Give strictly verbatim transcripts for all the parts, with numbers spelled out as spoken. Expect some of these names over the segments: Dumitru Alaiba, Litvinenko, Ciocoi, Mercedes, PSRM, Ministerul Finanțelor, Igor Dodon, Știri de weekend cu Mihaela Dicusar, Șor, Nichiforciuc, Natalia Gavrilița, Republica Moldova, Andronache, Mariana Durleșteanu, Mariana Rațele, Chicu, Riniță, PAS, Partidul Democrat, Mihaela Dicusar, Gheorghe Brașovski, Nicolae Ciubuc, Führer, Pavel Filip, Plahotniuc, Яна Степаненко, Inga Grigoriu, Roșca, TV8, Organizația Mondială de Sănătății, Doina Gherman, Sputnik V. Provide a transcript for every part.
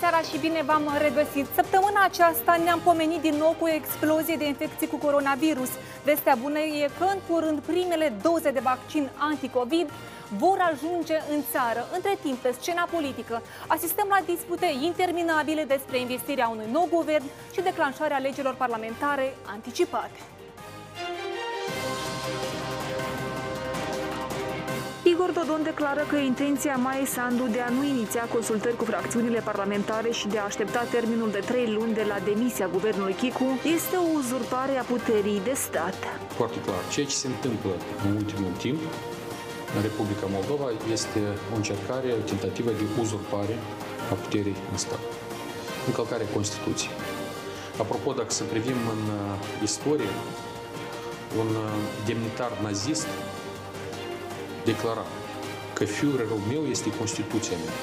seara și bine v-am regăsit! Săptămâna aceasta ne-am pomenit din nou cu o explozie de infecții cu coronavirus. Vestea bună e că în curând primele doze de vaccin anti-COVID vor ajunge în țară. Între timp, pe scena politică, asistăm la dispute interminabile despre investirea unui nou guvern și declanșarea alegerilor parlamentare anticipate. Igor Dodon declară că intenția Maiei Sandu de a nu iniția consultări cu fracțiunile parlamentare și de a aștepta terminul de trei luni de la demisia guvernului Chicu este o uzurpare a puterii de stat. Foarte clar, ceea ce se întâmplă în ultimul timp în Republica Moldova este o încercare, o tentativă de uzurpare a puterii în stat, încălcarea Constituției. Apropo, dacă să privim în istorie, un demnitar nazist declara că Führerul meu este Constituția mea.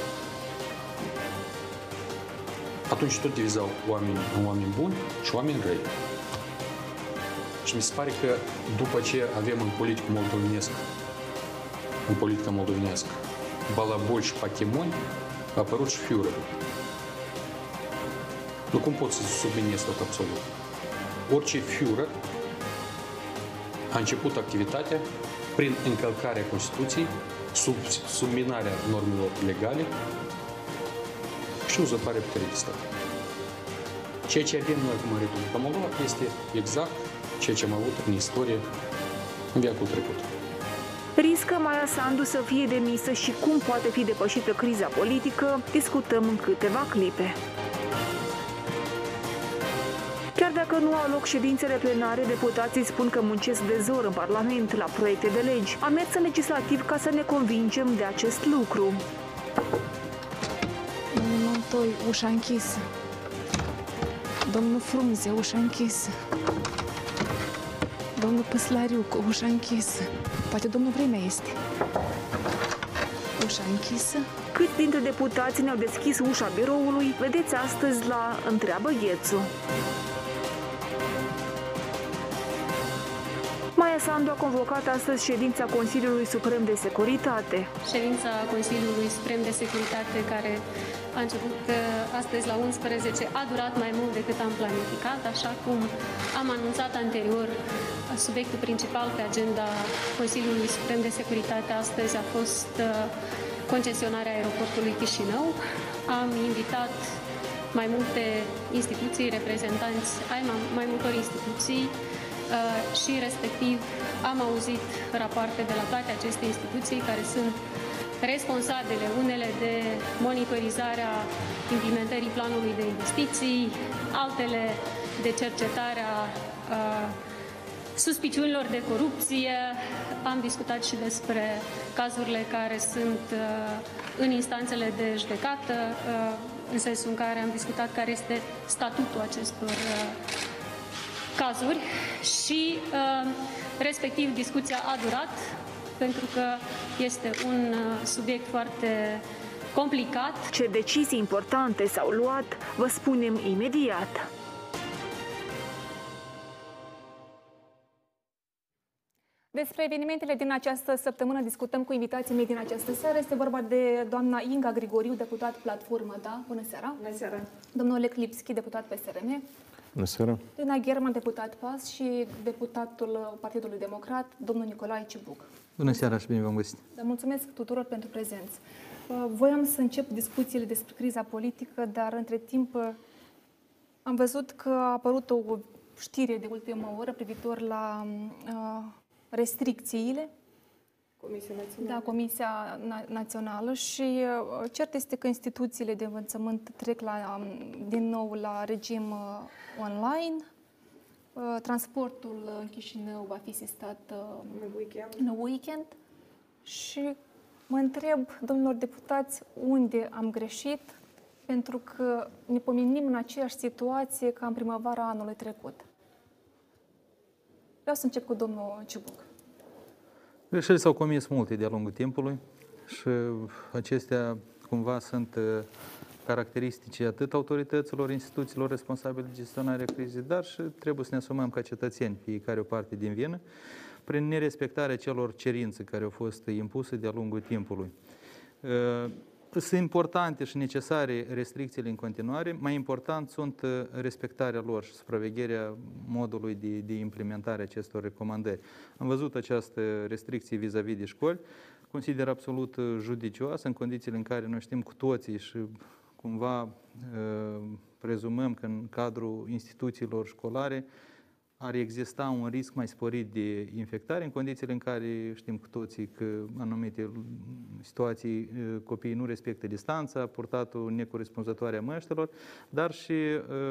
Atunci tot divizau oameni în oameni buni și oameni răi. Și mi se pare că după ce avem în politica moldovenească, în politica moldovenească, balabol și pachemoni, a apărut și Führerul. Nu cum pot să subminez tot absolut. Orice Führer a început activitatea prin încălcarea Constituției, sub, subminarea normelor legale și uzurparea puterii de stat. Ceea ce avem noi acum în Republica Moldova este exact ceea ce am avut în istorie în veacul trecut. Riscă Maia Sandu să fie demisă și cum poate fi depășită criza politică, discutăm în câteva clipe. Chiar dacă nu au loc ședințele plenare, deputații spun că muncesc de zor în Parlament la proiecte de legi. Am mers în legislativ ca să ne convingem de acest lucru. Domnul Toi, ușa închisă. Domnul Frunze, ușa închisă. Domnul Păslariuc, ușa închisă. Poate domnul Vremea este. Ușa închisă. Cât dintre deputații ne-au deschis ușa biroului, vedeți astăzi la Întreabă Ghețu. Maia Sandu a convocat astăzi ședința Consiliului Suprem de Securitate. Ședința Consiliului Suprem de Securitate, care a început astăzi la unsprezece, a durat mai mult decât am planificat, așa cum am anunțat anterior. Subiectul principal pe agenda Consiliului Suprem de Securitate astăzi a fost concesionarea aeroportului Chișinău. Am invitat mai multe instituții, reprezentanți ai mai multor instituții, și respectiv am auzit rapoarte de la toate aceste instituții care sunt responsabile, unele de monitorizarea implementării planului de investiții, altele de cercetarea uh, suspiciunilor de corupție. Am discutat și despre cazurile care sunt uh, în instanțele de judecată, uh, în sensul în care am discutat care este statutul acestor uh, cazuri și uh, respectiv discuția a durat, pentru că este un uh, subiect foarte complicat. Ce decizii importante s-au luat, vă spunem imediat. Despre evenimentele din această săptămână discutăm cu invitații mei din această seară. Este vorba de doamna Inga Grigoriu, deputat Platforma D A. Bună seara! Bună seara! Domnul Oleg Lipschi, deputat P S R M. Bună seara! Doina Gherman, deputat P A S și deputatul Partidului Democrat, domnul Nicolae Ciubuc. Bună seara și bine v-am găsit! Mulțumesc tuturor pentru prezență. Voiam să încep discuțiile despre criza politică, dar între timp am văzut că a apărut o știre de ultimă oră privitor la restricțiile Comisia Națională. Da, Comisia Națională și cert este că instituțiile de învățământ trec la, din nou la regim online. Transportul în Chișinău va fi sistat în weekend. În weekend. Și mă întreb, domnilor deputați, unde am greșit, pentru că ne pomenim în aceeași situație ca în primăvara anului trecut. Vreau să încep cu domnul Ciubuc. Greșeli s-au comis multe de-a lungul timpului și acestea cumva sunt caracteristice atât autorităților, instituțiilor responsabile de gestionarea crizei, dar și trebuie să ne asumăm ca cetățeni fiecare o parte din vină prin nerespectarea celor cerințe care au fost impuse de-a lungul timpului. sunt importante și necesare restricțiile în continuare, mai important sunt respectarea lor și supravegherea modului de, de implementare a acestor recomandări. Am văzut această restricție vis-a-vis de școli, consider absolut judicioasă în condițiile în care noi știm cu toții și cumva prezumăm că în cadrul instituțiilor școlare ar exista un risc mai sporit de infectare, în condițiile în care știm cu toții că în anumite situații copiii nu respectă distanța, purtatul necorespunzătoare a măștilor, dar și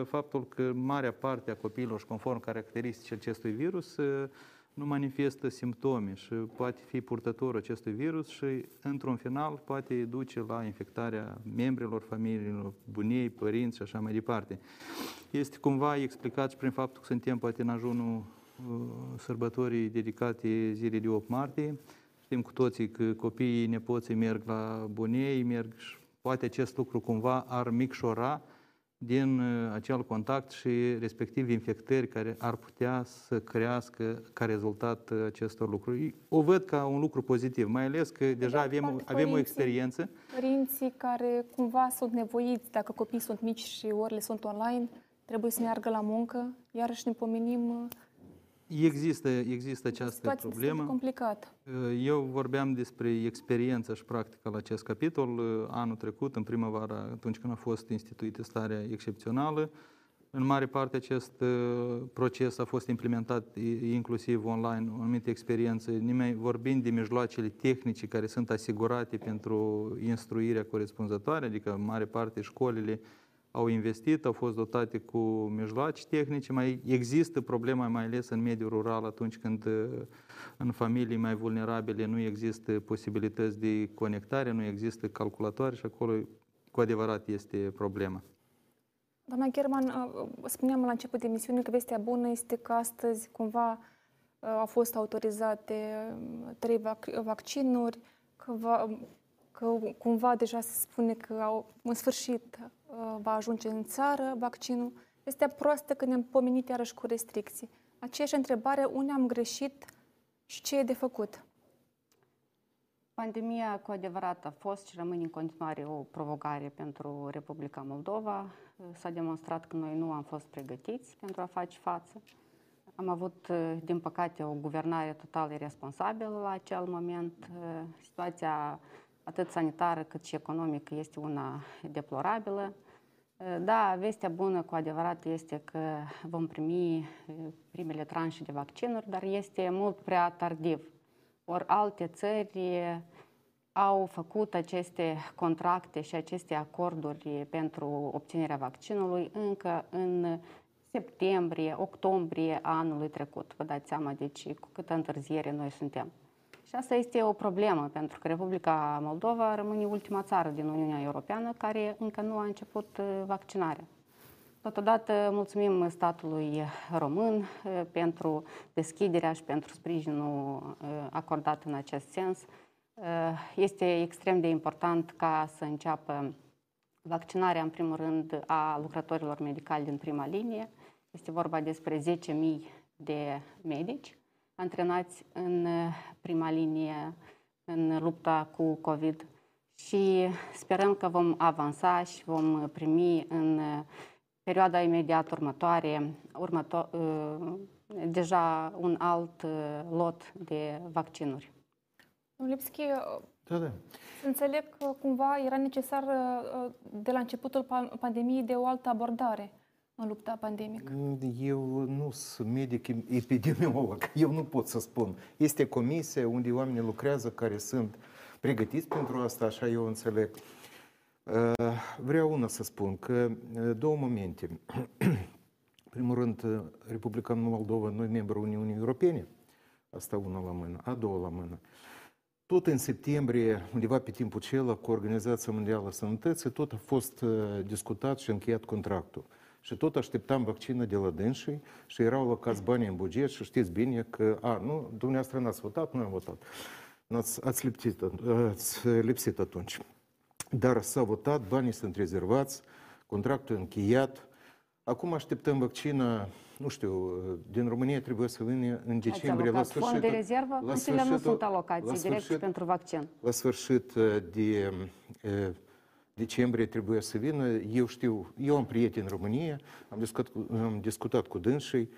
faptul că marea parte a copiilor, și conform caracteristicii acestui virus, nu manifestă simptome și poate fi purtătorul acestui virus și, într-un final, poate duce la infectarea membrilor familiilor, bunii, părinți și așa mai departe. Este cumva explicat și prin faptul că suntem poate în ajunul sărbătorii dedicate zilei de opt martie. Știm cu toții că copiii, nepoții merg la bunii, merg și poate acest lucru cumva ar micșora din acel contact și respectiv infectări care ar putea să crească ca rezultat acestor lucruri. O văd ca un lucru pozitiv, mai ales că deja avem, avem părinții, o experiență. Părinții care cumva sunt nevoiți, dacă copiii sunt mici și orele sunt online, trebuie să meargă la muncă, iarăși ne pomenim. Există, există această problemă. Complicat. Eu vorbeam despre experiența și practica la acest capitol. Anul trecut, în primăvară, atunci când a fost instituită starea excepțională, în mare parte acest proces a fost implementat inclusiv online, o anumită experiență, nimeni vorbind de mijloacele tehnice care sunt asigurate pentru instruirea corespunzătoare, adică în mare parte școlile au investit, au fost dotate cu mijloace tehnice, mai există problema mai ales în mediul rural atunci când în familii mai vulnerabile nu există posibilități de conectare, nu există calculatoare și acolo cu adevărat este problema. Doamna Gherman, spuneam la început de emisiune că vestea bună este că astăzi cumva au fost autorizate trei vac- vaccinuri, că, va, că cumva deja se spune că au, în sfârșit va ajunge în țară vaccinul. Vestea proastă că ne-am pomenit iarăși cu restricții. Aceeași întrebare, unde am greșit și ce e de făcut? Pandemia cu adevărat a fost și rămâne în continuare o provocare pentru Republica Moldova. S-a demonstrat că noi nu am fost pregătiți pentru a face față. Am avut, din păcate, o guvernare total irresponsabilă la acel moment. Situația atât sanitară cât și economică este una deplorabilă. Da, vestea bună cu adevărat este că vom primi primele tranșe de vaccinuri, dar este mult prea tardiv. Ori alte țări au făcut aceste contracte și aceste acorduri pentru obținerea vaccinului încă în septembrie, octombrie anului trecut. Vă dați seama, deci, cu câtă întârziere noi suntem. Și asta este o problemă, pentru că Republica Moldova rămâne ultima țară din Uniunea Europeană care încă nu a început vaccinarea. Totodată mulțumim statului român pentru deschiderea și pentru sprijinul acordat în acest sens. Este extrem de important ca să înceapă vaccinarea, în primul rând, a lucrătorilor medicali din prima linie. Este vorba despre zece mii de medici antrenați în prima linie în lupta cu COVID și sperăm că vom avansa și vom primi în perioada imediat următoare următo deja un alt lot de vaccinuri. Domnul Lipschi, da, da. Înțeleg că cumva era necesar de la începutul pandemiei de o altă abordare în lupta pandemică. Eu nu sunt medic epidemiolog, eu nu pot să spun. Este comisie unde oamenii lucrează care sunt pregătiți pentru asta, așa eu înțeleg. Vreau una să spun că două momente. În primul rând, Republica Moldova, noi membru Uniunii Europene, asta una la mână, a doua la mână. Tot în septembrie, undeva pe timpul acela, cu Organizația Mondială de Sănătății, tot a fost discutat și încheiat contractul. Și tot așteptam vaccină de la dânsii și erau locați banii în buget și știți bine că, a, nu, dumneavoastră n-ați votat, nu am votat. Ați lipsit, ați lipsit atunci. Dar s-a votat, banii sunt rezervați, contractul încheiat. Acum așteptăm vaccina, nu știu, din România trebuie să vină în decembrie. La sfârșitul, fond de rezervă, la sfârșitul, nu sunt alocații direct pentru vaccin. La sfârșit de... E, decembrie trebuia să vină, eu știu, eu am prieteni în România, am discutat, am discutat cu dânsii,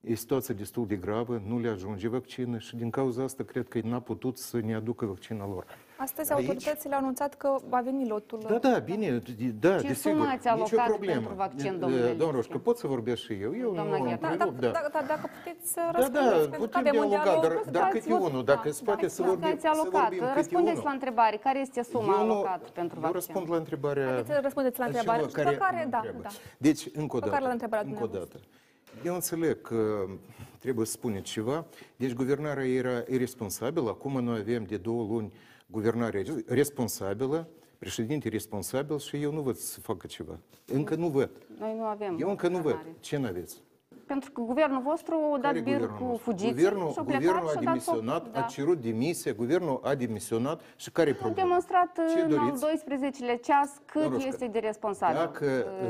e situația destul de gravă, nu le ajunge vaccină și din cauza asta cred că n-a putut să ne aducă vaccina lor. Astăzi aici autoritățile au anunțat că va veni lotul. Da, da, bine, da, ce desigur, nicio problemă. Vaccin, domnul Roșcă, pot să vorbesc și eu? Eu Doamna nu am da, da, da, da, dacă puteți să răspundeți, da, da, putem dialoga, dar, dar câte unul, dacă da, se poate da, să, vorbim, să vorbim răspundeți unu. La întrebare, care este suma alocată pentru vaccin? Eu răspund la întrebarea... Adică răspundeți la întrebare, care, care da, da. Deci, încă o dată, încă o dată. Eu înțeleg că trebuie să spuneți ceva. Deci, guvernarea era irresponsabilă. Acum noi avem de două luni guvernare responsabilă, președinte responsabil și eu nu văd să facă ceva. Încă nu văd. Noi nu avem. Eu încă nu văd. Ce n-aveți? Pentru că guvernul vostru a dat bir cu fugiții. Guvernul, guvernul a demisionat, da. A cerut demisia, guvernul a demisionat și care e problema? A demonstrat ce în al doisprezecelea ceas cât Roșca. Este de responsabil. Dacă,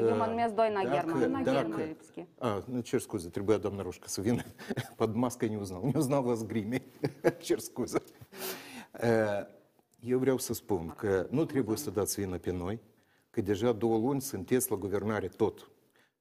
Eu mă numesc Doina Gherman. Doina Lipschi. A, nu cer scuze, trebuia doamna Roșca să vină. Pod masca nu uznau. Nu uznau vas grime. Cer scuze. Eu vreau să spun că nu trebuie să dați vină pe noi, că deja două luni sunteți la guvernare tot.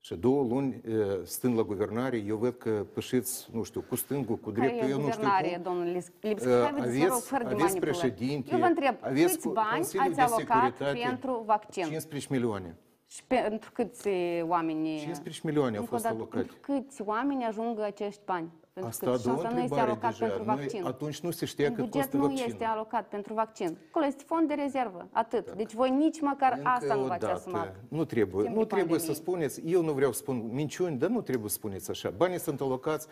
Și două luni stând la guvernare, eu văd că pășiți, nu știu, cu stângul, cu dreptul, eu nu știu cum. Domnul Lipschi, aveți, aveți președinte, eu vă întreb, aveți câți bani ați alocat pentru vaccin? cincisprezece milioane. Și pentru câți oameni? cincisprezece milioane au fost alocate. Pentru câți oameni ajung acești bani? Asta a doua întrebare deja. Noi, atunci nu se știa cât costă vaccinul. Bugetul nu este alocat pentru vaccin. Acolo este fond de rezervă. Atât. Dacă. Deci voi nici măcar încă asta nu v-ați asumat. Nu trebuie. Nu trebuie să spuneți. Eu nu vreau să spun minciuni, dar nu trebuie să spuneți așa. Banii sunt alocați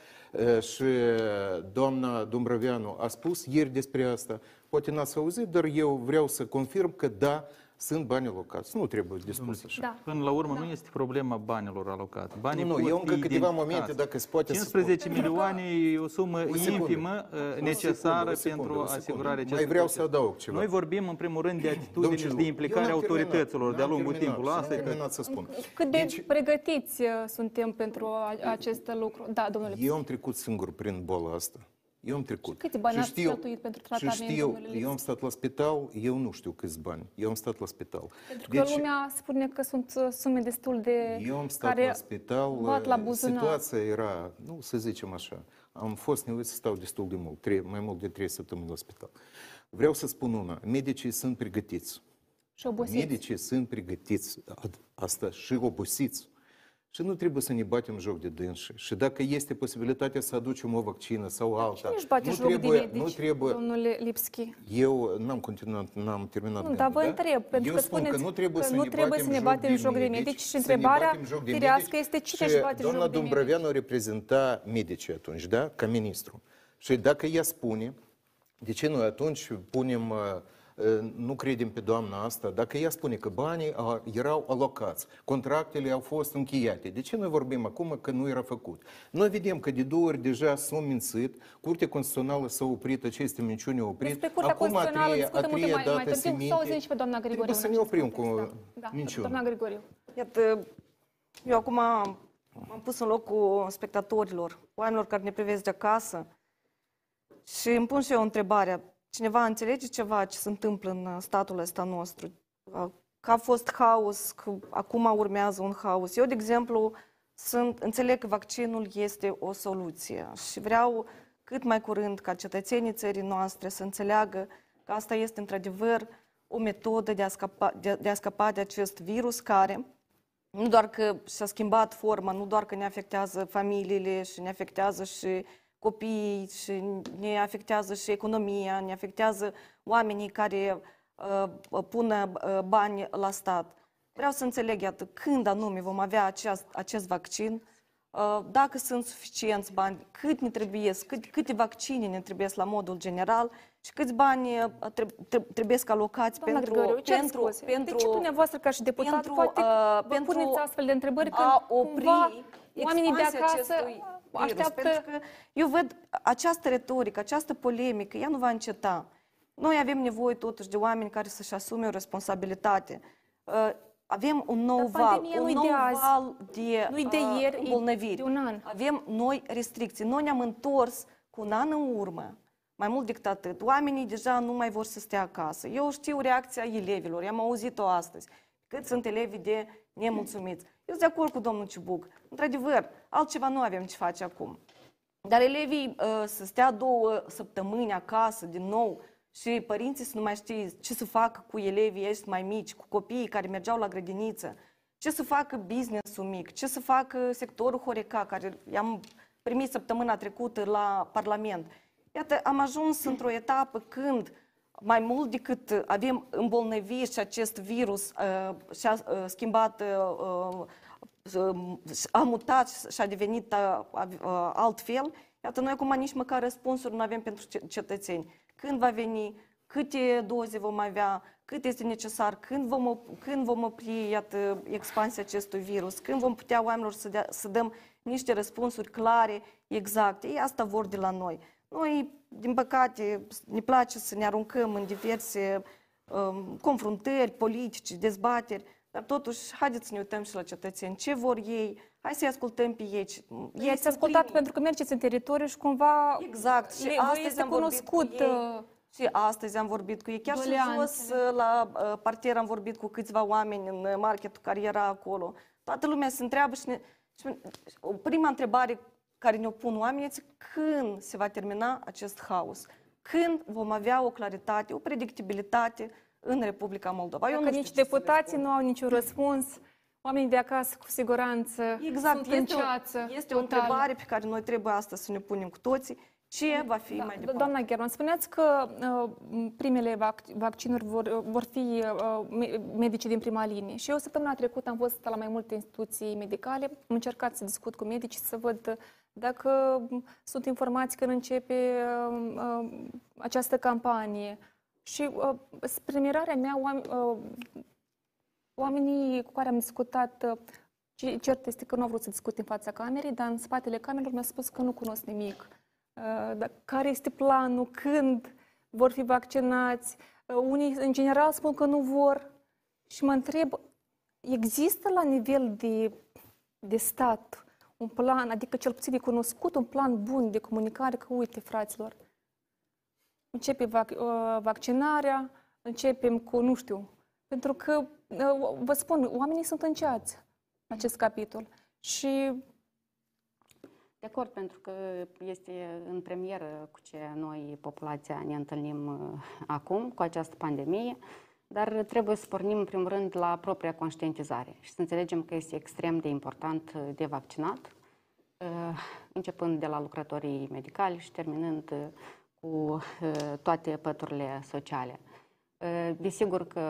și doamna Dumbrăveanu a spus ieri despre asta. Poate n-ați auzit, dar eu vreau să confirm că da, sunt bani alocați. Nu trebuie dispus așa. Da. Până la urmă da. Nu este problema banilor alocate. Banii nu, nu eu încă câteva momente, dacă se poate cincisprezece milioane e o sumă infimă necesară pentru asigurarea acestui. Mai vreau să adaug ceva. Noi vorbim în primul rând de atitudini și de implicare autorităților de-a lungul timpului. Asta e terminat să spun. Cât de pregătiți suntem pentru acest lucru? Da, domnule. Eu am trecut singur prin boala asta. Eu am trecut. Câți bani ați cheltuit pentru tratament? Și știu, eu am stat la spital, eu nu știu câți bani. Eu am stat la spital. Pentru că deci, lumea spune că sunt sume destul de... Eu am stat care la spital, bat la buzunar. Situația era, nu, să zicem așa, am fost nevoit să stau destul de mult, trei, mai mult de trei săptămâni la spital. Vreau să spun una, medicii sunt pregătiți. Și obosiți. Medicii sunt pregătiți, asta și obosiți. Și nu trebuie să ne batem joc de dânsi. Și dacă este posibilitatea să aducem o vaccină sau alta... Nu trebuie, nu trebuie... Domnule Lipschi. Eu n-am continuat, n-am terminat. Nu, dar vă întreb, pentru că spuneți că nu trebuie să ne batem joc de medici și întrebarea firească este cine își bate joc de medici. Doamna Dumbrăveanu reprezenta medicii atunci, da? Ca ministru. Și dacă ea spune, de ce noi atunci punem... Nu credem pe doamna asta. Dacă ea spune că banii erau alocați, contractele au fost încheiate, de ce noi vorbim acum că nu era făcut? Noi vedem că de două ori deja s-au mințit, Curtea Constituțională s-a oprit, aceste minciuni au oprit. Despre Curtea Constituțională discutăm multe mai, mai târziu, sau zici pe doamna Grigoriu. Trebuie să ne oprim cu minciuni. Doamna Grigoriu. Iată, eu acum m-am pus în locul spectatorilor, oamenilor care ne privesc de acasă și îmi pun și eu întrebarea. Cineva înțelege ceva ce se întâmplă în statul ăsta nostru? Că a fost haos, că acum urmează un haos. Eu, de exemplu, sunt, înțeleg că vaccinul este o soluție și vreau cât mai curând ca cetățenii țării noastre să înțeleagă că asta este într-adevăr o metodă de a, scăpa, de, de a scăpa de acest virus care nu doar că și-a schimbat forma, nu doar că ne afectează familiile și ne afectează și... copiii și ne afectează și economia, ne afectează oamenii care uh, pun uh, bani la stat. Vreau să înțeleg, iată, când anume vom avea aceast, acest vaccin, uh, dacă sunt suficienți bani, cât ne trebuie, cât, câte vaccine ne trebuie la modul general și câți bani trebuie să alocați pentru... Doamna Grigoriu, pentru deci dumneavoastră ca și deputat pentru, poate uh, pentru puneți astfel de întrebări a când opri cumva oamenii de acasă... Virus, pentru că eu văd această retorică, această polemică, ea nu va înceta. Noi avem nevoie totuși de oameni care să-și asume o responsabilitate. Avem un nou val, un nou val de îmbolnăviri. Avem noi restricții. Noi ne-am întors cu un an în urmă Mai mult decât atât, oamenii deja nu mai vor să stea acasă. Eu știu reacția elevilor, i-am auzit-o astăzi. Cât sunt elevii de nemulțumiți. Eu sunt de acord cu domnul Ciubuc. Într-adevăr, altceva nu avem ce face acum. Dar elevii uh, să stea două săptămâni acasă din nou și părinții să nu mai știe ce să facă cu elevii ăștia mai mici, cu copiii care mergeau la grădiniță, ce să facă business-ul mic, ce să facă sectorul Horeca, care i-am primit săptămâna trecută la Parlament. Iată, am ajuns într-o etapă când mai mult decât avem îmbolnăviri și acest virus uh, și-a uh, schimbat, uh, uh, a mutat și a devenit uh, uh, altfel, iată, noi acum nici măcar răspunsuri nu avem pentru cetățeni. Când va veni, câte doze vom avea, cât este necesar, când vom, când vom opri, iată, expansia acestui virus, când vom putea oamenilor să, dea, să dăm niște răspunsuri clare, exacte. Ei asta vor de la noi. Noi, din păcate, ne place să ne aruncăm în diverse um, confruntări politice, dezbateri, dar totuși, haideți să ne uităm și la cetățeni. Ce vor ei? Hai să-i ascultăm pe ei. ei Ați ascultat primii. Pentru că mergeți în teritoriu și cumva exact. Și astăzi este am cunoscut. Cu ei. Și astăzi am vorbit cu ei. Chiar și jos la uh, parter am vorbit cu câțiva oameni în marketul care era acolo. Toată lumea se întreabă și, ne, și prima întrebare care ne-o pun oamenii, când se va termina acest haos? Când vom avea o claritate, o predictibilitate în Republica Moldova? Dacă nici deputații nu au niciun răspuns, oamenii de acasă cu siguranță exact, sunt în ceață. Exact, este o întrebare pe care noi trebuie astăzi să ne punem cu toții. Ce va fi da, mai departe? Doamna Gherman, spuneați că uh, primele vac vaccinuri vor, vor fi uh, medici din prima linie. Și eu săptămâna trecută am fost la mai multe instituții medicale, am încercat să discut cu medici, să văd dacă sunt informați când începe uh, uh, această campanie. Și uh, spre mirarea mea, oameni, uh, oamenii cu care am discutat, uh, cert este că nu au vrut să discut în fața camerei, dar în spatele camerelor mi-a spus că nu cunosc nimic. Uh, care este planul, când vor fi vaccinați, uh, unii în general spun că nu vor și mă întreb, există la nivel de, de stat un plan, adică cel puțin de cunoscut, un plan bun de comunicare, că uite fraților, începe vac, uh, vaccinarea, începem cu, nu știu, pentru că, uh, vă spun, oamenii sunt înceați în acest capitol și... De acord, pentru că este în premieră cu ce noi, populația, ne întâlnim acum, cu această pandemie, dar trebuie să pornim, în primul rând, la propria conștientizare și să înțelegem că este extrem de important de vaccinat, începând de la lucrătorii medicali și terminând cu toate păturile sociale. Desigur că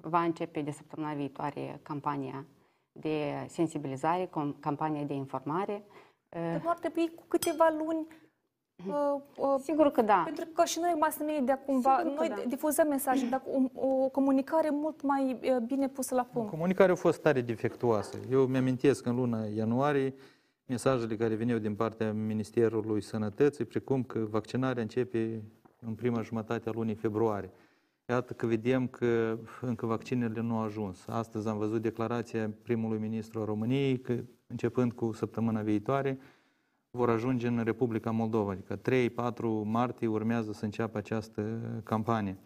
va începe de săptămâna viitoare campania de sensibilizare, campania de informare. Dar nu ar trebui cu câteva luni? Uh, uh, Sigur că da. Pentru că și noi, mass media, cumva, noi da. difuzăm mesaje, dar cu o, o comunicare mult mai uh, bine pusă la punct. Comunicarea a fost tare defectuoasă. Eu mi-amintesc în luna ianuarie mesajele care veneau din partea Ministerului Sănătății, precum că vaccinarea începe în prima jumătate a lunii februarie. Iată că vedem că încă vaccinele nu au ajuns. Astăzi am văzut declarația primului ministru al României că începând cu săptămâna viitoare, vor ajunge în Republica Moldova. Adică trei patru martie urmează să înceapă această campanie.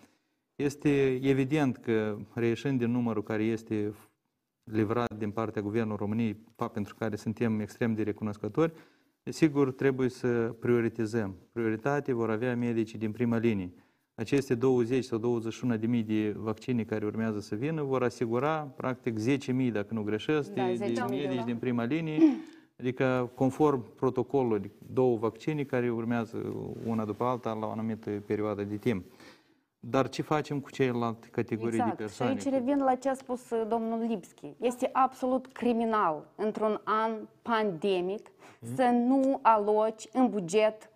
Este evident că, reieșind din numărul care este livrat din partea Guvernului României, pentru care suntem extrem de recunoscători, desigur trebuie să prioritizăm. Prioritate vor avea medicii din prima linie. Aceste douăzeci sau douăzeci și unu de mii de vaccini care urmează să vină vor asigura, practic, zece mii, dacă nu greșesc, da, de, de medici din prima linie, adică conform protocolului, două vaccini care urmează una după alta la o anumită perioadă de timp. Dar ce facem cu celelalte categorii exact. de persoane? Exact, și aici revin la ce a spus domnul Lipschi. Este absolut criminal, într-un an pandemic, mm-hmm. să nu aloci în buget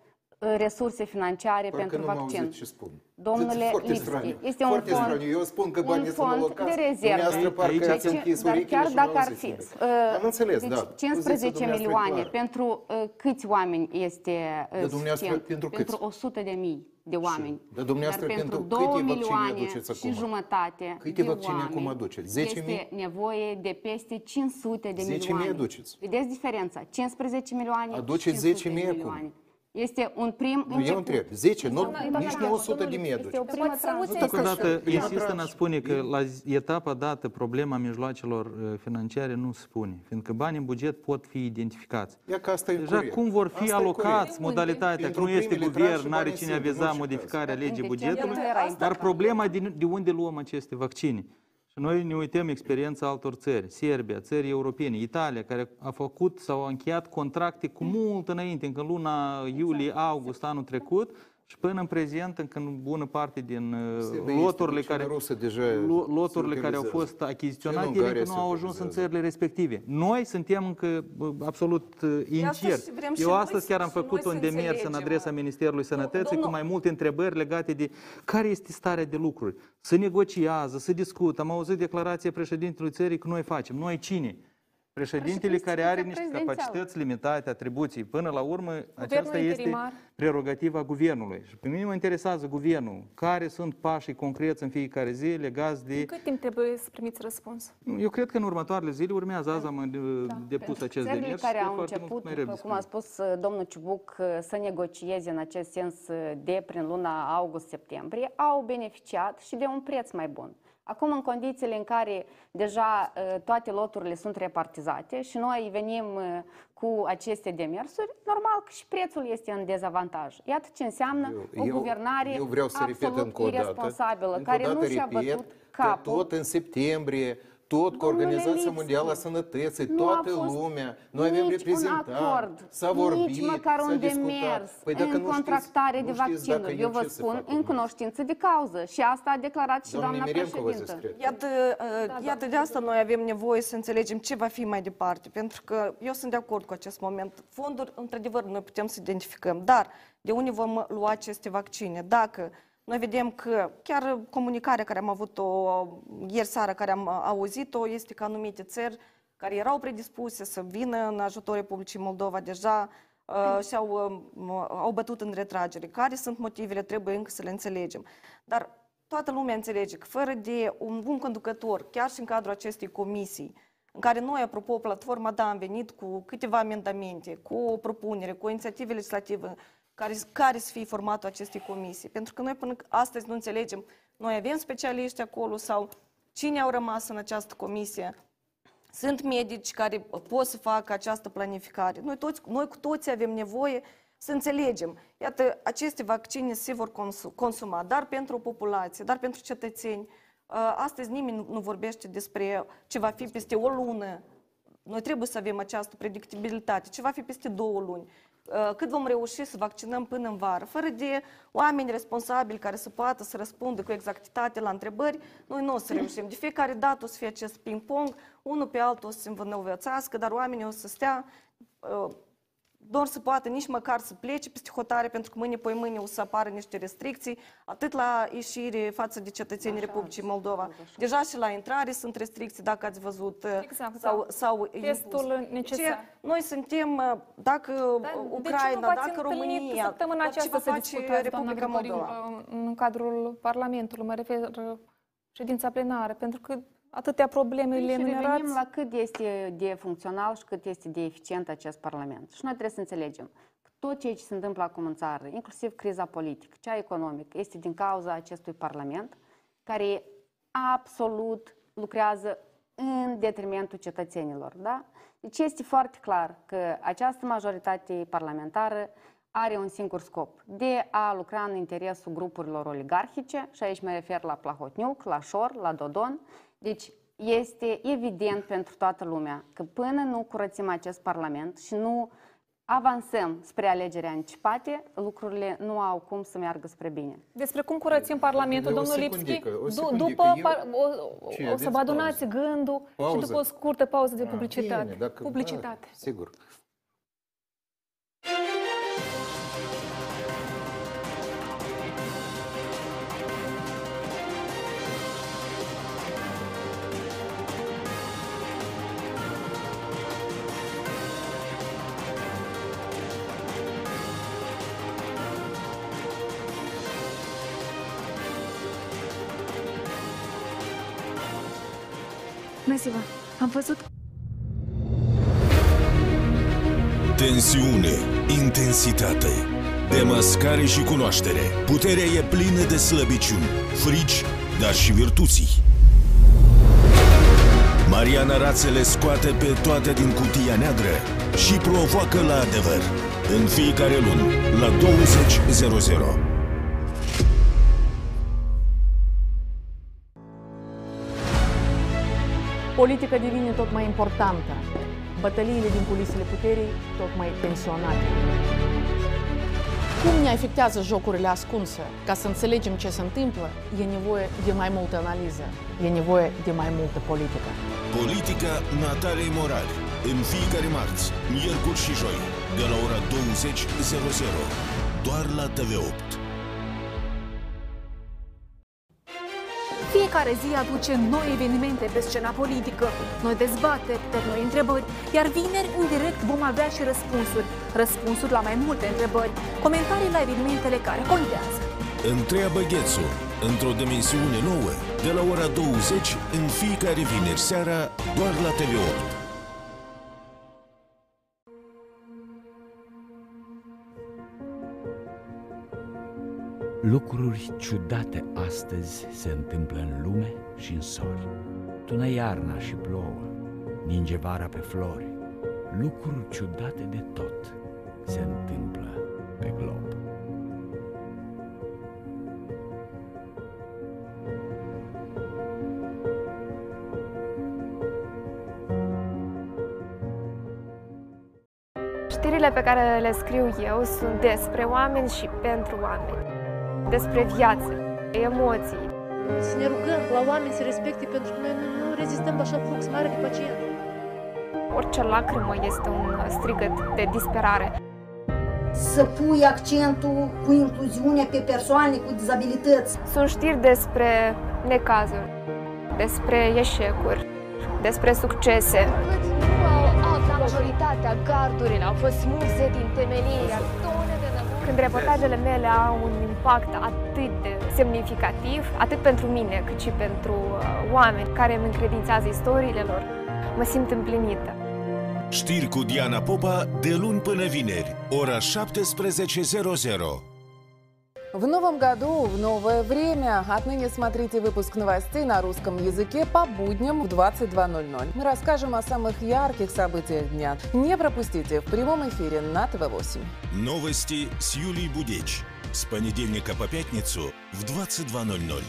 resurse financiare Parcă pentru vaccin. Domnule Lipschi, este un fond, eu spun că un fond de rezervă. Deci, dar chiar dacă ar fi înțeles, deci, da. cincisprezece milioane, pentru uh, câți oameni este uh, suficient? Pentru, pentru o sută de mii de oameni. Dar pentru două milioane și jumătate de oameni este nevoie de peste cinci sute de milioane. Vedeți diferența? cincisprezece milioane și cinci sute de milioane. Este un prim nu, eu întreb. zece, nu, nici nouă sute de mii aduce. Totodată insistă în a spune că la etapa dată problema mijloacelor financiare nu spune, fiindcă banii în buget pot fi identificați. Deja cum vor fi alocați modalitatea, că nu este guvern, n-are cine aviza modificarea legii bugetului, dar problema de unde luăm aceste vaccine. Și noi ne uităm experiența altor țări, Serbia, țări europene, Italia, care a făcut sau a încheiat contracte cu mult înainte, încă în luna iulie-august anul trecut și până în prezent, încă în bună parte din loturile care, loturile care au fost achiziționate, încă nu au ajuns în țările respective. Noi suntem încă absolut incerți. Eu astăzi chiar am făcut un demers în adresa Ministerului Sănătății cu mai multe întrebări legate de care este starea de lucruri. Se negociază, se discută. Am auzit declarația președintelui țării că noi facem. Noi cine? Președintele care are niște capacități limitate, atribuții, până la urmă, aceasta este prerogativa guvernului. Și pe mine mă interesează guvernul. Care sunt pașii concreți în fiecare zi legați de... În cât timp trebuie să primiți răspuns? Eu cred că în următoarele zile urmează, azi am depus acest demers. Care au început, cum a spus domnul Ciubuc, să negocieze în acest sens de prin luna august-septembrie, au beneficiat și de un preț mai bun. Acum, în condițiile în care deja toate loturile sunt repartizate și noi venim cu aceste demersuri, normal că și prețul este în dezavantaj. Iată ce înseamnă eu, o guvernare eu vreau să absolut irresponsabilă, care nu și-a bătut capul. Tot în septembrie, tot cu Organizația Mondială a Sănătății, toată lumea, noi avem reprezentanți, s-a vorbit, nici măcar un demers în contractare de vaccinuri. Eu vă spun, în cunoștință de cauză. Și asta a declarat și doamna președintă. Iată, de asta noi avem nevoie să înțelegem ce va fi mai departe, pentru că eu sunt de acord cu acest moment. Fonduri, într-adevăr, noi putem să identificăm, dar de unde vom lua aceste vaccine? Dacă... Noi vedem că chiar comunicarea care am avut-o ieri seara, care am auzit-o, este că anumite țări care erau predispuse să vină în ajutor Republicii Moldova deja uh, și-au uh, au bătut în retragere. Care sunt motivele? Trebuie încă să le înțelegem. Dar toată lumea înțelege că fără de un bun conducător, chiar și în cadrul acestei comisii, în care noi, apropo, Platforma D A am venit cu câteva amendamente, cu o propunere, cu o inițiativă legislativă, Care, care să fie formatul acestei comisii. Pentru că noi până astăzi nu înțelegem, noi avem specialiști acolo sau cine au rămas în această comisie, sunt medici care pot să facă această planificare. Noi, toți, noi cu toții avem nevoie să înțelegem. Iată, aceste vaccine se vor consuma, dar pentru o populație, dar pentru cetățeni. Astăzi nimeni nu vorbește despre ce va fi peste o lună. Noi trebuie să avem această predictibilitate, ce va fi peste două luni. Cât vom reuși să vaccinăm până în vară, fără de oameni responsabili care să poată să răspundă cu exactitate la întrebări, noi nu o să reușim. De fiecare dată o să fie acest ping-pong, unul pe altul o să se învănăvățească, dar oamenii o să stea, doar să poată nici măcar să plece peste hotare, pentru că mâine, poi mâine o să apară niște restricții, atât la ieșire față de cetățenii Republicii Moldova. Așa. Deja și la intrare sunt restricții, dacă ați văzut, exact, sau, sau testul necesar. Deci, noi suntem, dacă da, Ucraina, dacă România, săptămâna aceasta se discută, Republica Moldova. În cadrul Parlamentului, mă refer ședința plenară, pentru că atâtea probleme le enumerați. Revenim la cât este de funcțional și cât este de eficient acest Parlament. Și noi trebuie să înțelegem că tot ceea ce se întâmplă acum în țară, inclusiv criza politică, cea economică, este din cauza acestui Parlament, care absolut lucrează în detrimentul cetățenilor. Da? Deci este foarte clar că această majoritate parlamentară are un singur scop, de a lucra în interesul grupurilor oligarhice, și aici mă refer la Plahotniuc, la Șor, la Dodon. Deci este evident pentru toată lumea că până nu curățim acest Parlament și nu avansăm spre alegeri anticipate, lucrurile nu au cum să meargă spre bine. Despre cum curățim Parlamentul, domnul Lipschi, după o să vă adunați gândul și după o scurtă pauză de publicitate. Publicitate. Sigur. Bună ziua! Am văzut... Tensiune, intensitate, Demascare și cunoaștere. Puterea e plină de slăbiciuni, frici, dar și virtuții. Mariana Rațele scoate pe toate din cutia neagră și provoacă la adevăr. În fiecare luni, la douăzeci zero zero. Politica devine tot mai importantă, bătăliile din culisele puterii tot mai tensionate. Cum ne afectează jocurile ascunse? Ca să înțelegem ce se întâmplă, e nevoie de mai multă analiză, e nevoie de mai multă politică. Politica Nataliei Morari, în fiecare marți, miercuri și joi, de la ora douăzeci, doar la T V opt. Fiecare zi aduce noi evenimente pe scena politică, noi dezbateri, noi întrebări, iar vineri, în direct, vom avea și răspunsuri. Răspunsuri la mai multe întrebări, comentarii la evenimentele care contează. Întreabă Ghețu, într-o dimensiune nouă, de la ora douăzeci, în fiecare vineri seara, doar la T V opt. Lucruri ciudate astăzi se întâmplă în lume și în sori. Tună iarna și plouă, ninge vara pe flori. Lucruri ciudate de tot se întâmplă pe glob. Știrile pe care le scriu eu sunt despre oameni și pentru oameni. Despre viață, emoții. Să ne rugăm la oameni să respecte, pentru că noi nu, nu rezistăm la așa flux mare de pacient. Orice lacrimă este un strigăt de disperare. Să pui accentul cu incluziunea pe persoane cu dizabilități. Sunt știri despre necazuri, despre eșecuri, despre succese. Majoritatea gardurilor au fost smulse din temelie. Când reportajele mele au un impact atât de semnificativ, atât pentru mine, cât și pentru oameni care îmi încredințează istoriile lor, mă simt împlinită. Știri cu Diana Popa, de luni până vineri, ora șaptesprezece. В новом году, в новое время. Отныне смотрите выпуск новостей на русском языке по будням в двадцать два ноль ноль. Мы расскажем о самых ярких событиях дня. Не пропустите в прямом эфире на Т В восемь. Новости с Юлией Будеч. С понедельника по пятницу в двадцать два ноль ноль.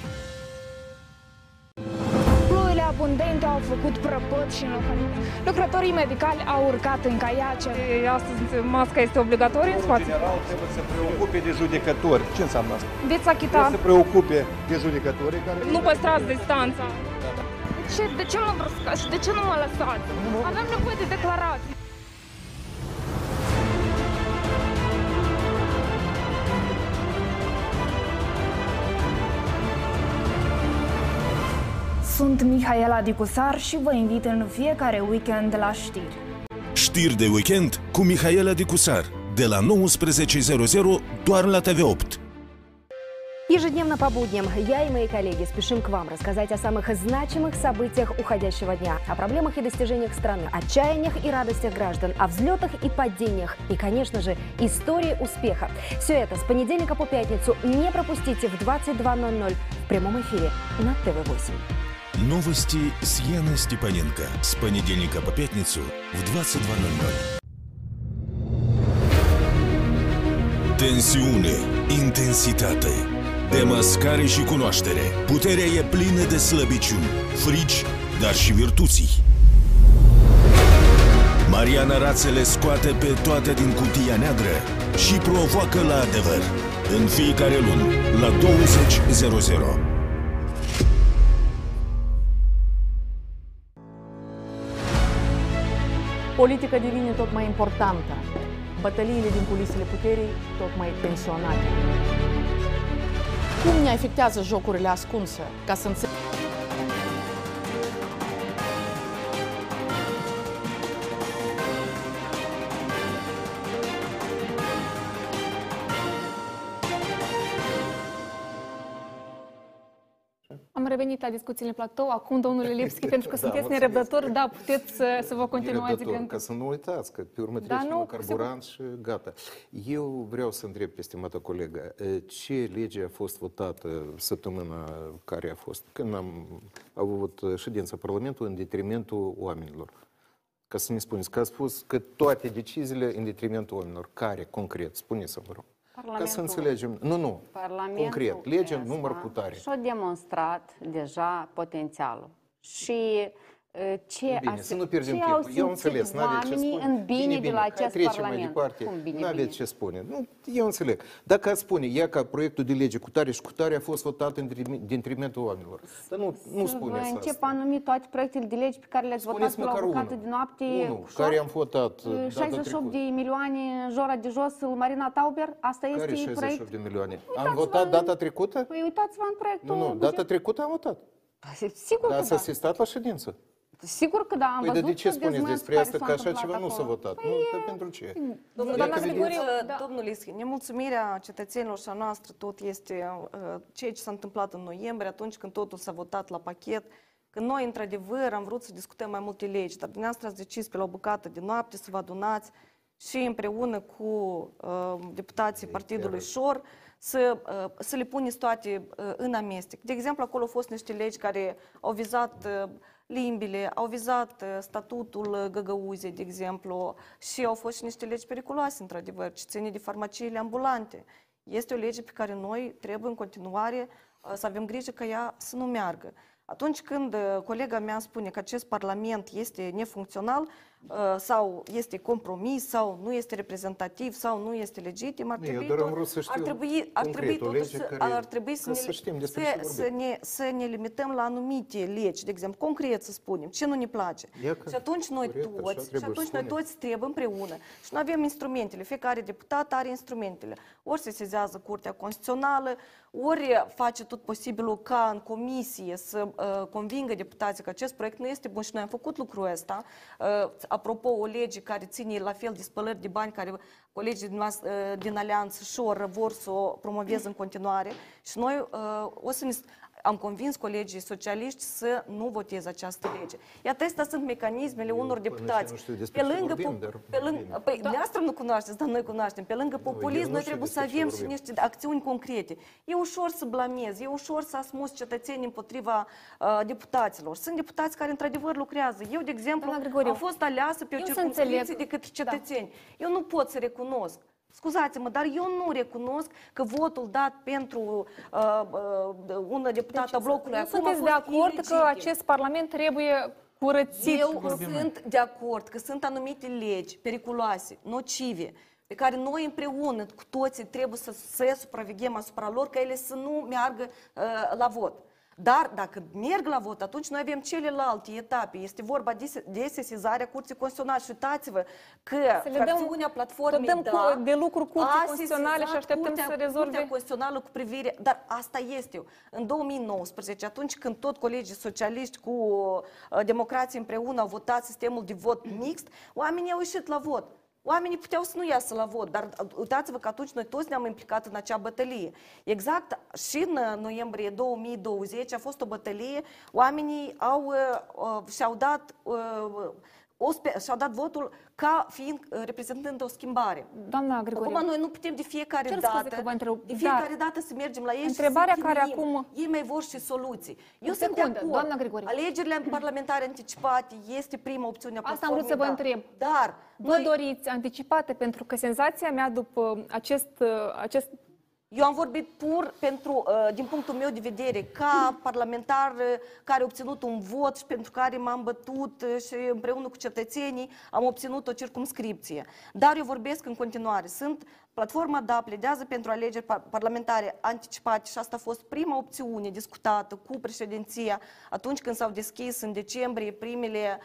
Ploile abundente au făcut prăpăd și înlocuit. Lucrătorii medicali au urcat în caiace. Astăzi masca este obligatorie în spațiu. În general trebuie să preocupe de judecători. Ce înseamnă asta? Veți achita. Trebuie să preocupe de judecători care... Nu păstrați distanța. Și de ce mă bruscați și de ce nu mă lăsați? Avem nevoie de declarații. Sunt Mihaela Dicusar și vă invit în fiecare weekend la știri. Știri de weekend cu Mihaela Dicusar, de la nouăsprezece zero zero, doar la T V opt. Ежедневно по будням я и мои коллеги спешим к вам рассказать о самых значимых событиях уходящего дня, о проблемах и достижениях страны, о чаяниях и радостях граждан, о взлетах и падениях и, конечно же, истории успеха. Все это с понедельника по пятницу не пропустите в двадцать два ноль ноль в прямом эфире на Т В восемь. Новости с Яной Степаненко с понедельника по пятницу в двадцать два ноль ноль. Tensiune, intensitate, demascare și cunoaștere. Puterea e plină de slăbiciuni, frici, dar și virtuții. Mariana Rațele scoate pe toate din cutia neagră și provoacă la adevăr. În fiecare luni, la douăzeci zero zero. Politica devine tot mai importantă. Bătăliile din culisele puterii tot mai tensionate. Cum ne afectează jocurile ascunse? Ca să înțeleg... Am venit la discuțiile Platou. Acum, domnule Lipschi, pentru că sunteți da, nerăbdători, da, puteți să, să vă continuați. Pentru... Ca să nu uitați, că pe urmă trece la carburant și gata. Eu vreau să întreb pe stimată colegă, ce lege a fost votată săptămâna care a fost, când am avut ședința Parlamentului, în detrimentul oamenilor? Ca să ne spuneți, că a spus că toate deciziile în detrimentul oamenilor. Care, concret? Spuneți-mi, vă rog. Ca să înțelegem. Nu, nu. Concret. Legea număr putare. Și-a demonstrat deja potențialul. Și ce bine, să nu pierdem timpul. Eu înțeles, n-aveți ce spune. În bine, bine, bine. De la acest parlament. N-aveți ce spune. Nu, eu înțeleg. Dacă ați spune, ea ca proiectul de lege cu tare și cu tare a fost votat în detrimentul oamenilor. Dar nu, nu spuneți asta. Încep a numi toate proiectele de lege pe care le-ați votat la o bucată de noapte. Unul, care am votat data trecută. șaizeci și opt de milioane în jora de jos, Marina Tauber. Asta este proiect. Care șaizeci și opt de milioane? Am votat data trecută? Păi uitați-vă în proiectul. Nu, nu, data trecută am votat. Sigur că da. Dar ați asistat la ședință. Sigur că da, am păi văzut. Păi de ce spuneți despre asta că așa ceva acolo nu s-a votat? Păi, nu, e... pentru ce? Doamna Grigoriu, domnul Lipschi, nemulțumirea cetățenilor și a noastră tot este uh, ceea ce s-a întâmplat în noiembrie, atunci când totul s-a votat la pachet, că noi, într-adevăr, am vrut să discutăm mai multe legi, dar dumneavoastră ați decis pe la o bucată de noapte să vă adunați și împreună cu uh, deputații e, partidului Șor Să, să le puneți toate în amestec. De exemplu, acolo au fost niște legi care au vizat limbile, au vizat statutul găgăuziei, de exemplu, și au fost și niște legi periculoase, într-adevăr, ce ține de farmaciile ambulante. Este o lege pe care noi trebuie în continuare să avem grijă ca ea să nu meargă. Atunci când colega mea spune că acest parlament este nefuncțional sau este compromis sau nu este reprezentativ sau nu este legitim, ar trebui să ne limităm la anumite legi, de exemplu, concret să spunem ce nu ne place. Și atunci noi toți, și atunci noi toți trebuie împreună. Și noi avem instrumentele, fiecare deputat are instrumentele. Ori se sezează Curtea Constituțională, ori face tot posibilul ca în comisie să uh, convingă deputații că acest proiect nu este bun și noi am făcut lucrul ăsta. Uh, apropo, o lege care ține la fel de spălări de bani, care colegii din, uh, din Alianță Șor vor să o promoveze în continuare și noi uh, o să ne... am convins colegii socialiști să nu voteze această lege. Iată, astea sunt mecanismele unor deputați. Pe lângă, păi, noastră nu cunoașteți, dar noi cunoaștem. Pe lângă populism, noi trebuie să avem și niște acțiuni concrete. E ușor să blamezi, e ușor să asmuți cetățenii împotriva uh, deputaților. Sunt deputați care, într-adevăr, lucrează. Eu, de exemplu, am fost aleasă pe o circumscripție de către cetățeni. Da. Eu nu pot să recunosc. Scuzați-mă, dar eu nu recunosc că votul dat pentru uh, uh, un deputat deci, a blocului acum a fost ilegitim. Sunteți de acord ilegitim. Că acest parlament trebuie curățit? Eu sunt de acord că sunt anumite legi periculoase, nocive, pe care noi împreună cu toții trebuie să se supraveghem asupra lor, ca ele să nu meargă uh, la vot. Dar dacă merg la vot, atunci noi avem celelalte etape. Este vorba de, de sesizarea Curții Constituționale. Și uitați-vă că fracțiunea Platformei D A dăm de lucru Curții Constituționale și așteptăm curtea, să rezolve. Curtea Constituțională cu privire... Dar asta este. În două mii nouăsprezece, atunci când tot colegii socialiști cu uh, democrații împreună au votat sistemul de vot mixt, oamenii au ieșit la vot. Oamenii puteau să nu iasă la vot, dar uitați-vă că atunci noi toți ne-am implicat în acea bătălie. Exact și în noiembrie două mii douăzeci a fost o bătălie, oamenii au, și-au dat... și-au dat votul ca fiind reprezentând o schimbare. Doamna Grigoriu, acum noi nu putem de fiecare dată, de fiecare dar, dată să mergem la ei întrebarea și să care acum... Ei mai vor și soluții. Eu sunt de acord. Doamna Grigoriu, alegerile parlamentare anticipate este prima opțiune a Platformei. Asta am vrut să vă întreb. Dar vă noi... doriți anticipate, pentru că senzația mea după acest... acest... Eu am vorbit pur pentru, din punctul meu de vedere, ca parlamentar care a obținut un vot și pentru care m-am bătut și împreună cu cetățenii am obținut o circumscripție. Dar eu vorbesc în continuare. Sunt Platforma D A pledează pentru alegeri parlamentare anticipate și asta a fost prima opțiune discutată cu președinția atunci când s-au deschis în decembrie primele,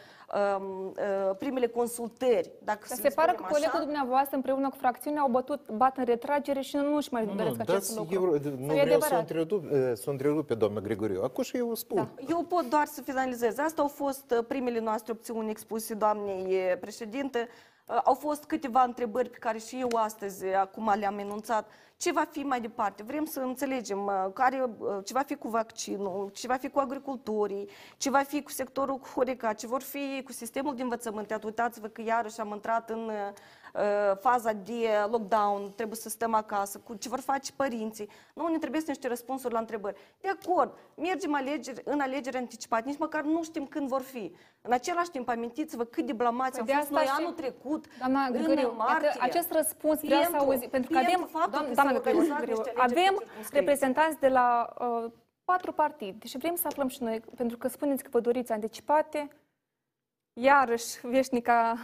um, uh, primele consultări. Dacă se pare că colegul dumneavoastră împreună cu fracțiunea au bătut, bat în retragere și nu își mai doresc acest lucru. Eu, nu vreau adevărat. să întrerup, să întrerup pe doamna Grigoriu. Acum și eu spun. Da. Eu pot doar să finalizez. Asta au fost primele noastre opțiuni expuse doamnei președinte. Au fost câteva întrebări pe care și eu astăzi, acum le-am enunțat, ce va fi mai departe. Vrem să înțelegem care, ce va fi cu vaccinul, ce va fi cu agricultorii, ce va fi cu sectorul Horeca, ce vor fi cu sistemul de învățământ. Uitați-vă că iarăși am intrat în uh, faza de lockdown, trebuie să stăm acasă, cu ce vor face părinții. Nu ne trebuie să niște răspunsuri la întrebări. De acord, mergem alegeri, în alegeri anticipate, nici măcar nu știm când vor fi. În același timp, amintiți-vă cât de blamați păi am fost noi și... anul trecut, doamna Grigoriu, în martie. Acest răspuns vreau să auzi, pentru că avem, doamna, doamna Grigoriu, avem reprezentanți de la uh, patru partide și vrem să aflăm și noi, pentru că spuneți că vă doriți anticipate, iarăși veșnica,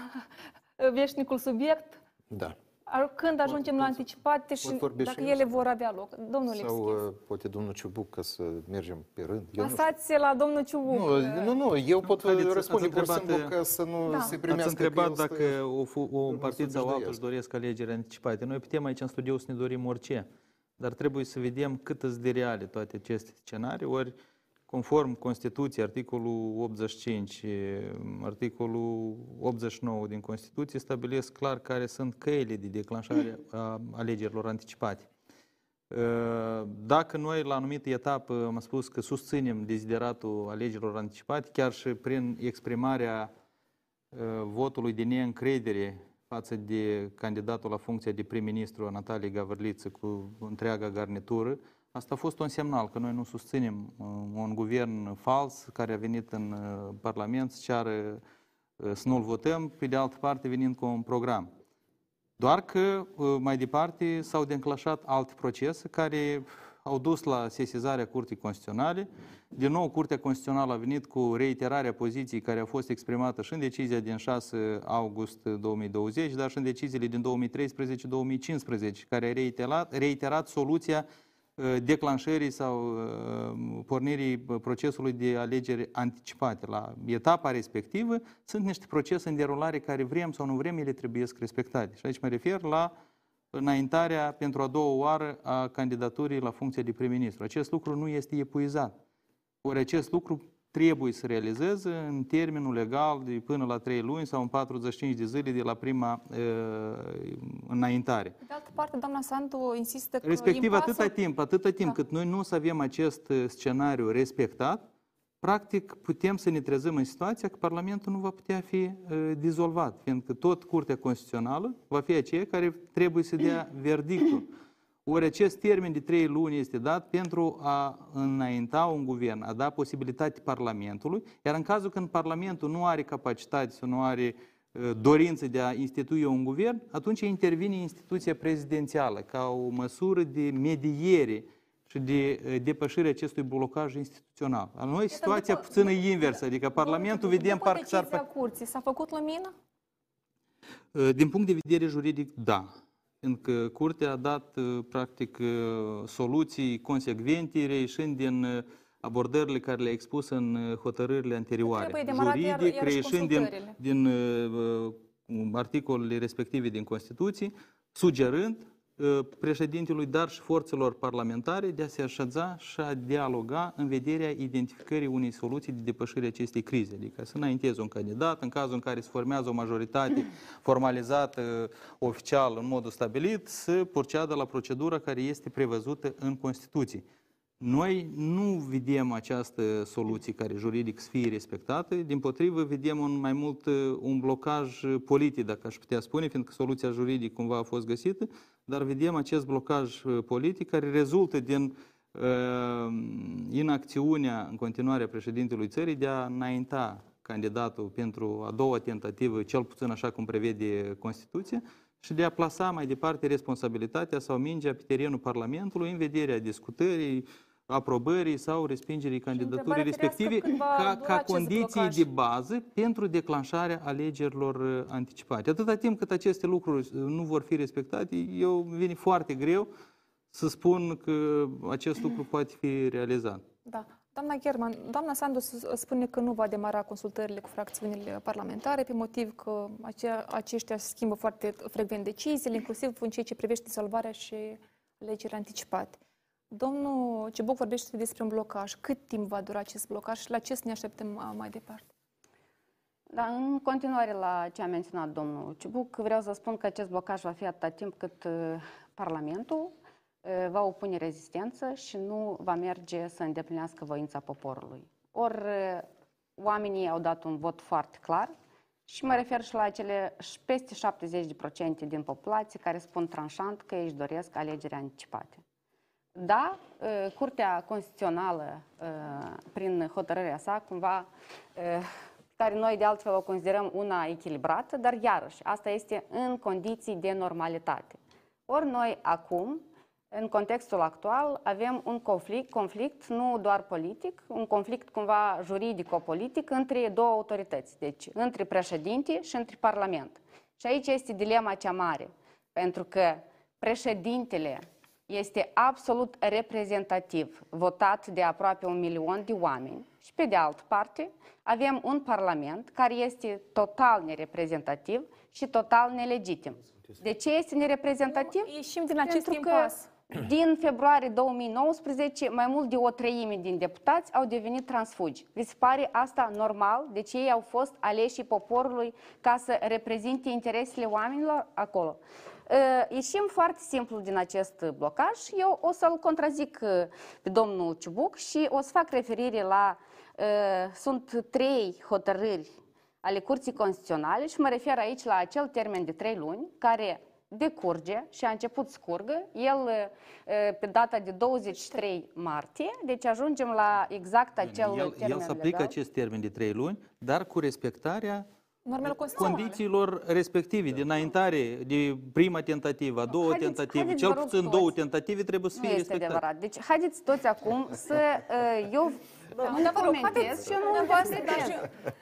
veșnicul subiect. Da. Când ajungem la anticipate și dacă ele vor avea loc. Domnul Lipschi. Sau poate domnul Ciubuc, ca să mergem pe rând. Pasați la domnul Ciubuc. Nu, nu, nu, eu pot răspunde pur și simplu ca să nu se primească. Ați întrebat dacă un partid sau altul își doresc alegeri anticipate. Noi putem aici în studiu să ne dorim orice, dar trebuie să vedem cât sunt de reale toate aceste scenarii, ori conform Constituției, articolul optzeci și cinci, articolul optzeci și nouă din Constituție, stabilesc clar care sunt căile de declanșare a alegerilor anticipate. Dacă noi, la anumită etapă, am spus că susținem dezideratul alegerilor anticipate, chiar și prin exprimarea votului de neîncredere față de candidatul la funcția de prim-ministru, Natalia Gavrilița, cu întreaga garnitură, asta a fost un semnal că noi nu susținem un guvern fals care a venit în Parlament să ceară să nu-l votăm, pe de altă parte venind cu un program. Doar că mai departe s-au declanșat alte procese care au dus la sesizarea Curții Constituționale. Din nou, Curtea Constituțională a venit cu reiterarea poziției care a fost exprimată și în decizia din șase august două mii douăzeci, dar și în deciziile din două mii treisprezece două mii cincisprezece, care a reiterat, reiterat soluția declanșării sau pornirii procesului de alegeri anticipate. La etapa respectivă sunt niște procese în derulare care vrem sau nu vrem, ele trebuie să respectate. Și aici mă refer la înaintarea pentru a doua oară a candidaturii la funcția de prim-ministru. Acest lucru nu este epuizat. Ori acest lucru trebuie să realizeze în termenul legal de până la trei luni sau în patruzeci și cinci de zile de la prima e, înaintare. De altă parte, doamna Sandu insistă că... Respectiv, impasă... atâta timp, atâta timp da. cât noi nu să avem acest scenariu respectat, practic putem să ne trezăm în situația că Parlamentul nu va putea fi e, dizolvat, fiindcă tot Curtea Constituțională va fi aceea care trebuie să dea verdictul. Ori acest termen de trei luni este dat pentru a înainta un guvern, a da posibilitate Parlamentului, iar în cazul când Parlamentul nu are capacitate sau nu are dorință de a institui un guvern, atunci intervine instituția prezidențială ca o măsură de mediere și de depășirea acestui blocaj instituțional. La noi situația puțină inversă, adică Parlamentul vedem parcă s-ar... După decizia Curții s-a făcut lumină? Din punct de vedere juridic, da. Pentru că Curtea a dat, practic, soluții consecvente, reieșind din abordările care le-a expus în hotărârile anterioare. Juridic, reieșind din, din articolele respective din Constituție, sugerând președintelui, dar și forțelor parlamentare de a se așeza și a dialoga în vederea identificării unei soluții de depășire acestei crize. Adică să înaintezi un candidat, în cazul în care se formează o majoritate formalizată oficial în modul stabilit, să proceadă la procedura care este prevăzută în Constituție. Noi nu vedem această soluție care juridic să fie respectată, din potrivă vedem un, mai mult un blocaj politic, dacă aș putea spune, fiindcă soluția juridică cumva a fost găsită, dar vedem acest blocaj politic care rezultă din uh, inacțiunea în continuare a președintelui țării de a înainta candidatul pentru a doua tentativă, cel puțin așa cum prevede Constituția, și de a plasa mai departe responsabilitatea sau mingea pe terenul Parlamentului în vederea discutării, aprobării sau respingerii candidaturii respective ca, ca condiții de bază pentru declanșarea alegerilor anticipate. Atâta timp cât aceste lucruri nu vor fi respectate, eu vine foarte greu să spun că acest lucru poate fi realizat. Da. Doamna Gherman, doamna Sandu spune că nu va demara consultările cu fracțiunile parlamentare pe motiv că acea, aceștia schimbă foarte frecvent deciziile, inclusiv în ceea ce privește salvarea și alegerile anticipate. Domnul Ciubuc vorbește despre un blocaj. Cât timp va dura acest blocaj și la ce să ne așteptăm mai departe? Da, în continuare la ce a menționat domnul Ciubuc, vreau să spun că acest blocaj va fi atâta timp cât Parlamentul va opune rezistență și nu va merge să îndeplinească voința poporului. Or, oamenii au dat un vot foarte clar și mă refer și la acele peste șaptezeci la sută din populație care spun tranșant că ei își doresc alegeri anticipate. Da, Curtea Constituțională, prin hotărârea sa, cumva, care noi de altfel o considerăm una echilibrată, dar iarăși, asta este în condiții de normalitate. Ori noi acum, în contextul actual, avem un conflict, conflict nu doar politic, un conflict cumva juridico-politic între două autorități, deci între președinte și între Parlament. Și aici este dilema cea mare, pentru că președintele este absolut reprezentativ, votat de aproape un milion de oameni. Și pe de altă parte, avem un parlament care este total nereprezentativ și total nelegitim. De ce este nereprezentativ? Nu ieșim din acest impas. Din februarie două mii nouăsprezece, mai mult de o treime din deputați au devenit transfugi. Vi se pare asta normal? Deci ei au fost aleșii poporului ca să reprezinte interesele oamenilor acolo. Ieșim foarte simplu din acest blocaj. Eu o să-l contrazic pe domnul Ciubuc și o să fac referire la... Sunt trei hotărâri ale Curții Constituționale și mă refer aici la acel termen de trei luni care decurge și a început să curgă. El pe data de douăzeci și trei martie, deci ajungem la exact acel el, termen. El se aplică legal. Acest termen de trei luni, dar cu respectarea condițiilor respective, da. De înaintare, de prima tentativă, a doua haideți, tentative, haideți, cel puțin toți. două tentative trebuie să fie respectate. Deci haideți toți acum să eu da, nu da, comentez și eu nu vă astăzi.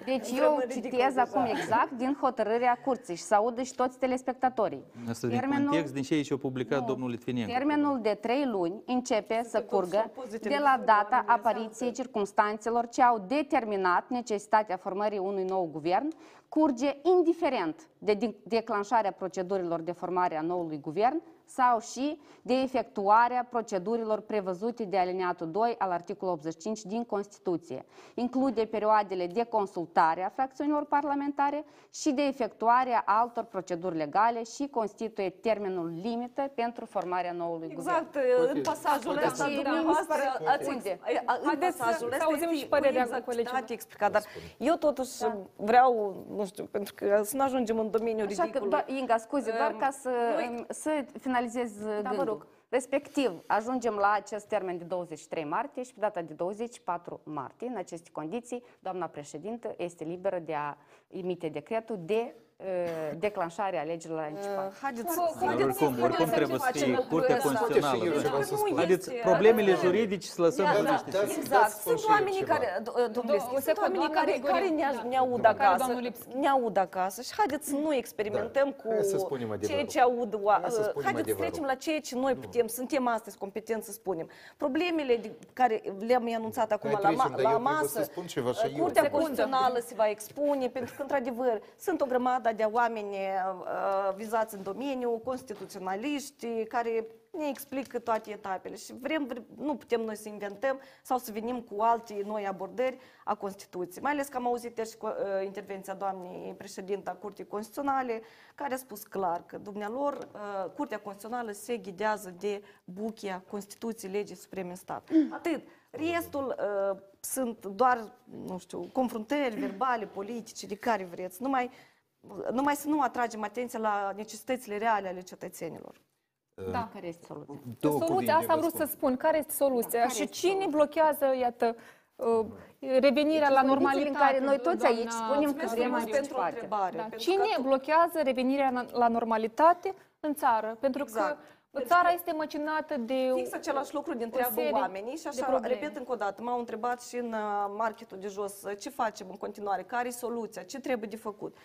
Deci eu citez acum exact din hotărârea curții și să audă și toți telespectatorii. Asta termenul, din context din ce aici a publicat nu, domnul Litvinenko. Termenul de trei luni începe să curgă de la data apariției circumstanțelor ce au determinat necesitatea formării unui nou guvern, curge indiferent de declanșarea procedurilor de formare a noului guvern sau și de efectuarea procedurilor prevăzute de alineatul doi al articolului optzeci și cinci din Constituție. Include perioadele de consultare a fracțiunilor parlamentare și de efectuarea altor proceduri legale și constituie termenul limită pentru formarea noului exact, guvern. Exact, în pasajul ăsta să auzim și părerea colegilor. Dar eu totuși vreau, nu știu, pentru că să nu ajungem în domeniul ridicului. Inga, scuze, doar ca să finalizez gândul. Respectiv, ajungem la acest termen de douăzeci și trei martie și pe data de douăzeci și patru martie, în aceste condiții, doamna președintă este liberă de a emite decretul de declanșarea alegerilor anticipate. Oricum trebuie să fie Curtea Constituțională. Problemele juridice să lăsăm juriști. Exact. Sunt oamenii care, domnule, sunt oamenii care ne aud acasă și haideți să nu experimentăm cu ceea ce aud. Haideți să trecem la ceea ce noi putem, suntem astăzi competenți să spunem. Problemele care le-am anunțat acum la masă, Curtea Constituțională se va expune, pentru că, într-adevăr, sunt o grămadă de oameni uh, vizați în domeniu, constituționaliști, care ne explică toate etapele și vrem, vrem, nu putem noi să inventăm sau să venim cu alte noi abordări a Constituției. Mai ales că am auzit și intervenția doamnei președinte a Curții Constituționale, care a spus clar că dumnealor uh, Curtea Constituțională se ghidează de buchia Constituției, legii supreme în stat. Atât. Restul uh, sunt doar, nu știu, confruntări verbale, politice, de care vreți. Numai Numai să nu atragem atenția la necesitățile reale ale cetățenilor. Da, care este soluția? Soluția, asta am vrut să spun. Care este soluția? Și cine blochează, iată, revenirea la normalitate? În care noi toți aici spunem că vrem anticipate. Cine blochează revenirea la normalitate în țară? Pentru că țara este măcinată de fix același lucru din treabă oamenii și așa, repet încă o dată, m-au întrebat și în marketul de jos ce facem în continuare, care e soluția, ce trebuie de făcut.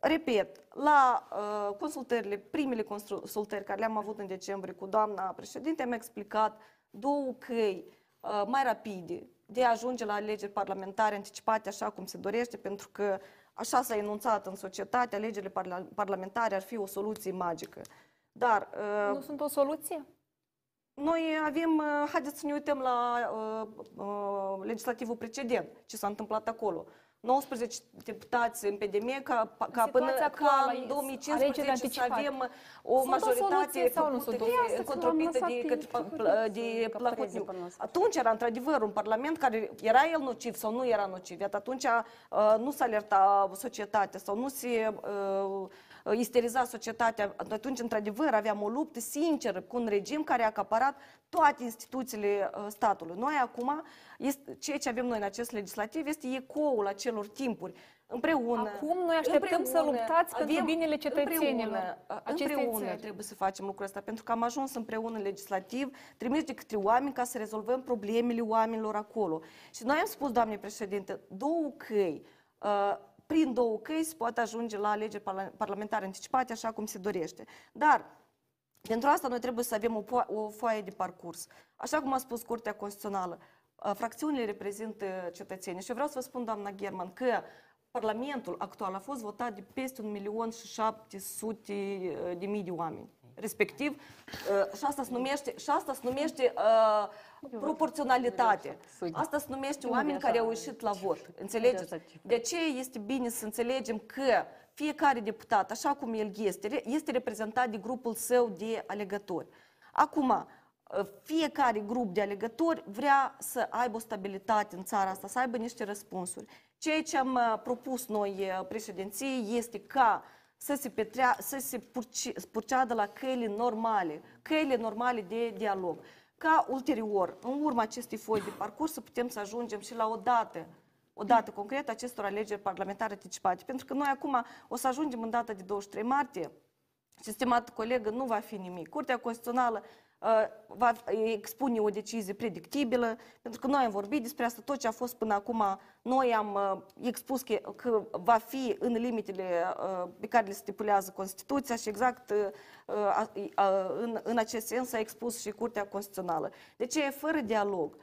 Repet, la uh, consultările, primele consultări care le-am avut în decembrie cu doamna președinte, am explicat două căi uh, mai rapide de a ajunge la alegeri parlamentare anticipate așa cum se dorește, pentru că așa s-a enunțat în societate, alegerile parla parlamentare ar fi o soluție magică. Dar uh, nu sunt o soluție? Noi avem, uh, haideți să ne uităm la uh, uh, legislativul precedent, ce s-a întâmplat acolo. nouăsprezece deputați în P D M ca, ca până ca în două mii cincisprezece să avem o sunt majoritate contropită de, de, de Plahotniuc. Atunci era într-adevăr un parlament care era el nociv sau nu era nociv. Iată, atunci nu se alerta societatea sau nu se uh, isteriza societatea. Atunci într-adevăr aveam o luptă sinceră cu un regim care a acaparat toate instituțiile statului. Noi acum, este, ceea ce avem noi în acest legislativ este ecoul acelor timpuri. Împreună, acum noi așteptăm împreună, să luptați pentru avem, binele cetățenilor. Împreună, împreună trebuie să facem lucrul ăsta, pentru că am ajuns împreună în legislativ, trimis de către oameni ca să rezolvăm problemele oamenilor acolo. Și noi am spus, doamne președinte, două căi. Uh, prin două căi se poate ajunge la alegeri parlamentare anticipate, așa cum se dorește. Dar pentru asta noi trebuie să avem o, o foaie de parcurs. Așa cum a spus Curtea Constituțională, fracțiunile reprezintă cetățenii. Și eu vreau să vă spun, doamna Gherman, că Parlamentul actual a fost votat de peste un milion șapte sute de mii de oameni. Respectiv, și asta se numește, și asta se numește uh, proporționalitate. Asta se numește oameni care au ieșit la vot. Înțelegeți? De aceea este bine să înțelegem că fiecare deputat, așa cum el este, este reprezentat de grupul său de alegători. Acum, fiecare grup de alegători vrea să aibă o stabilitate în țara asta, să aibă niște răspunsuri. Ceea ce am propus noi președinției este ca să se, petrea, să se purceadă la căile normale, căile normale de dialog. Ca ulterior, în urma acestei foi de parcurs, să putem să ajungem și la o dată, o dată concretă acestor alegeri parlamentare anticipate. Pentru că noi acum o să ajungem în data de douăzeci și trei martie, și, stimat colegă, nu va fi nimic. Curtea Constituțională va expune o decizie predictibilă, pentru că noi am vorbit despre asta, tot ce a fost până acum, noi am expus că, că va fi în limitele pe care le stipulează Constituția și exact în, în acest sens a expus și Curtea Constituțională. Deci e fără dialog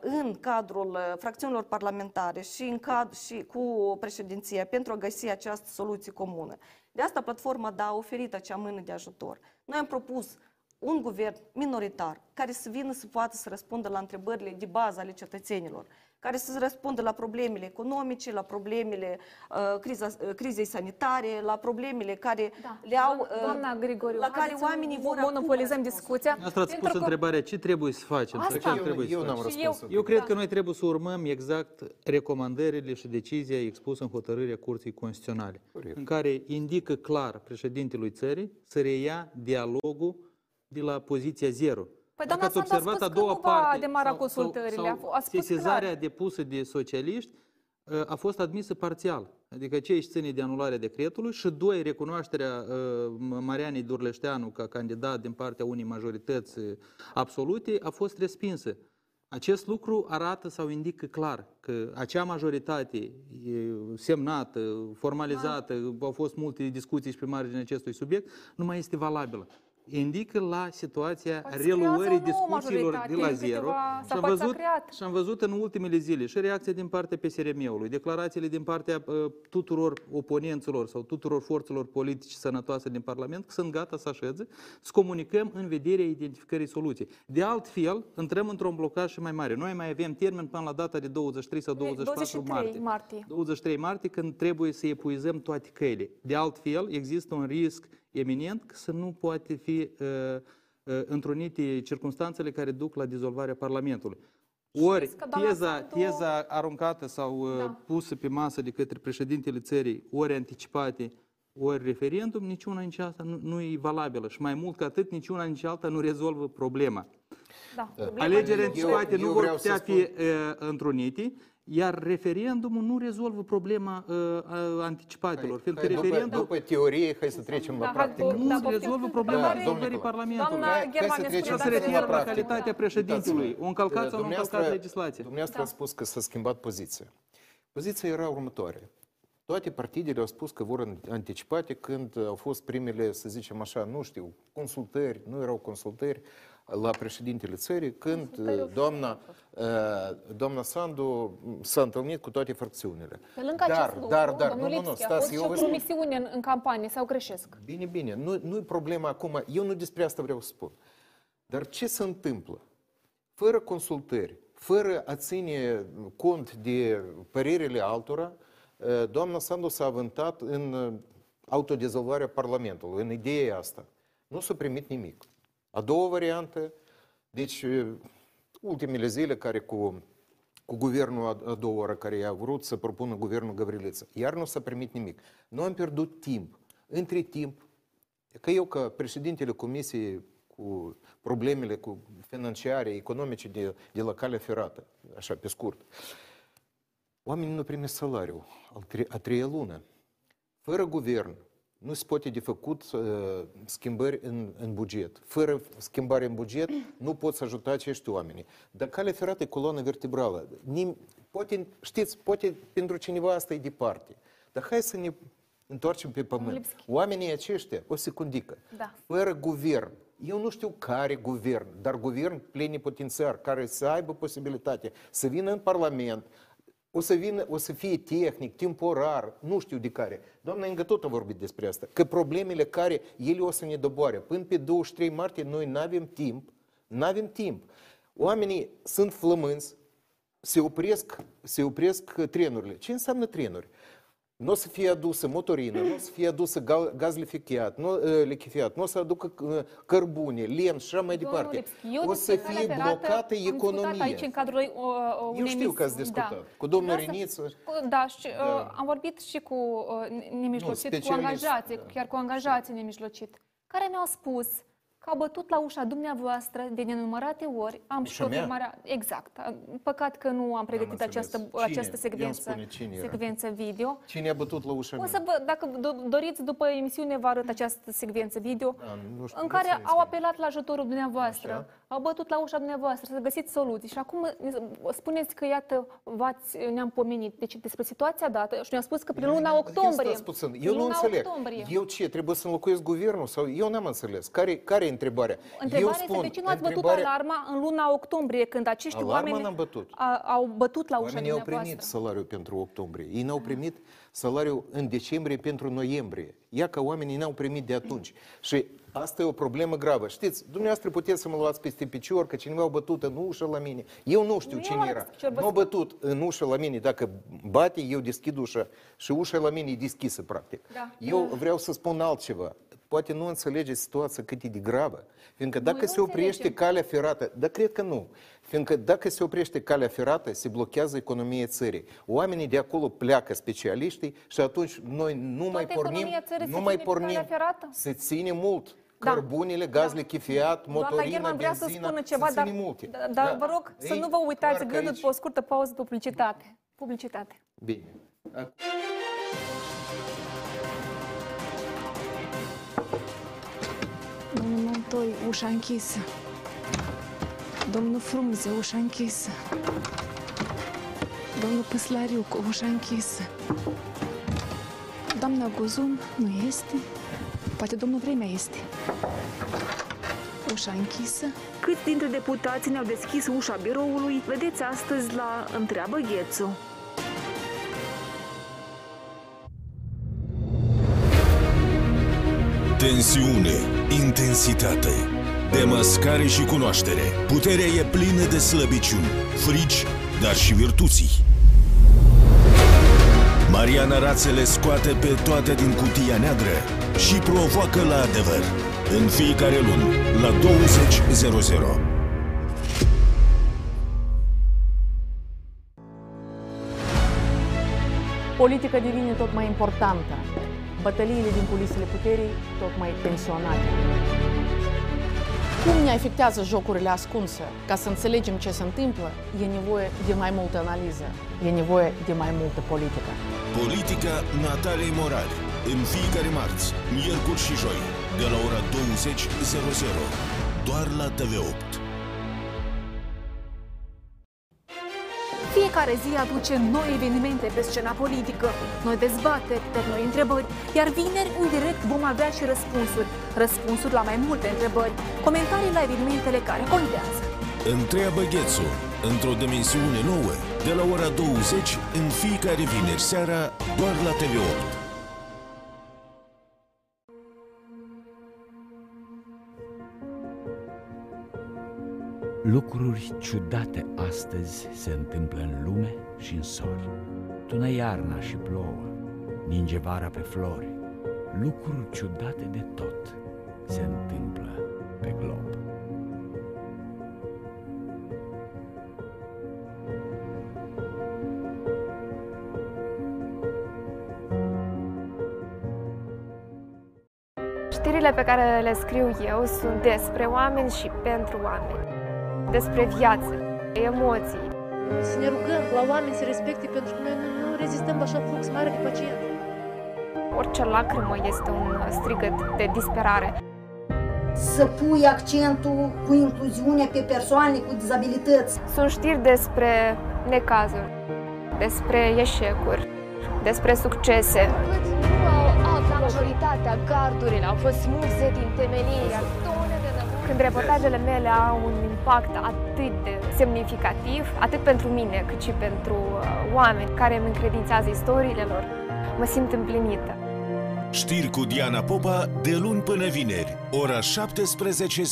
în cadrul fracțiunilor parlamentare și, în cadru, și cu președinția pentru a găsi această soluție comună. De asta Platforma D A a oferit acea mână de ajutor. Noi am propus un guvern minoritar care să vină să poată să răspundă la întrebările de bază ale cetățenilor, care să răspundă la problemele economice, la problemele uh, criza, uh, crizei sanitare, la problemele care da. le au, uh, Doamna Grigoriu, la care oamenii vor monopolizăm discuția. Asta ați spus că întrebarea, ce trebuie să facem? Asta? Eu, trebuie eu, să facem. Eu, eu, eu cred da. că noi trebuie să urmăm exact recomandările și decizia expusă în hotărârea Curții Constituționale, Corect. în care indică clar președintelui țării să reia dialogul de la poziția zero. Păi doamna Sandu a spus că nu va demara consultările. Sesizarea depusă de socialiști a fost admisă parțial. Adică ce își ține de anularea decretului și doi, recunoașterea Marianei Durleșteanu ca candidat din partea unei majorități absolute a fost respinsă. Acest lucru arată sau indică clar că acea majoritate semnată, formalizată, au fost multe discuții și pe marginea acestui subiect, nu mai este valabilă. Indică la situația reluării discuțiilor de la zero și am, văzut, și am văzut în ultimele zile și reacția din partea P S R M-ului, declarațiile din partea uh, tuturor oponenților sau tuturor forțelor politici sănătoase din Parlament, că sunt gata să așeze, să comunicăm în vederea identificării soluției. De altfel, intrăm într-un blocaj și mai mare. Noi mai avem termen până la data de douăzeci și trei sau douăzeci și patru martie. douăzeci și trei martie, când trebuie să epuizăm toate căile. De altfel, există un risc eminent că să nu poate fi uh, uh, întrunite circunstanțele care duc la dizolvarea Parlamentului. Ori teza, teza aruncată sau da. pusă pe masă de către președintele țării, ori anticipate, ori referendum, niciuna nici alta nu, nu e valabilă. Și mai mult ca atât, niciuna nici alta nu rezolvă problema. Da. Da. Alegerile anticipate eu, nu eu vor putea fi uh, întrunite. Iar referendumul nu rezolvă problema uh, anticipatelor. Hai, hai, referendum... după, după teorie, hai să trecem da, la practică. Nu da, rezolvă problema rezolvării da, Parlamentului. Să se referă la calitatea președintelui. O încălcat sau nu încălcat legislația. Dumneavoastră da. a spus că s-a schimbat poziția. Poziția era următoare. Toate partidele au spus că vor anticipate când au fost primele, să zicem așa, nu știu, consultări, nu erau consultări, la președintele țării, când doamna, doamna Sandu s-a întâlnit cu toate fracțiunile. Dar, lucru, dar, dar, nu, nu, nu, stați, eu vă spun. În campanie, sau greșesc? Bine, bine, nu, nu e problema acum, eu nu despre asta vreau să spun. Dar ce se întâmplă? Fără consultări, fără a ține cont de părerile altora, doamna Sandu s-a avântat în autodizolvarea Parlamentului, în ideea asta. Nu s-a primit nimic. A doua variantă, deci ultimele zile care cu, cu guvernul a, a doua oră care i-a vrut să propună guvernul Gavrilița, iar nu s-a primit nimic. Nu am pierdut timp. Între timp, că eu ca președintele Comisiei cu problemele cu financiare, economice de, de la calea ferată, așa pe scurt, oamenii nu primesc salariul a treia lună. Fără guvern nu se poate de făcut uh, schimbări în, în buget. Fără schimbare în buget nu poți ajuta acești oameni. Dar calea ferată e coloana vertebrală. Nim, poate, știți, poate pentru cineva asta e departe. Dar hai să ne întoarcem pe pământ. Lipschi. Oamenii aceștia, o secundică, da. Fără guvern, eu nu știu care guvern, dar guvern plenipotențiar, care să aibă posibilitate să vină în Parlament, o să, vină, o să fie tehnic, temporar, nu știu de care. Doamna Inga tot a vorbit despre asta, că problemele care ele o să ne doboare. Până pe douăzeci și trei martie noi n-avem timp, n-avem timp. Oamenii sunt flămânți, se opresc, se opresc trenurile. Ce înseamnă trenuri? Nu o să fie adusă motorină, nu o să fie adusă gaz lichefiat, nu, nu o să aducă cărbune, lemn și așa mai departe. O să fie blocată economia. Am discutat aici în cadrul unei... Eu știu că ați discutat. Cu domnul Riniță. Da, și am vorbit și cu nemijlocit, cu angajații, chiar cu angajații nemijlocit, care mi-au spus că au bătut la ușa dumneavoastră de nenumărate ori. Am și confirmarea. Exact. Păcat că nu am pregătit am această, această secvență, secvență video. Cine a bătut la ușa mea? O să vă, dacă doriți, după emisiune vă arăt această secvență video, da, știu, în care au apelat la ajutorul dumneavoastră. Așa. Au bătut la ușa dumneavoastră să găsiți soluții. Și acum spuneți că, iată, ne-am pomenit. Deci despre situația dată. Și ne-a spus că prin luna octombrie... Eu nu înțeleg. Eu ce? Trebuie să înlocuiesc guvernul? Sau eu n-am înțeles. Care e întrebarea? Întrebarea eu spun, este de ce nu ați bătut alarma în luna octombrie, când acești oameni bătut. A, au bătut la ușa oamenii dumneavoastră? Oamenii au primit salariul pentru octombrie. Ei n-au primit salariul în decembrie pentru noiembrie. Ia că oamenii n-au primit de atunci. Și asta e o problemă gravă. Știți, dumneavoastră puteți să mă luați peste picior, că cineva a bătut în ușă la mine. Eu nu știu cine era. Nu a bătut în ușă la mine. Dacă bate, eu deschid ușa și ușa la mine e deschisă, practic. Da. Eu vreau să spun altceva. Poate nu înțelegeți situația cât e de gravă. Fiindcă dacă Noi se oprește calea ferată, dar cred că nu. Fiindcă dacă se oprește calea ferată, se blochează economia țării. Oamenii de acolo pleacă, specialiștii, și atunci noi nu Toată mai pornim, nu mai pornim, se ține mult. Da. Cărbunile, gaz lichefiat, da. motorina, benzină, ceva, se ține dar, multe. Dar da, da. vă rog Ei, să nu vă uitați gândul aici... pe o scurtă pauză de publicitate. publicitate. Bine. Acum... Domnul Montoi, ușa închisă. Domnul Frunze, ușa închisă. Domnul Păslariuc, ușa închisă. Doamna Guzum nu este. Poate domnul Vremea este. Ușa închisă. Câți dintre deputați ne-au deschis ușa biroului, vedeți astăzi la Întreabă Ghețu. Tensiune, intensitate, demascare și cunoaștere. Puterea e plină de slăbiciuni, frici, dar și virtuții. Mariana Rațele scoate pe toate din cutia neagră și provoacă la adevăr. În fiecare lună, la douăzeci zero zero. Politica devine tot mai importantă. Bătăliile din culisele puterii tot mai tensionate. Cum ne afectează jocurile ascunse? Ca să înțelegem ce se întâmplă, e nevoie de mai multă analiză, e nevoie de mai multă politică. Politica Nataliei Morari, în fiecare marți, miercuri și joi, de la ora douăzeci, doar la T V opt. Fiecare zi aduce noi evenimente pe scena politică, noi dezbateri, noi întrebări, iar vineri în direct vom avea și răspunsuri. Răspunsuri la mai multe întrebări, comentarii la evenimentele care contează. Întreabă Ghețu, într-o dimensiune nouă, de la ora douăzeci, în fiecare vineri seara, doar la T V opt. Lucruri ciudate astăzi se întâmplă în lume și în sori. Tună iarna și plouă, ninge vara pe flori. Lucruri ciudate de tot se întâmplă pe glob. Știrile pe care le scriu eu sunt despre oameni și pentru oameni, despre viață, emoții. Să ne rugăm la oameni să respecte, pentru că noi nu, nu rezistăm la așa flux mare de pacient. Orice lacrimă este un strigăt de disperare. Să pui accentul cu incluziunea pe persoane cu dizabilități. Sunt știri despre necazuri, despre eșecuri, despre succese. Majoritatea cardurilor au fost smulse din temelie. Când reportajele mele au un impact atât de semnificativ, atât pentru mine, cât și pentru oameni care îmi încredințează istoriile lor, mă simt împlinită. Știri cu Diana Popa, de luni până vineri, ora șaptesprezece.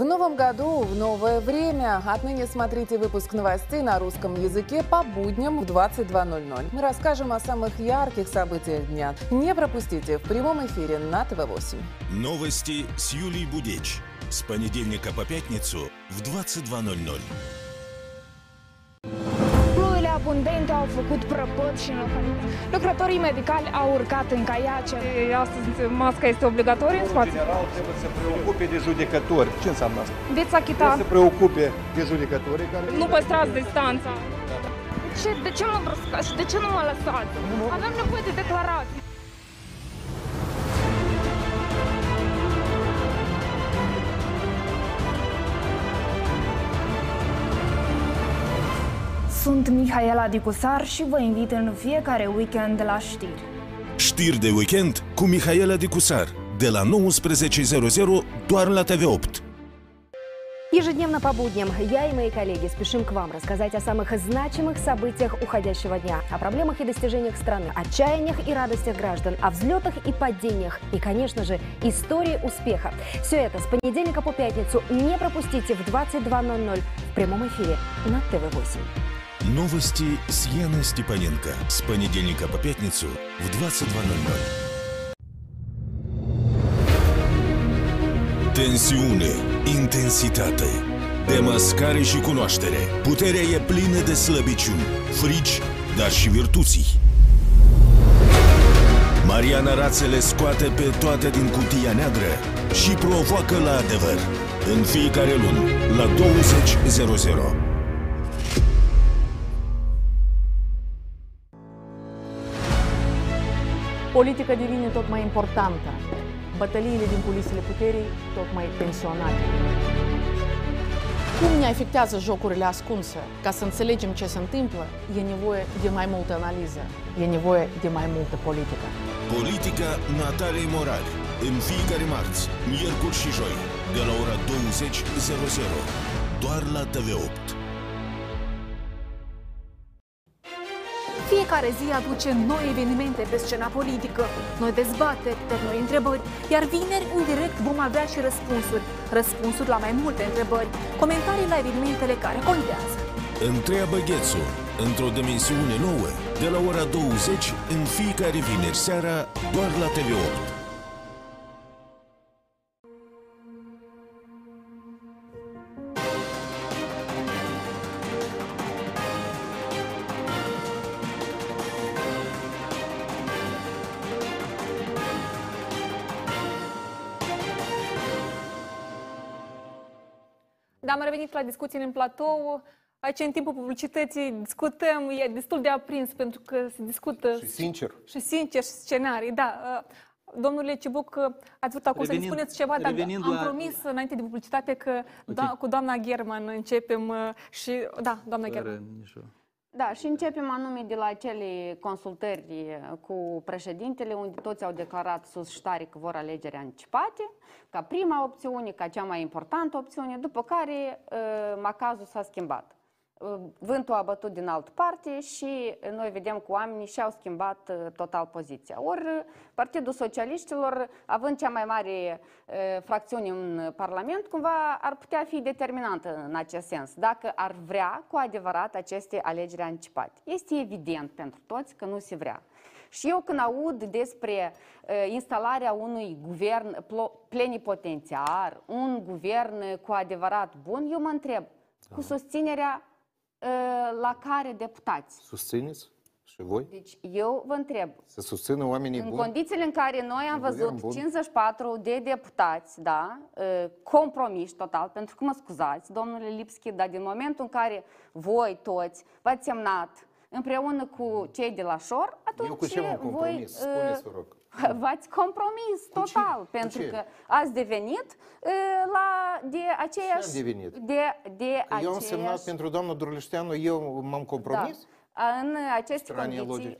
В новом году, в новое время. Отныне смотрите выпуск новостей на русском языке по будням в двадцать два ноль ноль. Мы расскажем о самых ярких событиях дня. Не пропустите в прямом эфире на тэ вэ восемь. Новости с Юлией Будеч. С понедельника по пятницу в двадцать два ноль ноль. Ploile abundente au făcut prăpăd și lucrătorii medicali au urcat în caiace. Astăzi masca este obligatorie în spațiu. General trebuie să se preocupe de judecători. Ce înseamnă asta? Veți achita. Trebuie să se preocupe de judecătorii care... Nu păstrați distanța. Ce, de ce mă bruscați și de ce nu mă lăsați? Nu. Avem nevoie de declarații. Sunt Mihaela Dicusar și vă invit în fiecare weekend la știri. Știri de weekend cu Mihaela Dicusar, de la nouăsprezece doar la тэ вэ opt. Ежедневно по будням я и мои коллеги спешим к вам рассказать о самых значимых событиях уходящего дня, о проблемах и достижениях страны, о чаяниях и радостях граждан, о взлетах и падениях и, конечно же, истории успеха. Все это с понедельника по пятницу не пропустите в двадцать два ноль ноль в прямом эфире на тэ вэ восемь. Новости с Яной Степаненко. С понедельника по пятницу в douăzeci și doi zero zero. Tensiune, intensitate, demascare și cunoaștere. Puterea e plină de slăbiciuni, frici, dar și virtuții. Mariana Rațele scoate pe toate din cutia neagră și provoacă la adevăr. În fiecare lună, la douăzeci. Politica devine tot mai importantă, bătăliile din culisele puterii tot mai tensionate. Cum ne afectează jocurile ascunse? Ca să înțelegem ce se întâmplă, e nevoie de mai multă analiză, e nevoie de mai multă politică. Politica Nataliei Morari, în fiecare marți, miercuri și joi, de la ora douăzeci doar la тэ вэ opt. Fiecare zi aduce noi evenimente pe scena politică, noi dezbateri, noi întrebări, iar vineri, în direct, vom avea și răspunsuri. Răspunsuri la mai multe întrebări, comentarii la evenimentele care contează. Întreabă Ghețu, într-o dimensiune nouă, de la ora douăzeci, în fiecare vineri seara, doar la тэ вэ opt. Am revenit la discuții în platou. Aici, în timpul publicității, discutăm, e destul de aprins, pentru că se discută... Și sincer. Și sincer, și scenarii, da. Domnule Ciubuc, ați vrut acum revenind, să ne spuneți ceva, dar am la... promis înainte de publicitate că okay. do cu doamna Gherman începem și... Da, doamna Gherman. Da, și începem anume de la acele consultări cu președintele, unde toți au declarat sus și tare că vor alegeri anticipate, ca prima opțiune, ca cea mai importantă opțiune, după care macazul s-a schimbat. vântul a bătut din altă parte și noi vedem că oamenii și-au schimbat total poziția. Ori Partidul Socialiștilor, având cea mai mare fracțiune în Parlament, cumva ar putea fi determinantă în acest sens, dacă ar vrea cu adevărat aceste alegeri anticipate. Este evident pentru toți că nu se vrea. Și eu când aud despre uh, instalarea unui guvern plenipotențiar, un guvern cu adevărat bun, eu mă întreb, da, cu susținerea uh, la care deputați? Susțineți? Și voi? Deci eu vă întreb. Să susțină oamenii buni? În condițiile în care noi am văzut cincizeci și patru de deputați, da, uh, compromiși total, pentru că mă scuzați, domnule Lipschi, dar din momentul în care voi toți v-ați semnat împreună cu cei de la Șor, atunci voi v-ați compromis total, pentru că ați devenit la, de aceeași... Ce am devenit? De, de că eu am semnat pentru doamna Durleșteanu, eu m-am compromis? Da. În aceste condiții,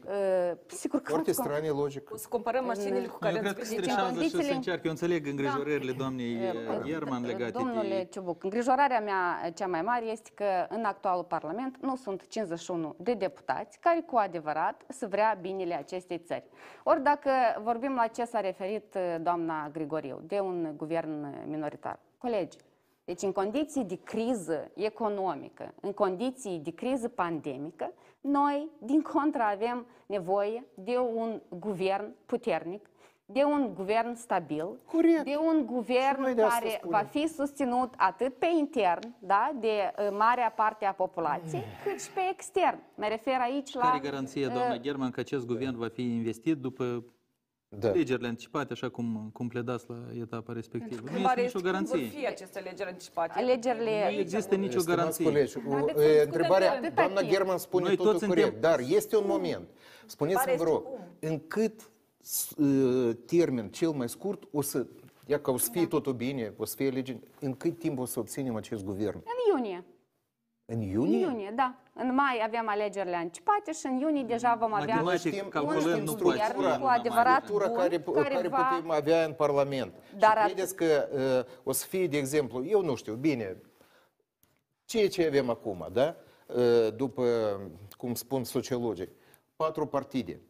sigur că foarte stranie logic. O să comparăm mașinile cu care ați spus. Eu înțeleg îngrijorările doamnei Gherman legate de... Domnule Ciubuc, îngrijorarea mea cea mai mare este că în actualul Parlament nu sunt cincizeci și unu de deputați care cu adevărat să vrea binele acestei țări. Ori dacă vorbim la ce s-a referit doamna Grigoriu, de un guvern minoritar. Colegi, deci în condiții de criză economică, în condiții de criză pandemică, noi, din contră, avem nevoie de un guvern puternic, de un guvern stabil, Corect. de un guvern de care va fi susținut atât pe intern, da, de uh, marea parte a populației, cât și pe extern. Mă refer aici la... Care garanție, uh, doamna Gherman, că acest guvern va fi investit după... Da. Alegerile anticipate, așa cum, cum pledați la etapa respectivă. Nu există nicio garanție. Vor fi aceste alegeri anticipate? Alegerile... Nu există nicio garanție. Colegi, întrebarea, doamna Gherman spune noi totul corect, dar este un moment. Spuneți-mi, vă rog, în cât termen cel mai scurt o să, iacă o să fie totul bine, o să fie alegeri, în cât timp o să obținem acest guvern? În iunie. În iunie? În iunie, da. În mai avem alegerile anticipate și în iunie deja vom avea un guvern cu adevărat bun care, care va... putem avea în Parlament. Dar și credeți că uh, o să fie, de exemplu, eu nu știu, bine, ceea ce avem acum, da? Uh, după, cum spun sociologii, patru partide.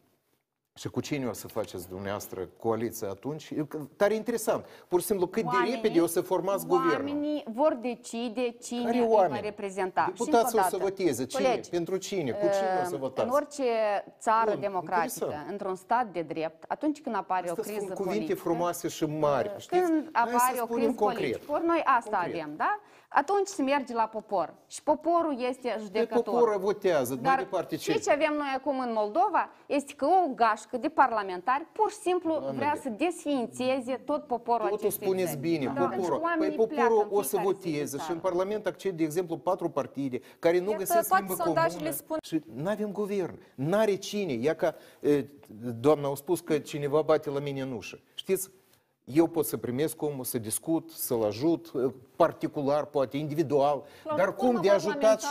Și cu cine o să faceți dumneavoastră coaliție atunci? E tare interesant. Pur și simplu, cât oamenii, de repede o să formați guvernul. Oamenii vor decide cine îi va reprezenta. Deputații o să voteze. Cine? Colegi, pentru cine? Cu cine o să votați? În orice țară Bun, democratică, într-un stat de drept, atunci când apare asta o criză sunt cuvinte politică, frumoase și mari. Știți? Când apare o criză politică, noi asta concret. avem, da? Atunci se merge la popor. Și poporul este judecător. De poporul votează. Dar de parte ce? ce avem noi acum în Moldova este că o gașcă de parlamentari pur și simplu Doamne vrea de. să desființeze tot poporul Totul acestei țări. spuneți bine, da. poporul. Da. Păi poporul o să voteze și în Parlament accede, de exemplu, patru partide care nu găsesc limbă comună. Spun... Și n-avem guvern. N-are cine. Ia ca, doamna a spus că cineva bate la mine în ușă. Știți? Eu pot să primesc omul, să discut, să-l ajut, particular, poate, individual, la dar cum de ajutat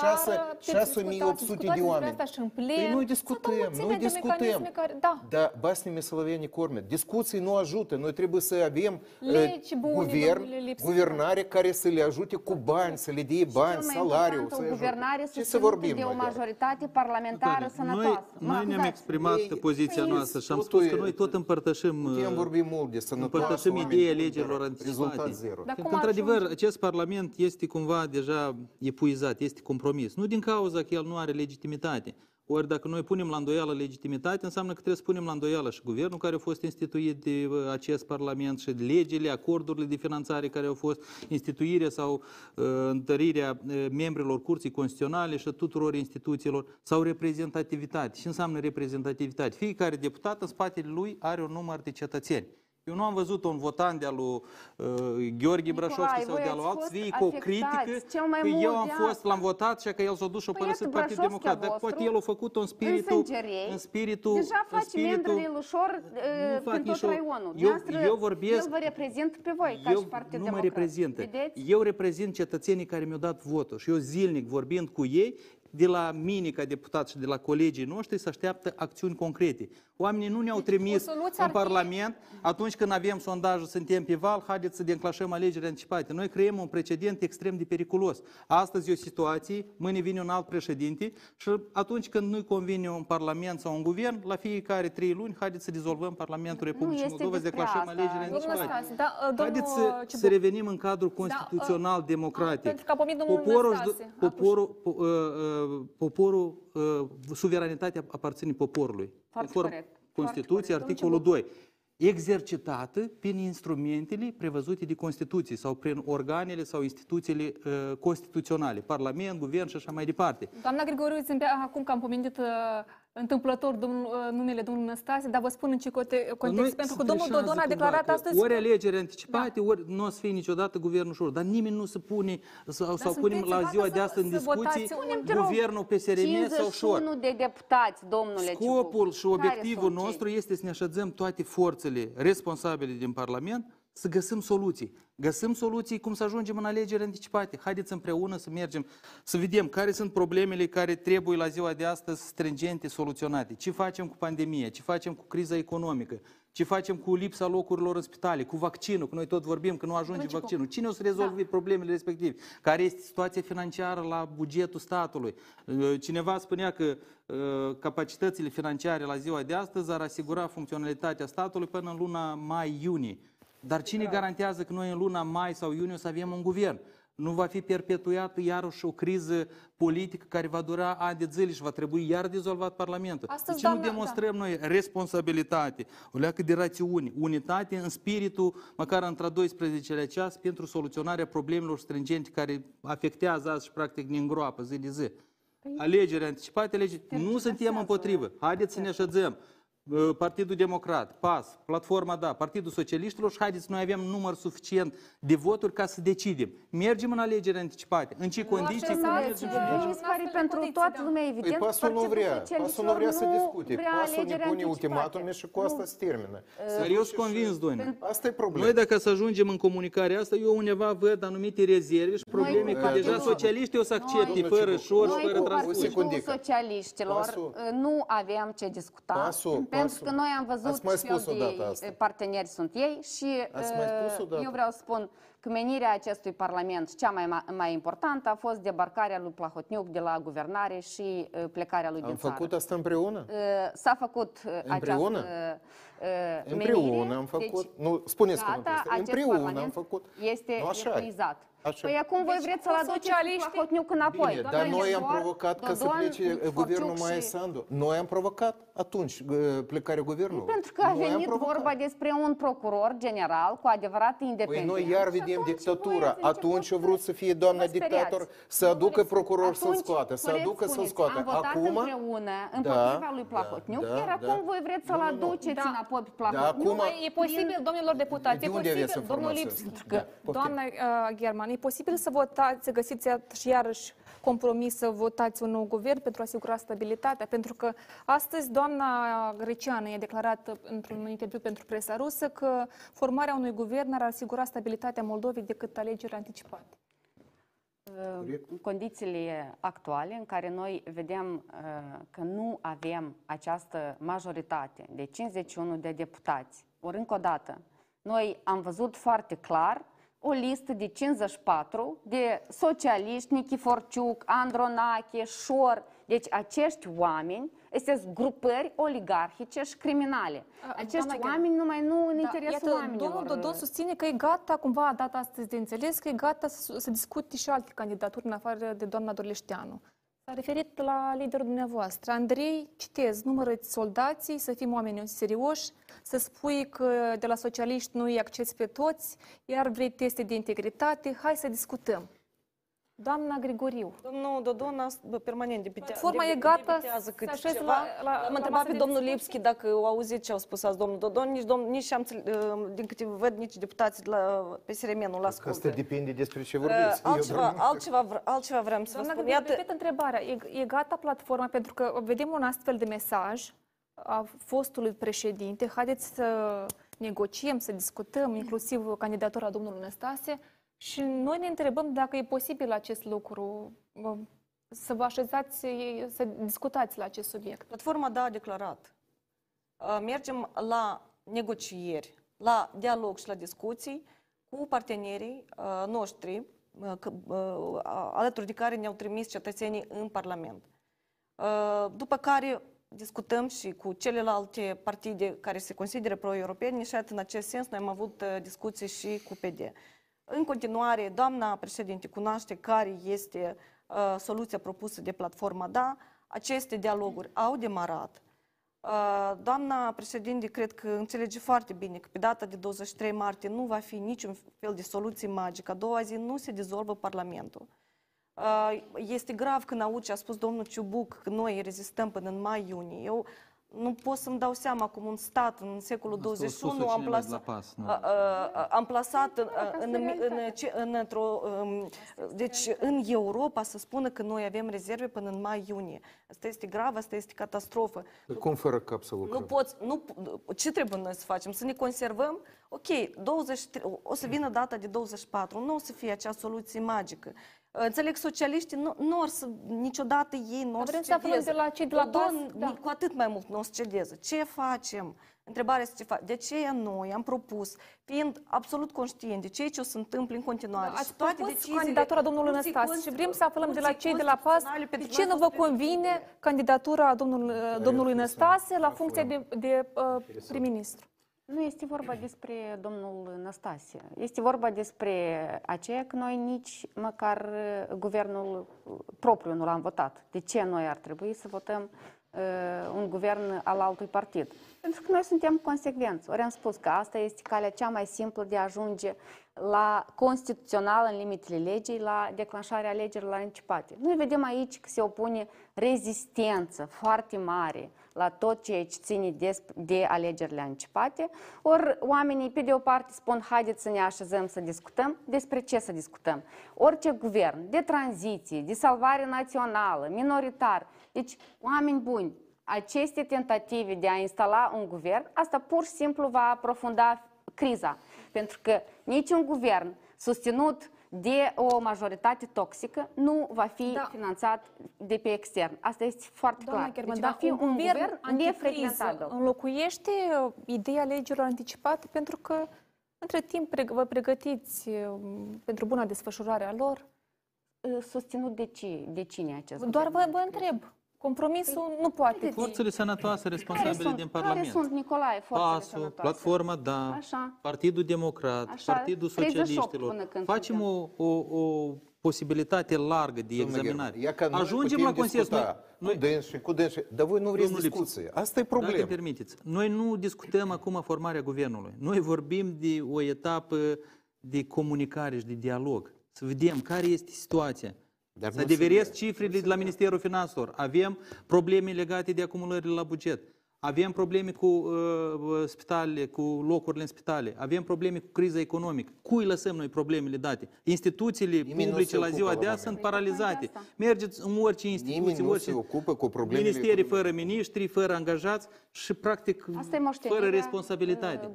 șase mii opt sute de oameni? Păi noi discutăm, noi discutăm. Care, da. Dar basnime Sălăveni Corme, discuții nu ajută, noi trebuie să avem Legi, bune, guvern, guvernare care să le ajute cu bani, să le dea bani, salariu. Să guvernare ce să vorbim de o majoritate parlamentară sănătoasă. Noi ne-am exprimat poziția noastră și am spus că noi tot împărtășim... Putem vorbi mult de sănătoasă. Sunt ideea alegerilor anticipate. Într-adevăr, acest Parlament este cumva deja epuizat, este compromis. Nu din cauza că el nu are legitimitate. Ori dacă noi punem la îndoială legitimitate, înseamnă că trebuie să punem la îndoială și guvernul care a fost instituit de acest Parlament și legile, acordurile de finanțare care au fost, instituirea sau uh, întărirea membrilor Curții Constituționale și tuturor instituțiilor, sau reprezentativitate. Ce înseamnă reprezentativitate? Fiecare deputat în spatele lui are un număr de cetățeni. Eu nu am văzut un votant de-a lui uh, Gheorghe Brașovski sau de-a lui alții cu o critică că eu am fost, l-am votat și că el s-a dus și a părăsit Partidul Democrat. Dar poate el a făcut-o în spiritul... În spiritul... Deja faci membrii lui Șor pentru raionul. Eu vorbesc... El vă reprezint pe voi ca și Partidul Democrat. Eu nu mă reprezintă. Eu reprezint cetățenii care mi-au dat votul și eu zilnic vorbind cu ei de la mine, ca deputat, și de la colegii noștri, se așteaptă acțiuni concrete. Oamenii nu ne-au trimis în Parlament, atunci când avem sondajul, suntem pe val, haideți să declanșăm alegeri anticipate. Noi creăm un precedent extrem de periculos. Astăzi e o situație, mâine vine un alt președinte și atunci când nu-i convine un Parlament sau un guvern, la fiecare trei luni, haideți să dizolvăm Parlamentul Republicii Moldova, să declanșăm alegeri anticipate. Haideți să revenim în cadrul constituțional-democratic. Poporul, suveranitatea aparține poporului. Conform Constituției, articolul doi. Exercitată prin instrumentele prevăzute de Constituție sau prin organele sau instituțiile uh, constituționale, Parlament, Guvern și așa mai departe. Doamna Grigoriu, acum că am pomenit uh, întâmplător domn, uh, numele domnului Năstase, dar vă spun în ce context, noi pentru că domnul Dodon a declarat astăzi... Ori alegeri anticipate, da. Ori nu o să fie niciodată guvernul Șor, dar nimeni nu se pune sau, sau punem la ziua de astăzi în discuții guvernul P S R M sau Șor. cincizeci și unu de deputați, domnule Ciubuc. Scopul și obiectivul nostru este să ne așezăm toate forțele responsabile din Parlament, să găsim soluții. Găsim soluții cum să ajungem în alegeri anticipate. Haideți împreună să mergem, să vedem care sunt problemele care trebuie la ziua de astăzi stringente, soluționate. Ce facem cu pandemia, ce facem cu criza economică, ce facem cu lipsa locurilor în spitale, cu vaccinul, că noi tot vorbim că nu ajunge vaccinul. Cine o să rezolve da. problemele respective? Care este situația financiară la bugetul statului? Cineva spunea că capacitățile financiare la ziua de astăzi ar asigura funcționalitatea statului până în luna mai-iunie. Dar cine garantează că noi în luna mai sau iunie o să avem un guvern? Nu va fi perpetuată iarăși o criză politică care va dura ani de zile și va trebui iar dizolvat Parlamentul. Astăzi, deci doamna, nu demonstrăm da. noi responsabilitate, o leacă de rațiuni, unitate în spiritul, măcar între a doisprezecelea ceas, pentru soluționarea problemelor stringente care afectează azi și practic ne îngroapă zi de zi. Alegeri anticipate, alegeri. Nu suntem împotrivă. Haideți să ne așezăm. Partidul Democrat, P A S, Platforma D A, Partidul Socialiștilor și haideți, noi avem număr suficient de voturi ca să decidem. Mergem în alegeri anticipate. În ce condiții? Mi se pare pentru toată lumea evident. Pasul nu vrea. Pasul nu vrea să discute. Pasul ne pune ultimatume și cu asta se termină. Serios convins, Doina. Asta e problema. Noi dacă să ajungem în comunicarea asta, eu undeva văd anumite rezerve și probleme că deja socialiștii o să accepte fără Șor, fără transport. Noi cu socialiștilor nu avem ce discuta. Pentru că noi am văzut și parteneri sunt ei și eu vreau să spun că menirea acestui Parlament, cea mai, mai importantă, a fost debarcarea lui Plahotniuc de la guvernare și plecarea lui am din țară. Am făcut asta împreună? S-a făcut împreună? Această menire. Împreună am făcut. Deci, nu, spuneți gata, cum am împreună am făcut. Este nu așa epuizat. Așa. Păi acum voi vreți să-l aduceți Plahotniuc înapoi. Bine, dar noi am provocat Dodon, că să plece Dodon, guvernul Maia Sandu. Noi am provocat atunci plecarea guvernului. Pentru că a noi venit vorba despre un procuror general cu adevărat independent. Păi noi iar vedem dictatura. Atunci a vrut să fie doamna dictator, să aducă procuror să-l scoată, să aducă să-l scoată. Am votat împreună împotriva lui Plahotniuc, iar acum voi vreți să-l aduceți înapoi pe Plahotniuc. E posibil, domnilor deputați, e posibil, domnul Lipschi, doamna Gherman, e posibil să votați, să găsiți și iarăși compromis, să votați un nou guvern pentru a asigura stabilitatea? Pentru că astăzi doamna Greceană i-a declarat într-un interviu pentru presa rusă că formarea unui guvern ar asigura stabilitatea Moldovei decât alegeri anticipate. În condițiile actuale în care noi vedem că nu avem această majoritate de cincizeci și unu de deputați, ori încă o dată, noi am văzut foarte clar o listă de cincizeci și patru de socialiști, Nichiforciuc, Andronache, Șor. Deci acești oameni este grupări oligarhice și criminale. A, acești oameni numai nu în da, interesul iată, oamenilor. Domnul Dodon susține că e gata, cumva a dat astăzi de înțeles, că e gata să, să discute și alte candidaturi în afară de doamna Durleșteanu. S-a referit la liderul dumneavoastră. Andrei, citez, numărăți soldații, să fim oameni serioși, să spui că de la socialiști nu-i acces pe toți, iar vrei teste de integritate, hai să discutăm. Doamna Grigoriu. Domnul Dodon permanent debitează. Platforma e gata să așez la... Am întrebat pe domnul Lipschi dacă au auzit ce au spus azi domnul Dodon. Nici am, din câte văd, nici deputații de la P S R M nu-l ascultă. Asta depinde despre ce vorbiți. Altceva vreau să vă spun. Doamna, repet întrebarea. E gata platforma? Pentru că vedem un astfel de mesaj a fostului președinte. Haideți să negociem, să discutăm, inclusiv candidatura domnului Năstase. Și noi ne întrebăm dacă e posibil acest lucru să vă așezați, să discutați la acest subiect? Platforma D A a declarat. Mergem la negocieri, la dialog și la discuții cu partenerii noștri, alături de care ne-au trimis cetățenii în Parlament. După care discutăm și cu celelalte partide care se consideră pro-europene și în acest sens noi am avut discuții și cu P D. În continuare, doamna președinte cunoaște care este uh, soluția propusă de Platforma D A. Aceste dialoguri au demarat. Uh, doamna președinte cred că înțelege foarte bine că pe data de douăzeci și trei martie nu va fi niciun fel de soluție magică. A doua zi nu se dizolvă Parlamentul. Este grav când auzi ce a spus domnul Ciubuc, că noi rezistăm până în mai-iunie. Eu nu pot să-mi dau seama cum un stat în secolul douăzeci și unu am plasat, pas, a, a, am plasat în, în, în, în, într-o, deci în Europa să spună că noi avem rezerve până în mai-iunie. Asta este grav, asta este catastrofă. Cum fără cap să lucrăm? Nu poți, nu, ce trebuie noi să facem? Să ne conservăm? Ok, douăzeci și trei, o să vină data de douăzeci și patru, nu o să fie acea soluție magică. Înțeleg, socialiștii nu, nu or să, niciodată ei nu or să cedeze. Vrem să de la cei de la P A S, da. Cu atât mai mult nu o să cedeze. Ce facem? Întrebarea este ce facem. De aceea noi am propus, fiind absolut conștienți de ceea ce o să întâmple în continuare. Da, ați toate propus candidatura domnului Năstase și vrem să aflăm de la cei de la P A S de ce nu vă convine candidatura domnului, domnului Năstase la funcția de, de uh, prim-ministru. Nu este vorba despre domnul Năstase. Este vorba despre aceea că noi nici măcar guvernul propriu nu l-am votat. De ce noi ar trebui să votăm uh, un guvern al altui partid? Pentru că noi suntem consecvenți. Ori am spus că asta este calea cea mai simplă de a ajunge la constituțional în limitele legii, la declanșarea alegerilor anticipate. Noi vedem aici că se opune rezistență foarte mare la tot ceea ce ține de alegerile anticipate. Ori oamenii, pe de o parte, spun haideți să ne așezăm să discutăm. Despre ce să discutăm? Orice guvern, de tranziție, de salvare națională, minoritar. Deci, oameni buni, aceste tentative de a instala un guvern, asta pur și simplu va aprofunda criza. Pentru că niciun guvern susținut de o majoritate toxică nu va fi da. finanțat de pe extern. Asta este foarte Doamna clar. Gherman, deci va fi un guvern, guvern nefrecventabil. Înlocuiește ideea alegerilor anticipate pentru că între timp vă pregătiți pentru buna desfășurare a lor. Susținut de, ci, de cine acest Doar guvern? Doar vă, vă întreb. Compromisul păi, nu poate fi. Forțele sănătoase responsabile sunt, din Parlament. Care sunt, Nicolae, forțele PAS-ul, sănătoase? Platforma D A, așa. Partidul Democrat, așa. Partidul Socialiștilor. Facem o, o, o posibilitate largă de Domnul examinare. Gherman, Ajungem la consens. Noi... Dar voi nu vreți discuție. Asta e problema. Dacă permiteți. Noi nu discutăm acum formarea guvernului. Noi vorbim de o etapă de comunicare și de dialog. Să vedem care este situația. Să adeveresc cifrele de la Ministerul Finanțelor. Avem probleme legate de acumulările la buget. Avem probleme cu uh, spitale, cu locurile în spitale. Avem probleme cu criza economică. Cui lăsăm noi problemele date? Instituțiile Nimeni publice la ziua de azi sunt paralizate. Mergeți în orice instituție, orice se ocupă cu problemele ministerii fără miniștri, fără angajați și practic fără responsabilitate.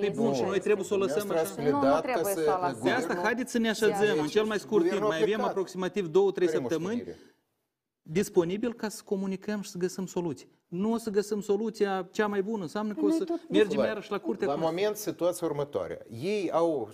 Pe bun, și noi trebuie să o lăsăm așa. Nu, nu trebuie să o lăsăm. De asta haideți să ne așezăm în cel mai scurt timp. Mai avem aproximativ două trei săptămâni disponibil ca să comunicăm și să găsim soluții. Nu o să găsim soluția cea mai bună, înseamnă că o să mergem iarăși la curte. La moment, situația următoare. Ei au,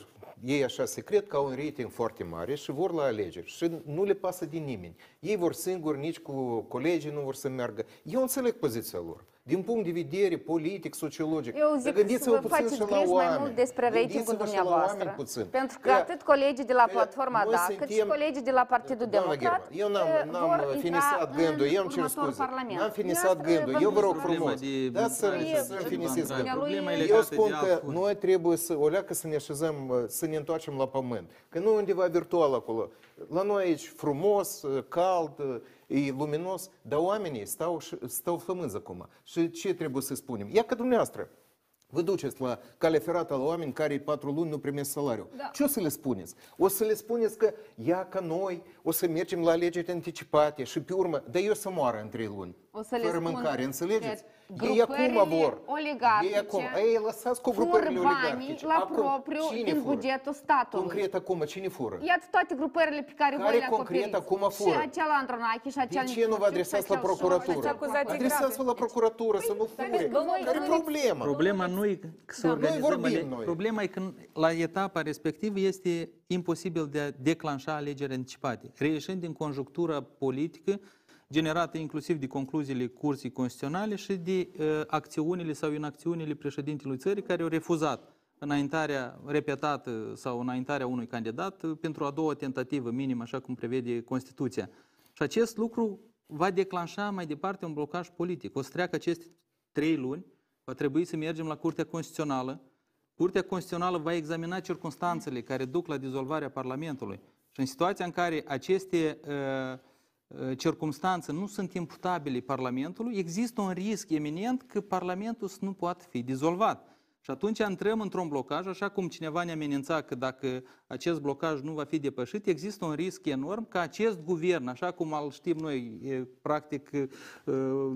ei așa se cred că au un rating foarte mare și vor la alegeri și nu le pasă de nimeni. Ei vor singuri, nici cu colegii nu vor să meargă. Eu înțeleg poziția lor. Din punct de vedere politic, sociologic. Eu zic să vă faceți griji mai mult despre ratingul dumneavoastră. Pentru că atât colegii de la Platforma D A, cât și colegii de la Partidul Democrat vor intra în următorul Parlament. N-am finisat gândul. Eu vă rog frumos. Dați să-mi finisez gândul. Eu spun că noi trebuie să o leacă să ne așezăm, să ne întoarcem la pământ. Că nu e undeva virtual acolo. La noi aici frumos, cald, e luminos, dar oamenii stau, stau flămânzi acum. Și ce trebuie să spunem? Ia că dumneavoastră vă duceți la calea ferată la oameni care patru luni nu primesc salariu. Da. Ce o să le spuneți? O să le spuneți că ia că noi o să mergem la alegeri anticipate și pe urmă, dar eu să moară în trei luni. O să fără le spun mâncare, înțelegeți? Că... grupările oligarhice, ei, lăsați cu grupările oligarhice. La propriu din bugetul statului. Concret acum, cine fură? Iată toate grupările pe care, care voi le acoperiți. Acum fură? Și acela Andronache și acela... De ce nu vă adresați la procuratură? Adresați-vă la procuratură, să nu fure. Care e problema? Problema nu e că să organizăm... Problema e că la etapa respectivă este imposibil de a declanșa alegeri anticipate, reieșind din conjunctura politică generată inclusiv de concluziile Curții Constituționale și de uh, acțiunile sau inacțiunile președintelui țării care au refuzat înaintarea repetată sau înaintarea unui candidat pentru a doua tentativă minimă, așa cum prevede Constituția. Și acest lucru va declanșa mai departe un blocaj politic. O să treacă aceste trei luni, va trebui să mergem la Curtea Constituțională. Curtea Constituțională va examina circunstanțele care duc la dizolvarea Parlamentului. Și în situația în care aceste uh, circumstanțe nu sunt imputabile Parlamentului, există un risc eminent că Parlamentul nu poate fi dizolvat. Și atunci intrăm într-un blocaj, așa cum cineva ne amenința că dacă acest blocaj nu va fi depășit, există un risc enorm că acest guvern, așa cum îl știm noi, e practic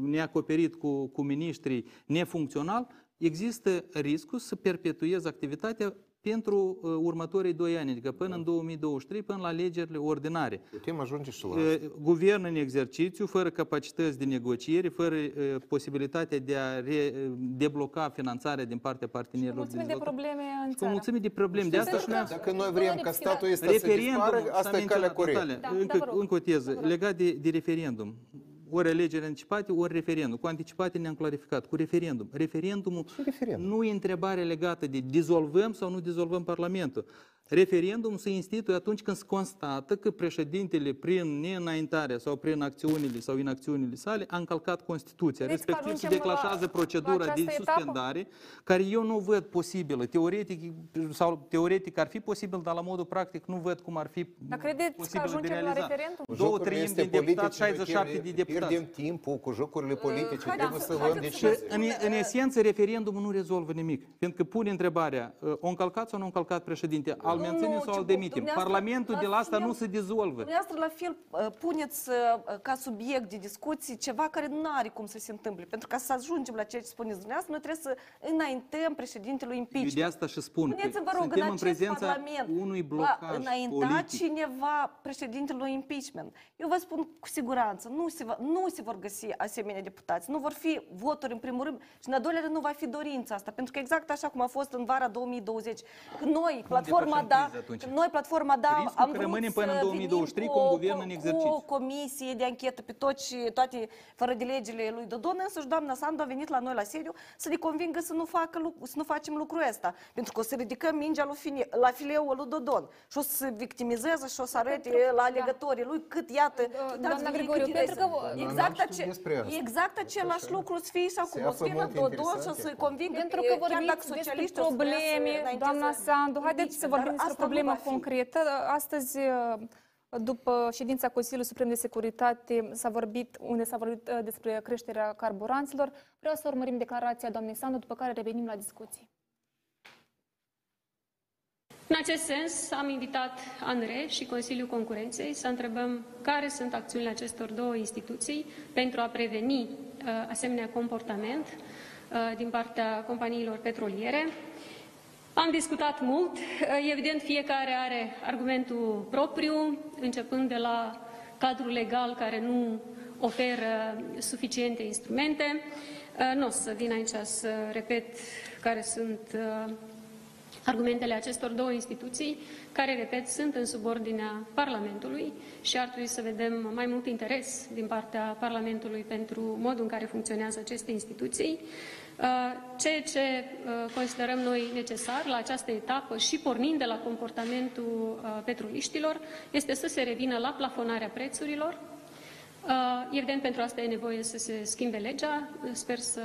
neacoperit cu, cu miniștrii, nefuncțional, există riscul să perpetueze activitatea pentru uh, următorii doi ani, adică până da. în două mii douăzeci și trei, până la alegerile ordinare. Putem ajunge și la asta. Uh, guvern în exercițiu, fără capacități de negociere, fără uh, posibilitatea de a re, uh, debloca finanțarea din partea partenerilor. Și cu mulțime de probleme în țară. Cu mulțime de probleme. De asta că, dacă noi vrem ca statul ăsta să dispară, asta e calea corectă. Da, încă, da, încă o teză, da, legat de, de referendum. Ori alegeri anticipate, ori referendum. Cu anticipate ne-am clarificat. Cu referendum. Referendumul referendum? nu e întrebare legată de dizolvăm sau nu dizolvăm Parlamentul. Referendumul se instituie atunci când se constată că președintele, prin neînaintarea sau prin acțiunile sau inacțiunile sale, a încălcat Constituția. Deci respectiv se declanșează procedura de suspendare, etapă? care eu nu văd posibilă. Teoretic, sau teoretic ar fi posibil, dar la modul practic nu văd cum ar fi dar credeți posibil că de realizat. La referendum? Două treimi din deputați, șaizeci și șapte de deputați. Pierdem timpul cu jocurile politice. Uh, trebuie să luăm decizii. În, în esență, referendumul nu rezolvă nimic. Pentru că pune întrebarea, o încălcat sau nu încălcat președinte? Menținem sau îl demitem. Parlamentul de la asta nu se dizolvă. Dumneavoastră, la fel, puneți ca subiect de discuții ceva care nu are cum să se întâmple. Pentru ca să ajungem la ceea ce spuneți dumneavoastră, noi trebuie să înaintăm președintelui impeachment. Eu de asta și spun că suntem în prezența unui blocaj înainta cineva președintelui impeachment. Eu vă spun cu siguranță, nu se, va, nu se vor găsi asemenea deputați. Nu vor fi voturi în primul rând și în al doilea rând nu va fi dorința asta. Pentru că exact așa cum a fost în vara două mii douăzeci, noi, platforma Da, noi, platforma D A, am vrut până în două mii douăzeci și trei cu, cu un guvern în exercițiu. Cu comisie de anchetă pe toți, toate fără de legile lui Dodon, însăși doamna Sandu a venit la noi la seriu să ne convingă să nu, facă, să nu facem lucrul ăsta. Pentru că o să ridicăm mingea lui fine, la fileul lui Dodon și o să se victimizeze și o să arăte pentru, la alegătorii da. lui cât iată. Da, doamna Grigoriu, pentru că exact, ace, exact același lucru să fie și acum. O să fie la Dodon și o să-i convingă pentru că vorbim despre probleme, doamna Sandu, haideți să vorbim o problemă concretă. Astăzi, după ședința Consiliului Suprem de Securitate, s-a vorbit, unde s-a vorbit despre creșterea carburanților. Vreau să urmărim declarația doamnei Sandu, după care revenim la discuții. În acest sens, am invitat ANRE și Consiliul Concurenței să întrebăm care sunt acțiunile acestor două instituții pentru a preveni asemenea comportament din partea companiilor petroliere. Am discutat mult, evident fiecare are argumentul propriu, începând de la cadrul legal care nu oferă suficiente instrumente. Nu o să vin aici să repet care sunt argumentele acestor două instituții, care, repet, sunt în subordinea Parlamentului și ar trebui să vedem mai mult interes din partea Parlamentului pentru modul în care funcționează aceste instituții. Ceea ce considerăm noi necesar la această etapă și pornind de la comportamentul petroliștilor este să se revină la plafonarea prețurilor. Evident, pentru asta e nevoie să se schimbe legea. Sper să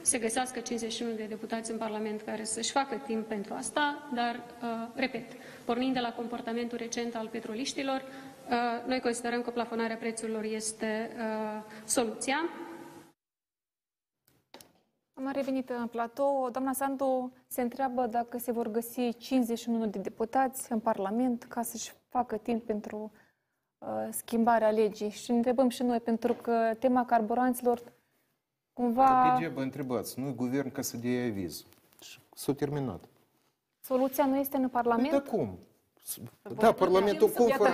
se găsească cincizeci și unu de deputați în Parlament care să-și facă timp pentru asta, dar, repet, pornind de la comportamentul recent al petroliștilor, noi considerăm că plafonarea prețurilor este soluția. Am revenit în platou. Doamna Sandu se întreabă dacă se vor găsi cincizeci și unu de deputați în Parlament ca să-și facă timp pentru uh, schimbarea legii. Și ne întrebăm și noi, pentru că tema carburanților cumva... Că degeaba întrebați, nu-i guvern ca să dea aviz. S-a terminat. Soluția nu este în Parlament? Da, cum? Da, Parlamentul cum fără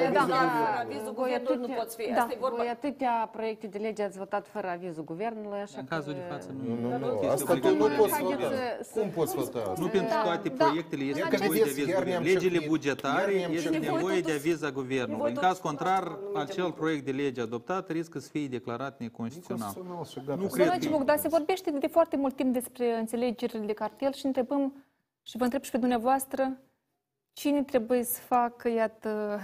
avizul guvernului nu poți fi. Asta e vorba. Atâtea proiecte de lege ați votat fără avizul guvernului, așa că... În cazul de față nu. Nu, nu, asta tu nu poți vota. Cum poți vota? Nu pentru toate proiectele este nevoie de avizul guvernului. Legile bugetare este nevoie de aviza guvernului. În caz contrar, acel proiect de lege adoptat riscă să fie declarat neconstituțional. Nu cred că... Dar se vorbește de foarte mult timp despre înțelegerile de cartel și întrebăm și vă întreb și pe dumneavoastră cine trebuie să facă, iată,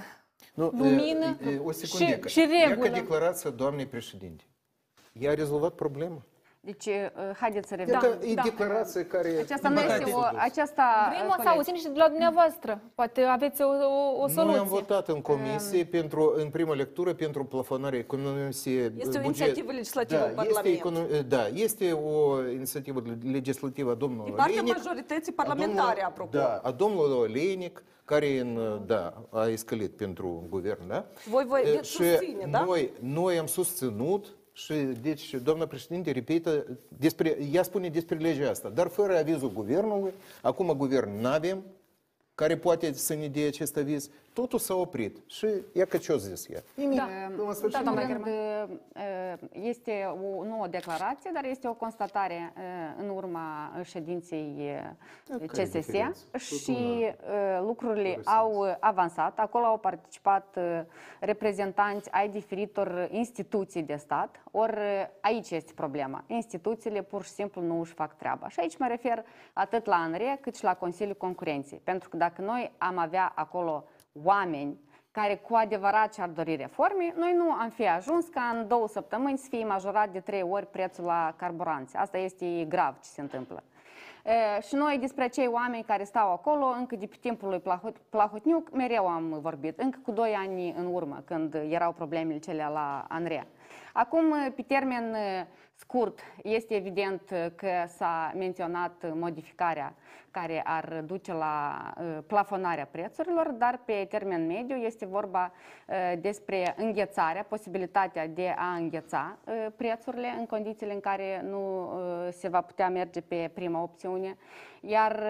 nu, lumină e, e, o și, și regulă. Ia că declarația doamnei președinte. Ea a rezolvat problema. Deci, haideți să revenim. Da, e da. Declarație care... Aceasta nu este o... Aceasta... Vrem o să auzim și de la dumneavoastră. Poate aveți o, o, o soluție. Noi am votat în comisie, um, pentru, în prima lectură, pentru plafonarea economisiei... Este o inițiativă legislativă da, în Parlament. Este da, este o inițiativă legislativă a domnului Olenic. Din partea majorității parlamentare, a domnului, apropo. Da, a domnului Olenic, care în, da, a escalit pentru guvern, da? Voi, voi veți susține, da? Noi, noi am susținut. Și, deci, doamna președinte, repetă, despre, ea spune despre legea asta, dar fără avizul guvernului, acum guvern n-avem, care poate să ne dea acest aviz, totul s-a oprit. Și ea că ce-o zis ea? Nimic. Da, da doamna Gherman. Este o, nu o declarație, dar este o constatare în urma ședinței C S S și lucrurile au avansat. Acolo au participat reprezentanți ai diferitor instituții de stat. Ori aici este problema. Instituțiile pur și simplu nu își fac treaba. Și aici mă refer atât la ANRE cât și la Consiliul Concurenței. Pentru că dacă noi am avea acolo oameni care cu adevărat și-ar dori reforme, noi nu am fi ajuns ca în două săptămâni să fie majorat de trei ori prețul la carburanți. Asta este grav ce se întâmplă. E, și noi despre cei oameni care stau acolo, încă de pe timpul lui Plahotniuc, mereu am vorbit, încă cu doi ani în urmă, când erau problemele cele la ANRE. Acum, pe termen scurt, este evident că s-a menționat modificarea care ar duce la plafonarea prețurilor, dar pe termen mediu este vorba despre înghețarea, posibilitatea de a îngheța prețurile în condițiile în care nu se va putea merge pe prima opțiune. Iar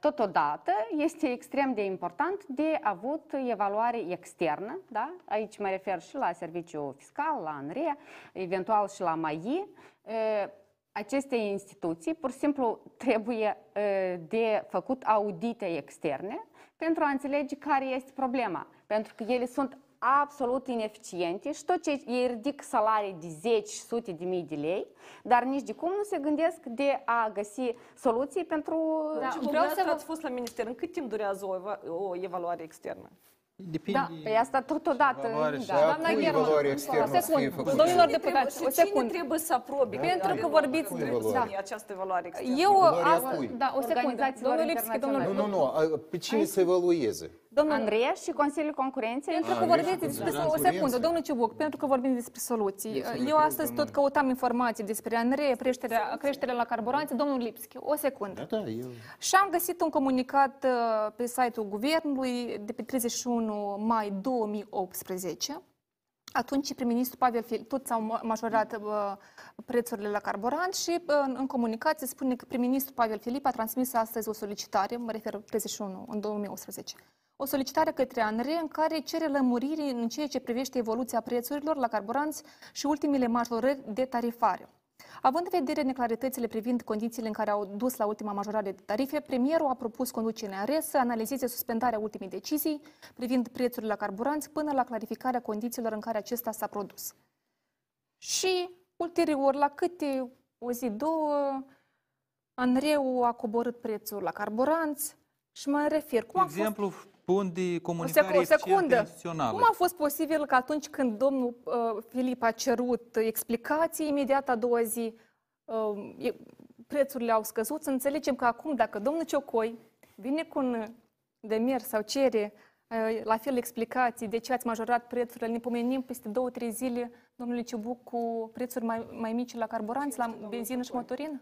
totodată este extrem de important de avut evaluare externă, da? Aici mă refer și la serviciul fiscal, la ANRE, eventual și la M A I. Aceste instituții pur și simplu trebuie de făcut audite externe pentru a înțelege care este problema, pentru că ele sunt absolut ineficiente și tot ce ei ridic salarii de zeci și sute de mii de lei, dar nici de cum nu se gândesc de a găsi soluții pentru... Da. Și vreau să vă... ați fost la minister, în cât timp durează o, eva... o evaluare externă? Depinde. Da, pe asta totodată. Doamna Gherman, o secundă. Domnilor deputați, o secundă. Trebuie să aprobe. Pentru că vorbiți despre această evaluare externă. Eu, da, o secundă. Domnul Lipschi, domnul... Nu, nu, nu. Pe cine să evalueze? Domnul Andrei și Consiliul Concurenței. Pentru că vorbiți despre... O secundă, domnul Ciubuc, pentru că vorbim despre soluții. Eu astăzi tot căutam informații despre ANRE, creșterea la carburanți. Domnul Lipschi, o secundă. Și am găsit un comunicat pe site-ul guvernului de pe treizeci și unu mai două mii optsprezece. Atunci prim-ministru Pavel Filip, tot s-au majorat prețurile la carburant și în comunicație spune că prim-ministru Pavel Filip a transmis astăzi o solicitare, mă refer treizeci și unu în două mii optsprezece, o solicitare către ANRE în care cere lămuriri în ceea ce privește evoluția prețurilor la carburanți și ultimele majorări de tarifare. Având în vedere neclaritățile privind condițiile în care au dus la ultima majorare de tarife, premierul a propus conducerea ANRE să analizeze suspendarea ultimei decizii privind prețurile la carburanți până la clarificarea condițiilor în care acesta s-a produs. Și, ulterior, la câte o zi, două, ANRE-ul a coborât prețul la carburanți și mă refer. Cum a exemplu, fost... Bun de comunicare eficientă. Cum a fost posibil că atunci când domnul uh, Filip a cerut explicații, imediat a doua zi uh, prețurile au scăzut? Să înțelegem că acum, dacă domnul Ciocoi vine cu un demers sau cere uh, la fel explicații de ce ați majorat prețurile, ne pomenim peste două, trei zile, domnule Ciubuc, cu prețuri mai, mai mici la carburanți, la benzină și motorină?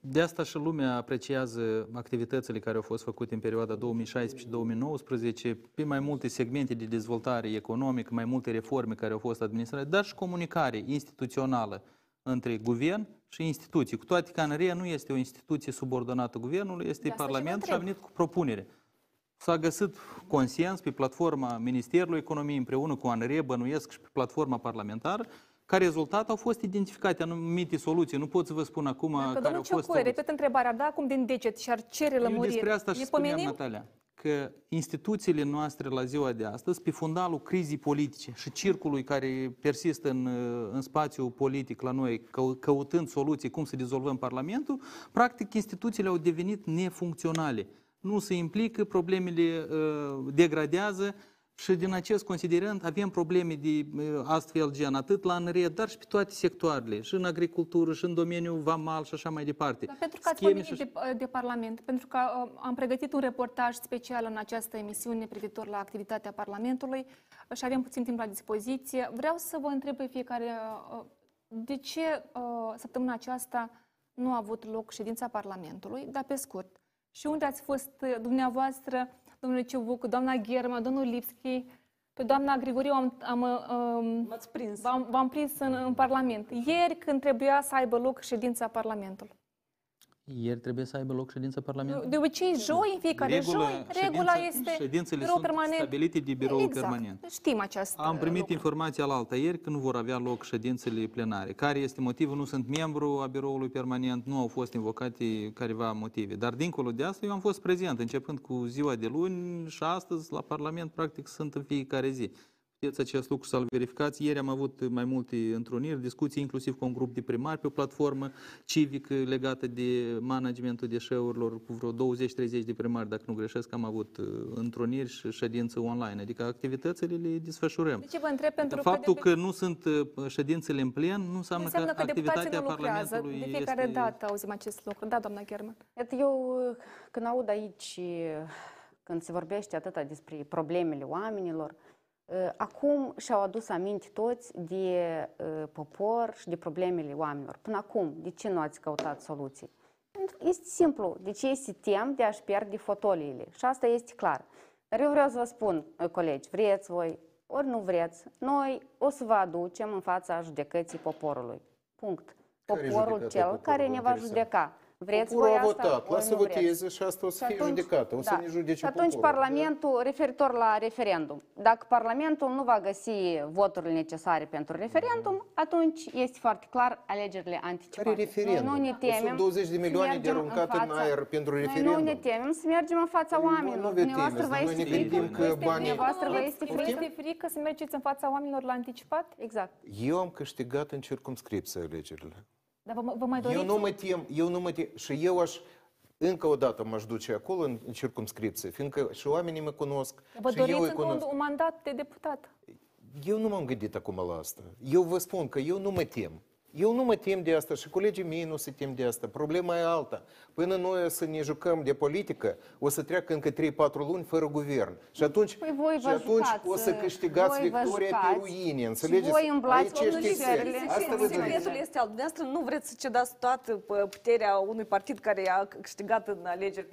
De asta și lumea apreciază activitățile care au fost făcute în perioada două mii șaisprezece două mii nouăsprezece, pe mai multe segmente de dezvoltare economică, mai multe reforme care au fost administrate, dar și comunicare instituțională între guvern și instituții. Cu toate că ANRE nu este o instituție subordonată guvernului, este de Parlament și a venit cu propunere. S-a găsit consens pe platforma Ministerului Economiei împreună cu ANRE, bănuiesc, și pe platforma parlamentară. Ca rezultat au fost identificate anumite soluții. Nu pot să vă spun acum că care au fost. Cui, repet întrebarea, da, acum din deget și ar cere lămuriri. Eu despre asta și spuneam, Natalia, că instituțiile noastre la ziua de astăzi, pe fundalul crizii politice și circului care persistă în, în spațiul politic la noi, că, căutând soluții cum să dizolvăm Parlamentul, practic instituțiile au devenit nefuncționale. Nu se implică, problemele uh, degradează. Și din acest considerent avem probleme de astfel gen, atât la ANRE, dar și pe toate sectoarele, și în agricultură, și în domeniul vamal și așa mai departe. Dar pentru că ați pomenit și... de, de Parlament, pentru că am pregătit un reportaj special în această emisiune privitor la activitatea Parlamentului și avem puțin timp la dispoziție, vreau să vă întreb pe fiecare de ce săptămâna aceasta nu a avut loc ședința Parlamentului, dar pe scurt. Și unde ați fost dumneavoastră, domnule Ciubuc, doamna Gherman, domnul Lipschi, pe doamna Grigoriu am, am, am, prins. am, am prins în, în Parlament. Ieri când trebuia să aibă loc ședința Parlamentului. Ieri trebuie să aibă loc ședința Parlamentului? De obicei, joi, în fiecare Regula, joi, regula ședința, este ședințele sunt permanent. stabilite de biroul exact. permanent. Știm această Am primit lucru. informația la altă ieri că nu vor avea loc ședințele plenare. Care este motivul? Nu sunt membru a biroului permanent, nu au fost invocate careva motive. Dar dincolo de asta eu am fost prezent, începând cu ziua de luni și astăzi la Parlament, practic, sunt în fiecare zi. Știți acest lucru, să-l verificați. Ieri am avut mai multe întruniri, discuții, inclusiv cu un grup de primari pe o platformă civică legată de managementul deșeurilor, cu vreo douăzeci-treizeci de primari, dacă nu greșesc, am avut întruniri și ședințe online. Adică activitățile le desfășurăm. De ce vă întreb? Pentru Faptul că, de... că nu sunt ședințele în plen nu înseamnă, înseamnă că, că activitatea Parlamentului este... De fiecare este... dată auzim acest lucru. Da, doamna Gherman. Eu când aud aici, când se vorbește atâta despre problemele oamenilor, acum și-au adus aminte toți de uh, popor și de problemele oamenilor. Până acum, de ce nu ați căutat soluții? Este simplu. Deci ei se tem de a-și pierde fotoliile. Și asta este clar. Dar eu vreau să vă spun, colegi, vreți voi, ori nu vreți, noi o să vă aducem în fața judecății poporului. Punct. Poporul cel care ne va judeca. Vreți voi asta, votat, lasă voteze și asta o să fie judecată, o să ne judece poporul. Atunci Parlamentul, referitor la referendum, dacă Parlamentul nu va găsi voturile necesare pentru referendum, atunci este foarte clar alegerile anticipate. Care referendum? Noi nu ne temem. o sută douăzeci de milioane de aruncate în aer pentru referendum. Noi nu ne temem să mergem în fața oamenilor. Dumneavoastră vă este frică să mergeți în fața oamenilor la anticipat? Exact. Eu am câștigat în circumscripție alegerile. Vă, vă mai eu nu mă tem, eu nu mă tem, și eu aș, încă o dată m-aș duce acolo în, în circumscripție, fiindcă și oamenii mă cunosc. Vă și doriți eu încă un, un mandat de deputat? Eu nu m-am gândit acum la asta. Eu vă spun că eu nu mă tem. Eu nu mă tem de asta și colegii mei nu se tem de asta. Problema e alta. Până noi o să ne jucăm de politică, o să treacă încă trei-patru luni fără guvern. Și atunci, păi voi și atunci jucați, o să câștigați victoria pe ruine. Înțelegeți? Voi îmblați conducerile. Secretul este al dumneavoastră. Nu vreți să cedați toată puterea unui partid care a câștigat în alegeri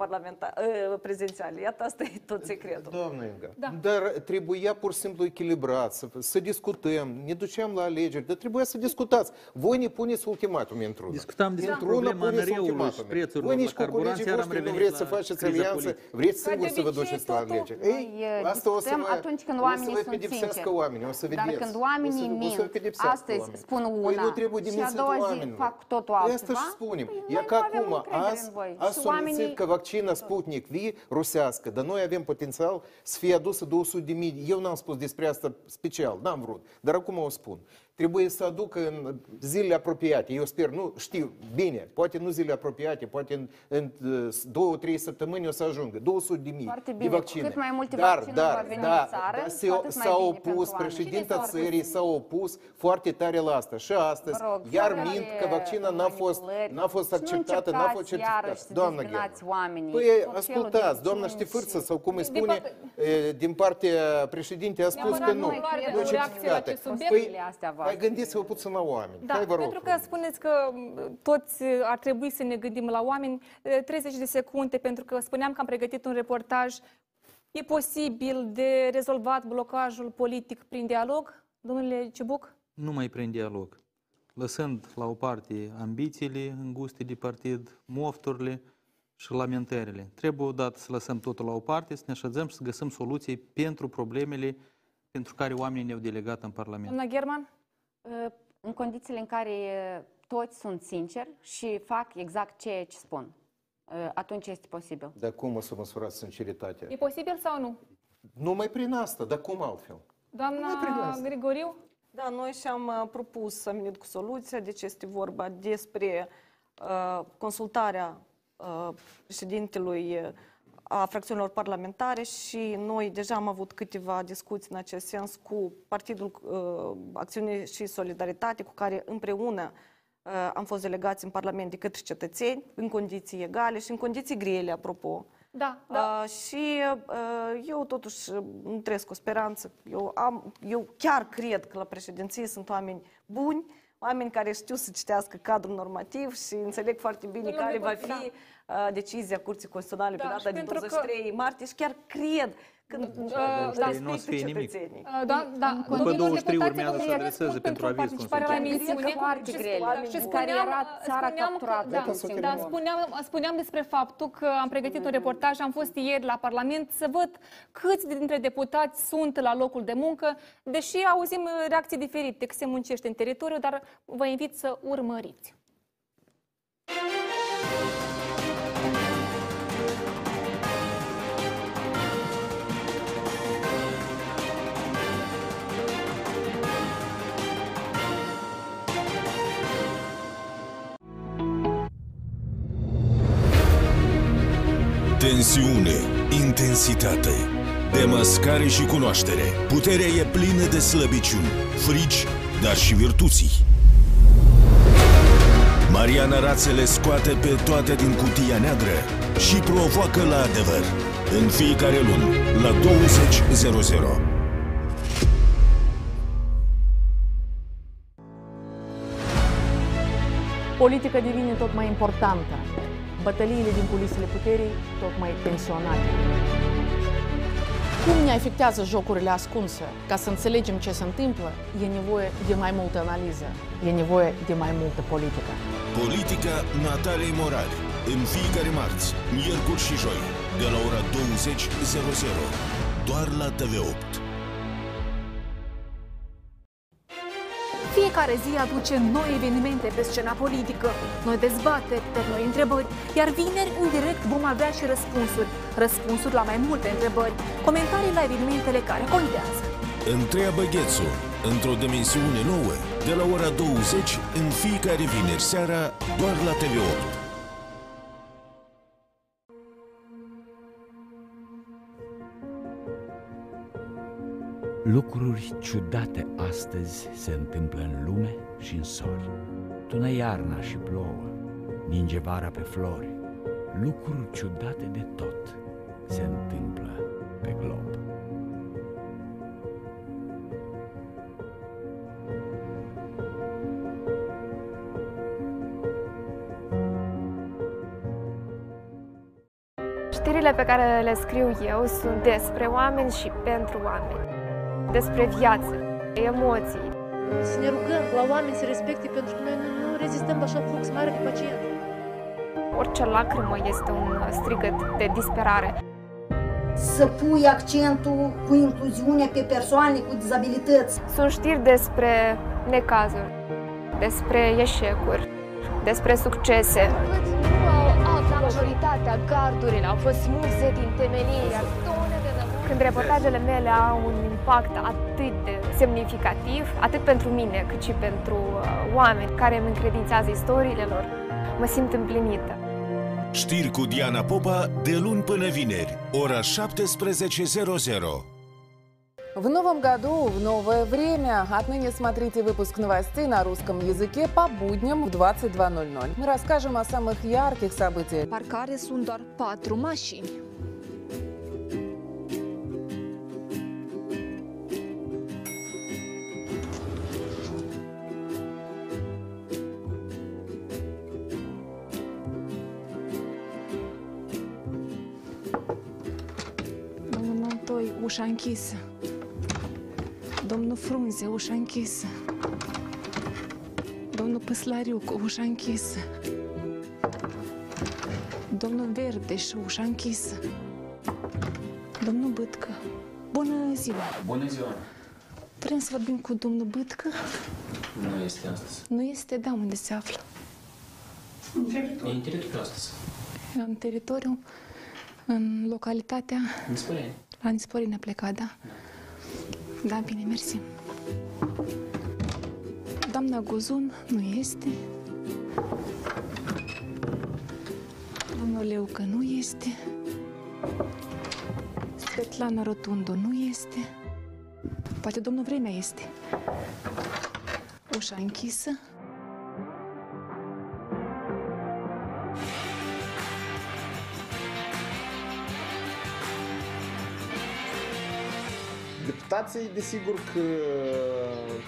prezidențiale. Iată, asta e tot secretul. Doamna Inga, da. Dar trebuia pur și simplu echilibrat, să, să discutăm. Ne duceam la alegeri, dar trebuia să discutați. Voi ne puneți ultimatume într-una. Discutam din problema ANRE-ului și prețurilor la carburant, iar am revenit la criza politică. Vreți singur să vă duceți la alegeri. Discutăm atunci când oamenii sunt sinceri. Dar când oamenii mint, astăzi spun una și a doua zi fac totul altceva, noi nu avem încredere în voi. Azi sunt că vaccina Sputnik V rusească, dar noi avem potențial să fie adusă două sute de mii. Eu n-am spus despre asta special, n-am vrut, dar acum o spun. Trebuie să aducă în zilele apropiate, eu sper, nu știu bine, poate nu zilele apropiate, poate în, în două, trei săptămâni o să ajungă, două sute de mii de vaccine. Cât mai multe dar, vaccine dar, vor veni da, în țară, da, da, s-a opus, președinta țării s-a opus foarte tare la asta. Și astăzi, rog, iar mint că vaccina n-a fost, fost acceptată, n-a fost certificată. Doamna Gherman, păi ascultați, doamna Ștefârță, sau cum îi spune, din partea președintei a spus că nu, nu certificate. Păi gândiți-vă puțin la oameni. Da, pentru că spuneți că toți ar trebui să ne gândim la oameni. treizeci de secunde, pentru că spuneam că am pregătit un reportaj. E posibil de rezolvat blocajul politic prin dialog? Domnule Ciubuc? Nu mai prin dialog. lăsând la o parte ambițiile înguste de partid, mofturile și lamentările. Trebuie odată să lăsăm totul la o parte, să ne așezăm și să găsim soluții pentru problemele pentru care oamenii ne-au delegat în Parlament. Doamna Gherman, în condițiile în care toți sunt sinceri și fac exact ceea ce spun, atunci este posibil. Dar cum o să măsurați sinceritatea? E posibil sau nu? Numai prin asta, dar cum altfel? Doamna Grigoriu? Da, noi și-am propus, am venit cu soluția, deci este vorba despre uh, consultarea uh, președintelui uh, a fracțiunilor parlamentare și noi deja am avut câteva discuții în acest sens cu Partidul uh, Acțiune și Solidaritate, cu care împreună uh, am fost delegați în Parlament de către cetățeni, în condiții egale și în condiții grele, apropo. Da, da. Uh, și uh, eu totuși nu trăiesc cu speranță. Eu, am, eu chiar cred că la președinție sunt oameni buni, oameni care știu să citească cadrul normativ și înțeleg foarte bine Domnul care va fi da. decizia Curții Constituționale da, pe data de douăzeci și trei martie și chiar cred că nu o să fie nimic. După douăzeci și trei urmează să adreseze pentru aviz Constituțional. Spuneam despre faptul că am pregătit un reportaj, am fost ieri la Parlament să văd câți dintre deputați sunt la locul de muncă, deși auzim reacții diferite, că se muncește în teritoriu, dar vă invit să urmăriți. Tensiune, intensitate, demascare și cunoaștere. Puterea e plină de slăbiciuni, frici, dar și virtuții. Mariana Rațele scoate pe toate din cutia neagră și provoacă la adevăr. În fiecare lună, la douăzeci zero zero. Politica devine tot mai importantă. Bătăliile din culisele puterii, tocmai tensionate. Cum ne afectează jocurile ascunse? Ca să înțelegem ce se întâmplă, e nevoie de mai multă analiză, e nevoie de mai multă politică. Politica Nataliei Morari, în fiecare marți, miercuri și joi, de la ora douăzeci, doar la T V opt. Fiecare zi aduce noi evenimente pe scena politică, noi dezbateri, noi întrebări, iar vineri, în direct, vom avea și răspunsuri. Răspunsuri la mai multe întrebări, comentarii la evenimentele care contează. Întreabă Ghețu, într-o dimensiune nouă, de la ora douăzeci, în fiecare vineri seara, doar la T V opt. Lucruri ciudate astăzi se întâmplă în lume și în sori. Tună iarna și plouă, ninge vara pe flori. Lucruri ciudate de tot se întâmplă pe glob. Știrile pe care le scriu eu sunt despre oameni și pentru oameni. Despre viață, emoții. Să ne rugăm la oameni să respecte, pentru că noi nu, nu rezistăm la așa flux mare de pacient. Orice lacrimă este un strigăt de disperare. Să pui accentul cu incluziunea pe persoane cu dizabilități. Sunt știri despre necazuri, despre eșecuri, despre succese. Majoritatea cardurilor au fost smulse din temelie. Când reportajele mele au un impact atât de semnificativ, atât pentru mine, cât și pentru oameni care îmi încredințează istoriile lor, mă simt împlinită. Știri cu Diana Popa, de luni până vineri, ora șaptesprezece. В новом году, в новое время. Отныне смотрите выпуск новостей на русском языке по будням в douăzeci și două. Мы расскажем о самых ярких событиях. Паркаре sunt doar patru mașini. Domnul Antoi, ușa închisă. Domnul Frunze, ușa închisă. domnul Păslariuc, ușa închisă. Domnul Verdeș, ușa închisă. Domnul Bâtcă. Bună ziua! Bună ziua! Trebuie să vorbim cu domnul Bâtcă. Nu este astăzi. Nu este, da, unde se află? În teritoriu. În teritoriu astăzi. În teritoriu, în localitatea... Nisporeni. La Nisporeni a plecat, da? Da, bine, mersi. Doamna Gozun nu este. Domnul Leucă nu este. Svetlana Rotundu nu este. Poate domnul Vremea este. Ușa închisă. Deputații, desigur că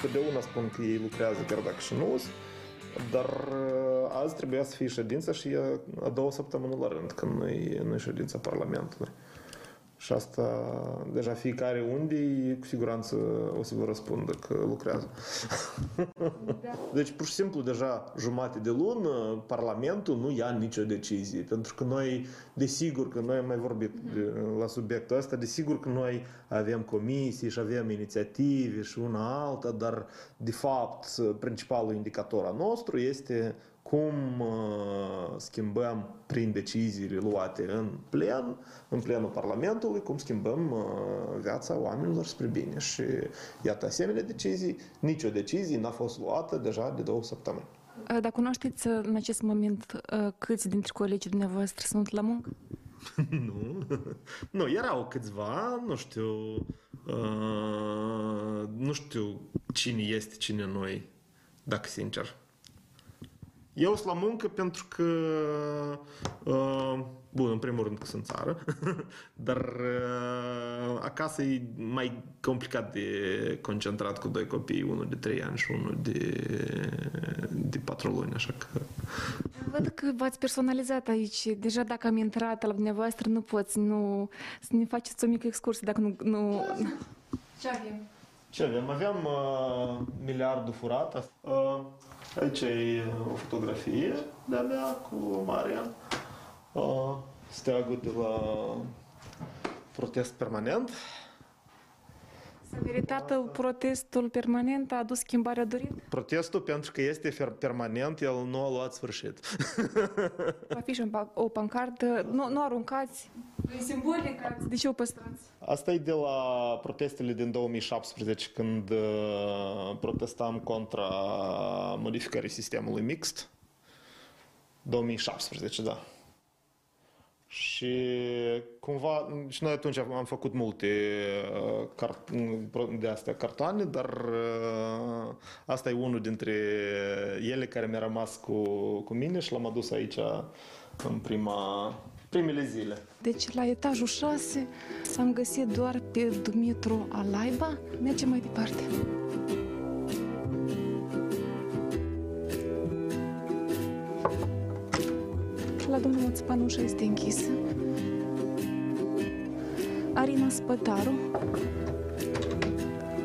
totdeauna spun că ei lucrează, chiar dacă și nu, dar azi trebuia să fie ședința și e a doua săptămână la rând, când nu e ședința Parlamentului. Și asta, deja fiecare unde, cu siguranță o să vă răspundă că lucrează. Deci, pur și simplu, deja jumate de lună, Parlamentul nu ia nicio decizie. Pentru că noi, desigur că noi am mai vorbit la subiectul ăsta, desigur că noi avem comisii și avem inițiative și una alta, dar, de fapt, principalul indicator al nostru este cum schimbăm prin deciziile luate în plen, în plenul Parlamentului, cum schimbăm viața oamenilor spre bine. Și iată, asemenea decizii, nicio decizie n-a fost luată deja de două săptămâni. Dar cunoașteți în acest moment câți dintre colegii dumneavoastră sunt la muncă? Nu, nu, erau câțiva, nu știu, nu știu cine este, cine noi, dacă sincer. Eu sunt la muncă pentru că, uh, bun, în primul rând că sunt țară, dar uh, acasă e mai complicat de concentrat cu doi copii, unul de trei ani și unul de, de patru luni, așa că... Văd că v-ați personalizat aici. Deja dacă am intrat la dumneavoastră, nu poți, nu... Să ne faceți o mică excursie dacă nu... nu... Ce avem? Ce avem? Aveam uh, miliardul furat. Uh, Aici e o fotografie de-a mea cu Marian, steagul de la protest permanent. S-a meritat protestul permanent, a adus schimbarea dorită? Protestul pentru că este permanent, el nu a luat sfârșit. Va fi și o pancartă, nu, nu aruncați, e simbolică, de ce o păstrați? Asta e de la protestele din două mii șaptesprezece, când protestam contra modificării sistemului mixt. două mii șaptesprezece, da. Și cumva, și noi atunci am făcut multe de astea cartoane, dar asta e unul dintre ele care mi-a rămas cu, cu mine și l-am adus aici în prima, primele zile. Deci la etajul șase am găsit doar pe Dumitru Alaiba. Mergem mai departe. La domnul Oțpan ușa este închisă. Arina Spătaru,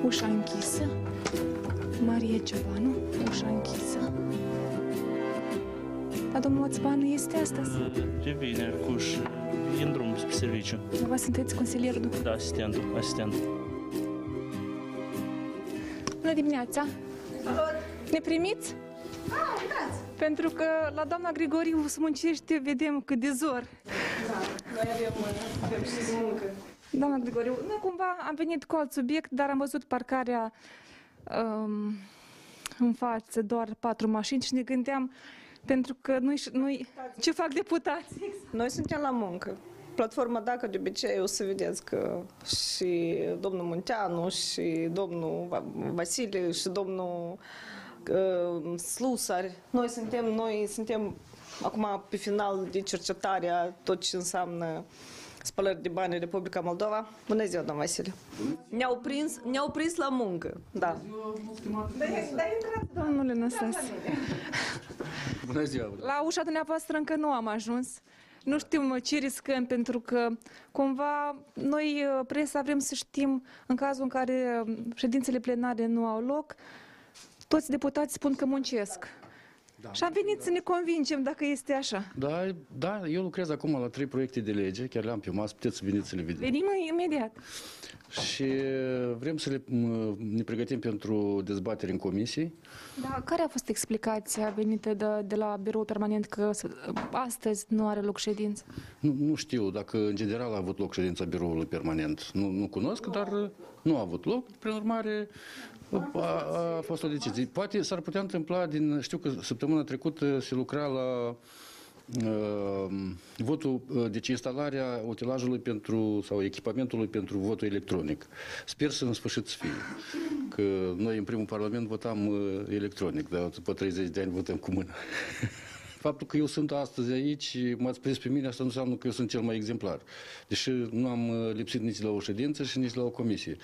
ușa închisă. Marie Ciobanu, ușa închisă. La domnul Oțpan este astăzi? De bine, cu ușa, e în drum spre serviciu. Vă sunteți consilierul? Da, asistentul, asistentul. Bună dimineața! Ne primiți? Ah, uitați! Pentru că la doamna Grigoriu se muncește, vedem cât de zor. Da, noi avem, avem și de muncă. Doamna Grigoriu, noi cumva am venit cu alt subiect, dar am văzut parcarea um, în față, doar patru mașini și ne gândeam, pentru că noi, noi ce fac deputații? Noi suntem la muncă. Platforma D A, de obicei, o să vedeți că și domnul Munteanu, și domnul Vasile, și domnul... Slusari. Noi suntem, noi suntem acum pe final de cercetarea tot ce înseamnă spălări de bani în Republica Moldova. Bună ziua, doamna Vasile! Ne-au prins, ne-au prins la muncă, da. Domnule Năstase. Bună ziua! La ușa dumneavoastră încă nu am ajuns. Nu știm ce riscăm, pentru că cumva noi, presa, vrem să știm în cazul în care ședințele plenare nu au loc. Toți deputații spun că muncesc. Da. Și am venit da. să ne convingem dacă este așa. Da, da, eu lucrez acum la trei proiecte de lege, chiar le-am pe masă, puteți să veniți să le vedem. Venim imediat. Și vrem să le, ne pregătim pentru dezbatere în comisii. Da, care a fost explicația venită de, de la birou permanent că astăzi nu are loc ședință? Nu, nu știu dacă în general a avut loc ședința biroului permanent. Nu, nu cunosc, nu. dar nu a avut loc. Prin urmare, a, a fost o decizie. Poate s-ar putea întâmpla din, știu că săptămâna trecută se lucra la Uh, votul, deci instalarea utilajului pentru, sau echipamentului pentru votul electronic. Sper să în sfârșit să fie. Că noi în primul Parlament votam uh, electronic, dar după treizeci de ani votăm cu mâna. Faptul că eu sunt astăzi aici, m-ați prins pe mine, asta nu înseamnă că eu sunt cel mai exemplar. Deși nu am lipsit nici la o ședință și nici la o comisie.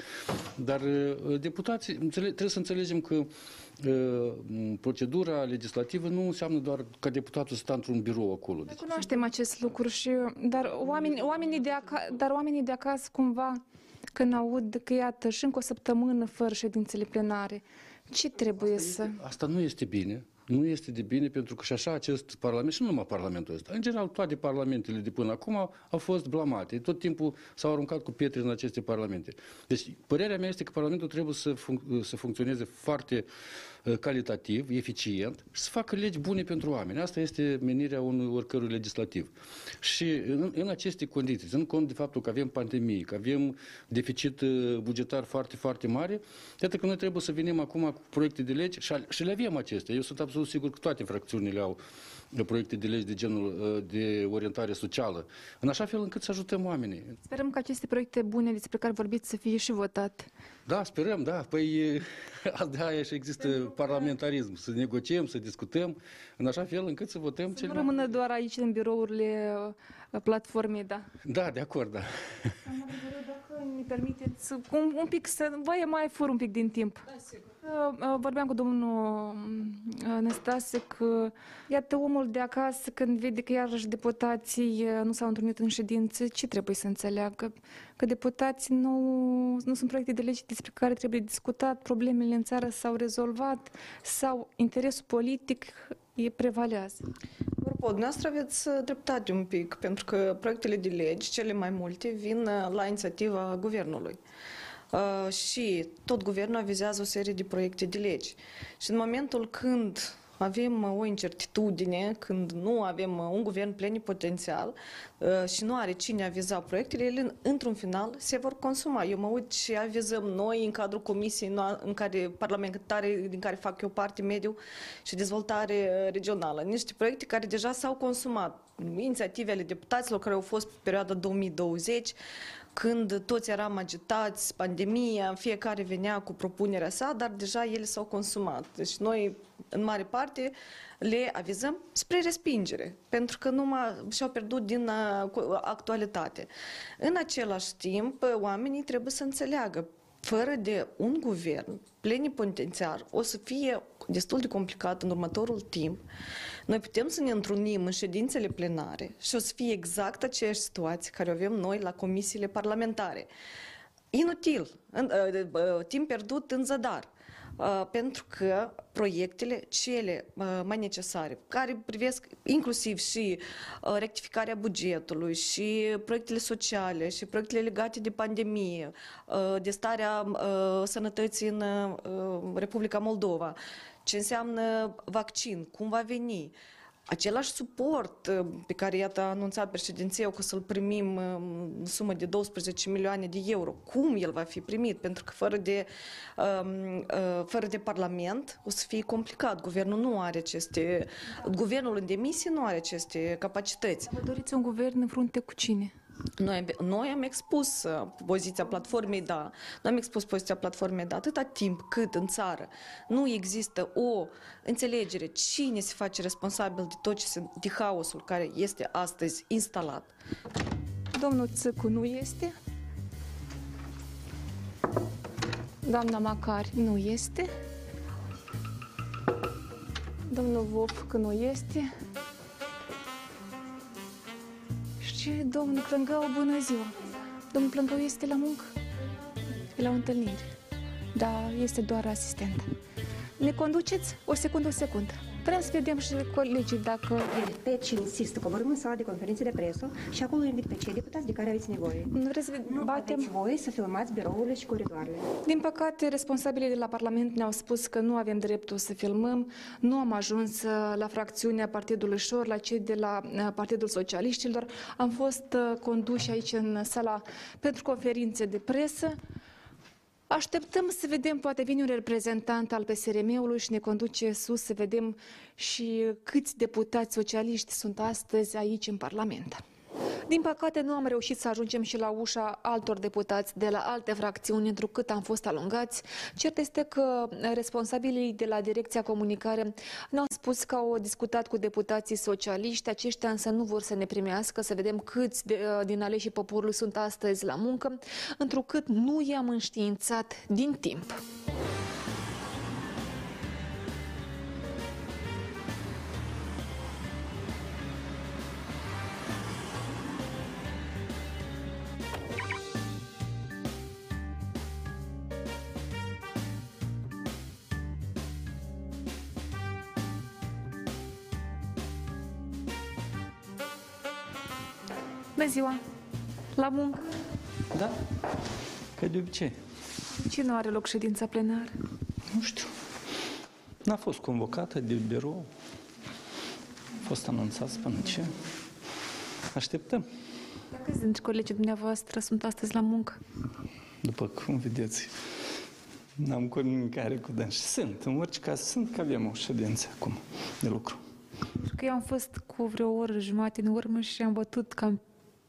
Dar uh, deputații, trebuie să înțelegem că procedura legislativă nu înseamnă doar ca deputatul să stă într-un birou acolo. Deci... Cunoaștem acest lucru, și, dar, oamenii, oamenii de acasă, dar oamenii de acasă cumva când aud că iată și încă o săptămână fără ședințele plenare, ce trebuie asta să... Este, asta nu este bine. Nu este de bine pentru că și așa acest parlament, și nu numai parlamentul ăsta, în general toate parlamentele de până acum au fost blamate. Tot timpul s-au aruncat cu pietre în aceste parlamente. Deci părerea mea este că parlamentul trebuie să, func să funcționeze foarte uh, calitativ, eficient și să facă legi bune pentru oameni. Asta este menirea unui oricărui legislativ. Și în, în aceste condiții, în cont de faptul că avem pandemie, că avem deficit bugetar foarte, foarte mare, iată că noi trebuie să venim acum cu proiecte de legi și, și le avem acestea. Eu sunt absolut sigur că toate fracțiunile au proiecte de legi de genul de orientare socială, în așa fel încât să ajutăm oamenii. Sperăm că aceste proiecte bune despre care vorbiți să fie și votate. Da, sperăm, da. Păi de-aia și există parlamentarism. Să negociem, să discutăm, în așa fel încât să votăm să cele nu rămână doar aici în birourile platformei, da. Da, de acord, da. Dacă ne permiteți un, un pic să... Vă mai fur un pic din timp. Da, sigur. Vorbeam cu domnul Năstase că, iată, omul de acasă, când vede că iarăși deputații nu s-au întâlnit în ședință, ce trebuie să înțeleagă? Că deputații nu, nu sunt proiecte de lege despre care trebuie discutat, problemele în țară s-au rezolvat sau interesul politic e prevalează. Vorba, dumneavoastră aveți dreptate un pic, pentru că proiectele de legi, cele mai multe, vin la inițiativa guvernului. Uh, și tot guvernul avizează o serie de proiecte de legi. Și în momentul când avem o incertitudine, când nu avem un guvern plenipotențial uh, și nu are cine aviza proiectele, ele într-un final se vor consuma. Eu mă uit și avizăm noi în cadrul comisiei în care parlamentare, din care fac eu parte, mediu și dezvoltare regională. Niște proiecte care deja s-au consumat. Inițiative ale deputaților care au fost pe perioada două mii douăzeci, când toți eram agitați, pandemia, fiecare venea cu propunerea sa, dar deja ele s-au consumat. Deci noi, în mare parte, le avizăm spre respingere, pentru că numai și-au pierdut din actualitate. În același timp, oamenii trebuie să înțeleagă, fără de un guvern plenipotențiar, o să fie destul de complicat în următorul timp. Noi putem să ne întrunim în ședințele plenare și o să fie exact aceeași situație care avem noi la comisiile parlamentare. Inutil, în, uh, uh, timp pierdut în zadar, uh, pentru că proiectele cele uh, mai necesare, care privesc inclusiv și uh, rectificarea bugetului, și proiectele sociale, și proiectele legate de pandemie, uh, de starea uh, sănătății în uh, Republica Moldova, ce înseamnă vaccin, cum va veni, același suport pe care, iată, a anunțat președinția că o să-l primim în sumă de douăsprezece milioane de euro. Cum el va fi primit? Pentru că fără de, fără de Parlament o să fie complicat. Guvernul nu are aceste... Guvernul în demisie nu are aceste capacități. Vă doriți un guvern în frunte cu cine? Noi, noi am expus poziția platformei, da. Noi am expus poziția platformei, da, atâta timp cât în țară nu există o înțelegere cine se face responsabil de tot ce se, de haosul care este astăzi instalat. Domnul Țicu nu este. Doamna Macari nu este. Domnul Vopcă nu este. Și domnul Plângău, bună ziua! Domnul Plângău este la muncă? E la o întâlnire. Dar este doar asistent. Ne conduceți? O secundă, o secundă. Trebuie să vedem și colegii dacă... Pe ce insistă, coborâm în sala de conferințe de presă și acolo invit pe cei deputați de care aveți nevoie. Nu vreți să nu batem... aveți voie să filmați birourile și coridoarele. Din păcate, responsabilii de la Parlament ne-au spus că nu avem dreptul să filmăm, nu am ajuns la fracțiunea Partidului Șor, la cei de la Partidul Socialiștilor. Am fost conduși aici în sala pentru conferințe de presă. Așteptăm să vedem, poate vine un reprezentant al P S R M-ului și ne conduce sus să vedem și câți deputați socialiști sunt astăzi aici în Parlament. Din păcate nu am reușit să ajungem și la ușa altor deputați de la alte fracțiuni, întrucât am fost alungați. Cert este că responsabilii de la Direcția Comunicare ne-au spus că au discutat cu deputații socialiști, aceștia însă nu vor să ne primească, să vedem câți de, din aleșii poporului sunt astăzi la muncă, întrucât nu i-am înștiințat din timp. Bună ziua! La muncă? Da, că de obicei. Ce nu are loc ședința plenară? Nu știu. N-a fost convocată de birou. A fost anunțat până ce. Așteptăm. Câți dintre colegii dumneavoastră sunt astăzi la muncă? După cum vedeți, n-am comunicare cu dânsi. Sunt, în orice caz sunt, că avem o ședință acum de lucru. Pentru că eu am fost cu vreo oră jumate în urmă și am bătut cam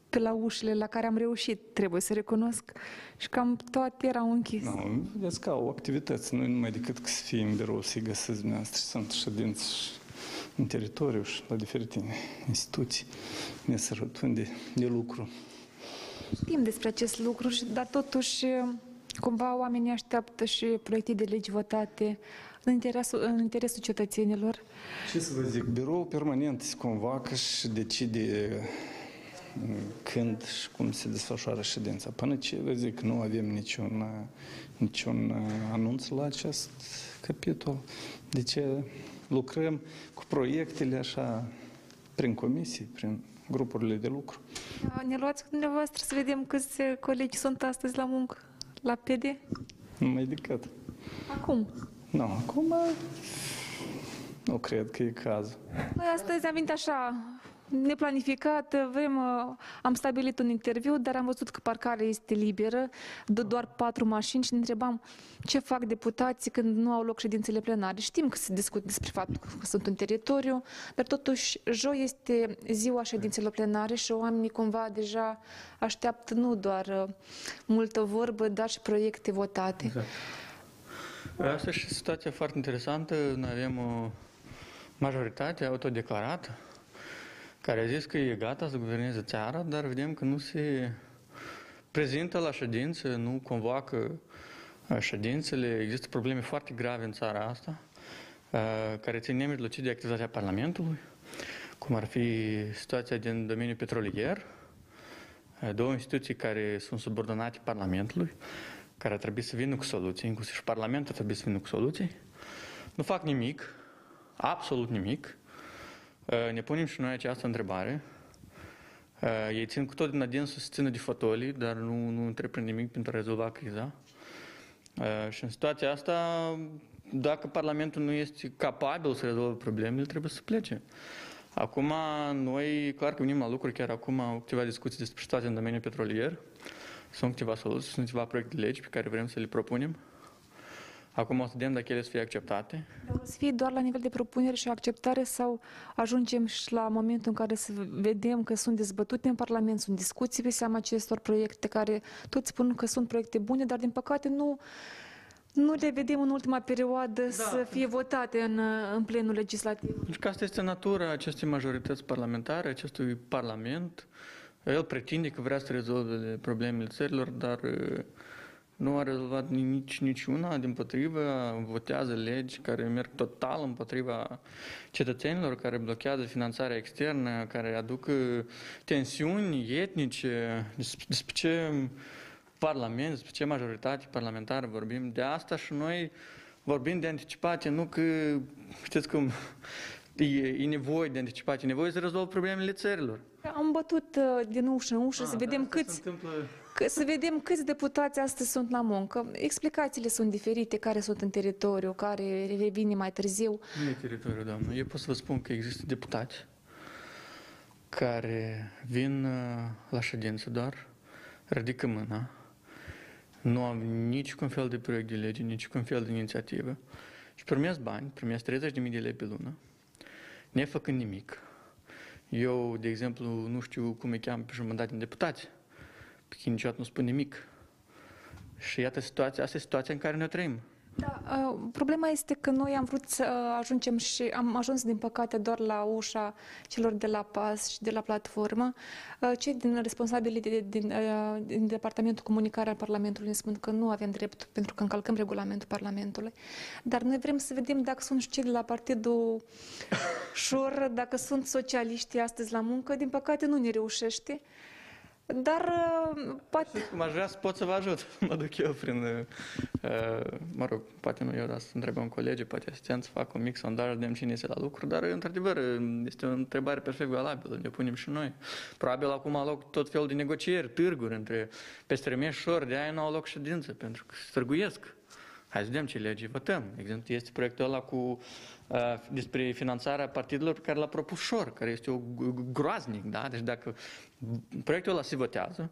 pe la ușile la care am reușit, trebuie să recunosc, și cam toate erau închise. Nu, vedeți că au activități, nu numai decât că să fie în birou, să-i găsiți dumneavoastră, sunt ședinți în teritoriu și la diferite instituții, mesărături de lucru. Știm despre acest lucru, dar totuși, cumva, oamenii așteaptă și proiecte de legi votate în interesul, în interesul cetățenilor. Ce să vă zic, biroul permanent se convoacă și decide când și cum se desfășoară ședința. Până ce, vă zic, nu avem niciun, niciun anunț la acest capitol. Deci lucrăm cu proiectele așa, prin comisii, prin grupurile de lucru. Ne luați cu dumneavoastră să vedem câți colegi sunt astăzi la muncă, la P D? Nu mai decât. Acum? Nu, acum nu cred că e cazul. Noi astăzi am venit așa... neplanificat, avem, am stabilit un interviu, dar am văzut că parcarea este liberă, de doar patru mașini și ne întrebam ce fac deputații când nu au loc ședințele plenare. Știm că se discută despre faptul că sunt în teritoriu, dar totuși joi este ziua ședințelor plenare și oamenii cumva deja așteaptă nu doar multă vorbă, dar și proiecte votate. Exact. Asta e situația foarte interesantă. Noi avem o majoritate autodeclarată care a zis că e gata să guverneze țara, dar vedem că nu se prezintă la ședință, nu convoacă ședințele. Există probleme foarte grave în țara asta, care țin nemijlocit de activitatea Parlamentului, cum ar fi situația din domeniul petrolier, două instituții care sunt subordonate Parlamentului, care ar trebui să vină cu soluții, inclusiv și Parlamentul ar trebui să vină cu soluții. Nu fac nimic, absolut nimic. Ne punem și noi această întrebare. Ei țin cu tot din adinsul, se țină de fotolii, dar nu, nu întreprind nimic pentru a rezolva criza. Și în situația asta, dacă Parlamentul nu este capabil să rezolve problemele, trebuie să plece. Acum, noi, clar că venim la lucruri, chiar acum au câteva discuții despre situația în domeniul petrolier. Sunt câteva soluții, sunt câteva proiecte de legi pe care vrem să le propunem. Acum o să vedem dacă ele să fie acceptate. O să fie doar la nivel de propunere și acceptare sau ajungem și la momentul în care să vedem că sunt dezbătute în Parlament, sunt discuții pe seama acestor proiecte care toți spun că sunt proiecte bune, dar din păcate nu, nu le vedem în ultima perioadă da. să fie votate în, în plenul legislativ. Deci că asta este natura acestei majorități parlamentare, acestui Parlament. El pretinde că vrea să rezolve problemele țărilor, dar... nu a rezolvat nici, niciuna, dimpotrivă, votează legi care merg total împotriva cetățenilor, care blochează finanțarea externă, care aduc tensiuni etnice. Despre ce parlament, despre ce majoritate parlamentară vorbim, de asta și noi vorbim de anticipate, nu că, știți cum, e, e nevoie de anticipate, e nevoie să rezolvă problemele țărilor. Am bătut din ușă în ușă, A, să, vedem câți, întâmplă... că, să vedem câți deputați astăzi sunt la muncă. Explicațiile sunt diferite, care sunt în teritoriu, care revine mai târziu. Nu e teritoriu, doamnă. Eu pot să vă spun că există deputați care vin la ședință doar, ridică mâna, nu am niciun fel de proiect de lege, niciun fel de inițiativă și primesc bani, primesc treizeci de mii de lei pe lună, ne făcând nimic. Eu, de exemplu, nu știu cum îi cheamă pe jumătate de deputați, pe care niciodată nu spun nimic. Și iată, situația, asta e situația în care ne trăim. Da, problema este că noi am vrut să ajungem și am ajuns, din păcate, doar la ușa celor de la P A S și de la Platformă. Cei din responsabili din, din, din Departamentul Comunicare al Parlamentului ne spun că nu avem drept pentru că încălcăm regulamentul Parlamentului. Dar noi vrem să vedem dacă sunt și cei de la Partidul Șor, dacă sunt socialiștii astăzi la muncă. Din păcate nu ne reușește. Dar poate... M-aș vrea să pot să vă ajut. Mă duc eu prin... Mă rog, poate nu eu, dar să întrebăm colegii, poate asistenți, fac un mic sondaj, vedem cine este la lucru, dar într-adevăr este o întrebare perfect valabilă, ne punem și noi. Probabil acum au loc tot felul de negocieri, târguri între P S R M și Șor, de aia nu au loc ședință, pentru că se târguiesc. Hai să vedem ce legi votăm. Exemplu, este proiectul ăla cu, uh, despre finanțarea partidelor pe care l-a propus Șor, care este o groaznic, da? Deci dacă proiectul ăla se votează,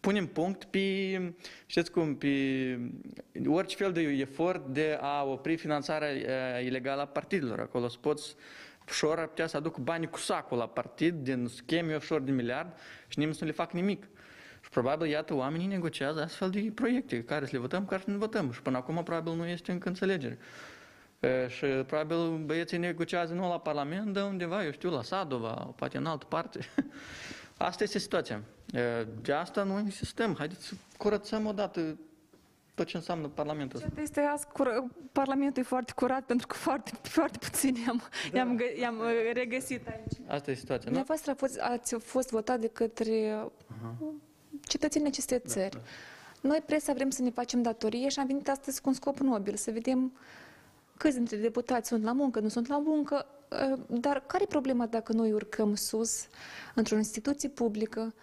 punem punct pe, știți cum, pe orice fel de efort de a opri finanțarea uh, ilegală a partidelor. Acolo se poți, Șor ar putea să aducă banii cu sacul la partid, din scheme offshore de miliard și nimeni să nu le fac nimic. Și probabil, iată, oamenii negociază astfel de proiecte, care să le votăm, care să nu votăm. Și până acum, probabil, nu este încă înțelegere. E, și probabil băieții negociază nu la Parlament, dar undeva, eu știu, la Sadova, poate în altă parte. Asta este situația. E, de asta noi insistăm. Haideți să curățăm odată tot ce înseamnă Parlamentul ăsta. Este azi, Parlamentul e foarte curat, pentru că foarte, foarte puțin i-am da. i-am regăsit aici. Asta e situația, nu? Dumneavoastră ați fost votat de către... Aha. Cetățenii acestei țări. Da, da. Noi, presa, vrem să ne facem datorie și am venit astăzi cu un scop nobil, să vedem câți dintre deputați sunt la muncă, nu sunt la muncă, dar care e problema dacă noi urcăm sus, într-o instituție publică,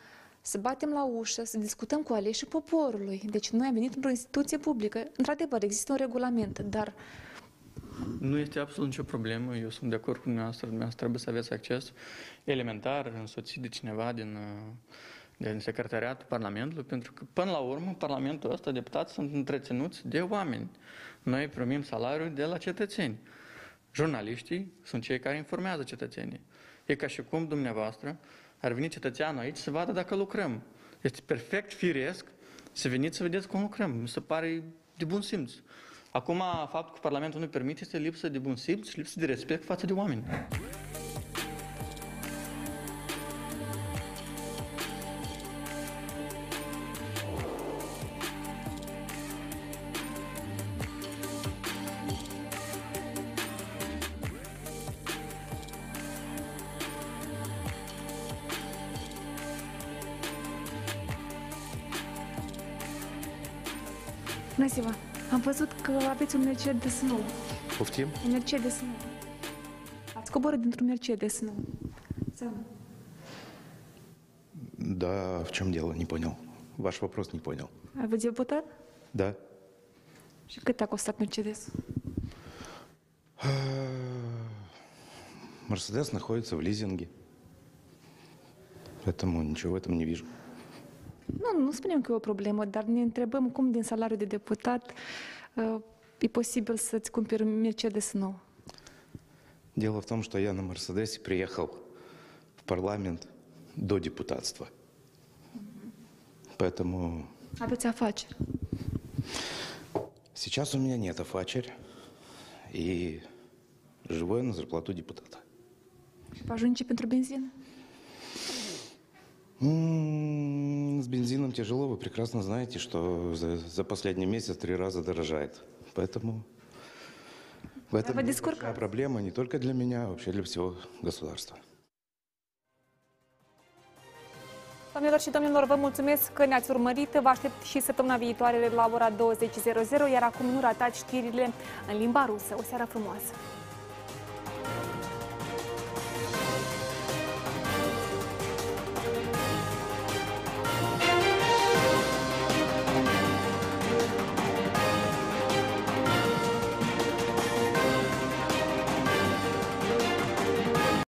să batem la ușă, să discutăm cu aleșii poporului. Deci noi am venit într-o instituție publică. Într-adevăr, există un regulament, dar... Nu este absolut nicio problemă, eu sunt de acord cu dumneavoastră, dumneavoastră trebuie să aveți acces elementar, însoțit de cineva din... din secretariatul Parlamentului, pentru că, până la urmă, Parlamentul ăsta, deputați sunt întreținuți de oameni. Noi primim salariul de la cetățeni. Jurnaliștii sunt cei care informează cetățenii. E ca și cum, dumneavoastră, ar veni cetățeanul aici să vadă dacă lucrăm. Este perfect firesc să veniți să vedeți cum lucrăm. Mi se pare de bun simț. Acum, faptul că Parlamentul nu permite este lipsă de bun simț și lipsă de respect față de oameni. Bună ziua! Am văzut că aveți un Mercedes nou. Poftim? Un Mercedes nou. Ați coborât dintr-un Mercedes nou. Da, в чем дело? Не понял. Ваш вопрос не понял. А вы депутат? Да. Și cât a costat Mercedes? Mercedes находится в лизинге. Поэтому ничего в этом не вижу. Nu, nu spunem că e o problemă, dar ne întrebăm cum din salariul de deputat e posibil să-ți cumperi un Mercedes nou. Дело в том, что я на Мерседесе приехал в парламент до депутатства. Поэтому... Aveți afaceri? Сейчас у меня нет афачерь и живу я на зарплату депутата. Și ajunge pentru benzină? С бензином тяжело, вы прекрасно знаете, что за, за последний месяц три раза дорожает. Поэтому в этом большая проблема не только для меня, а вообще для всего государства. Doamnelor și domnilor, vă mulțumesc că ne-ați urmărit. Vă aștept și săptămâna viitoare la ora douăzeci, iar acum nu ratați știrile în limba rusă. O seară frumoasă!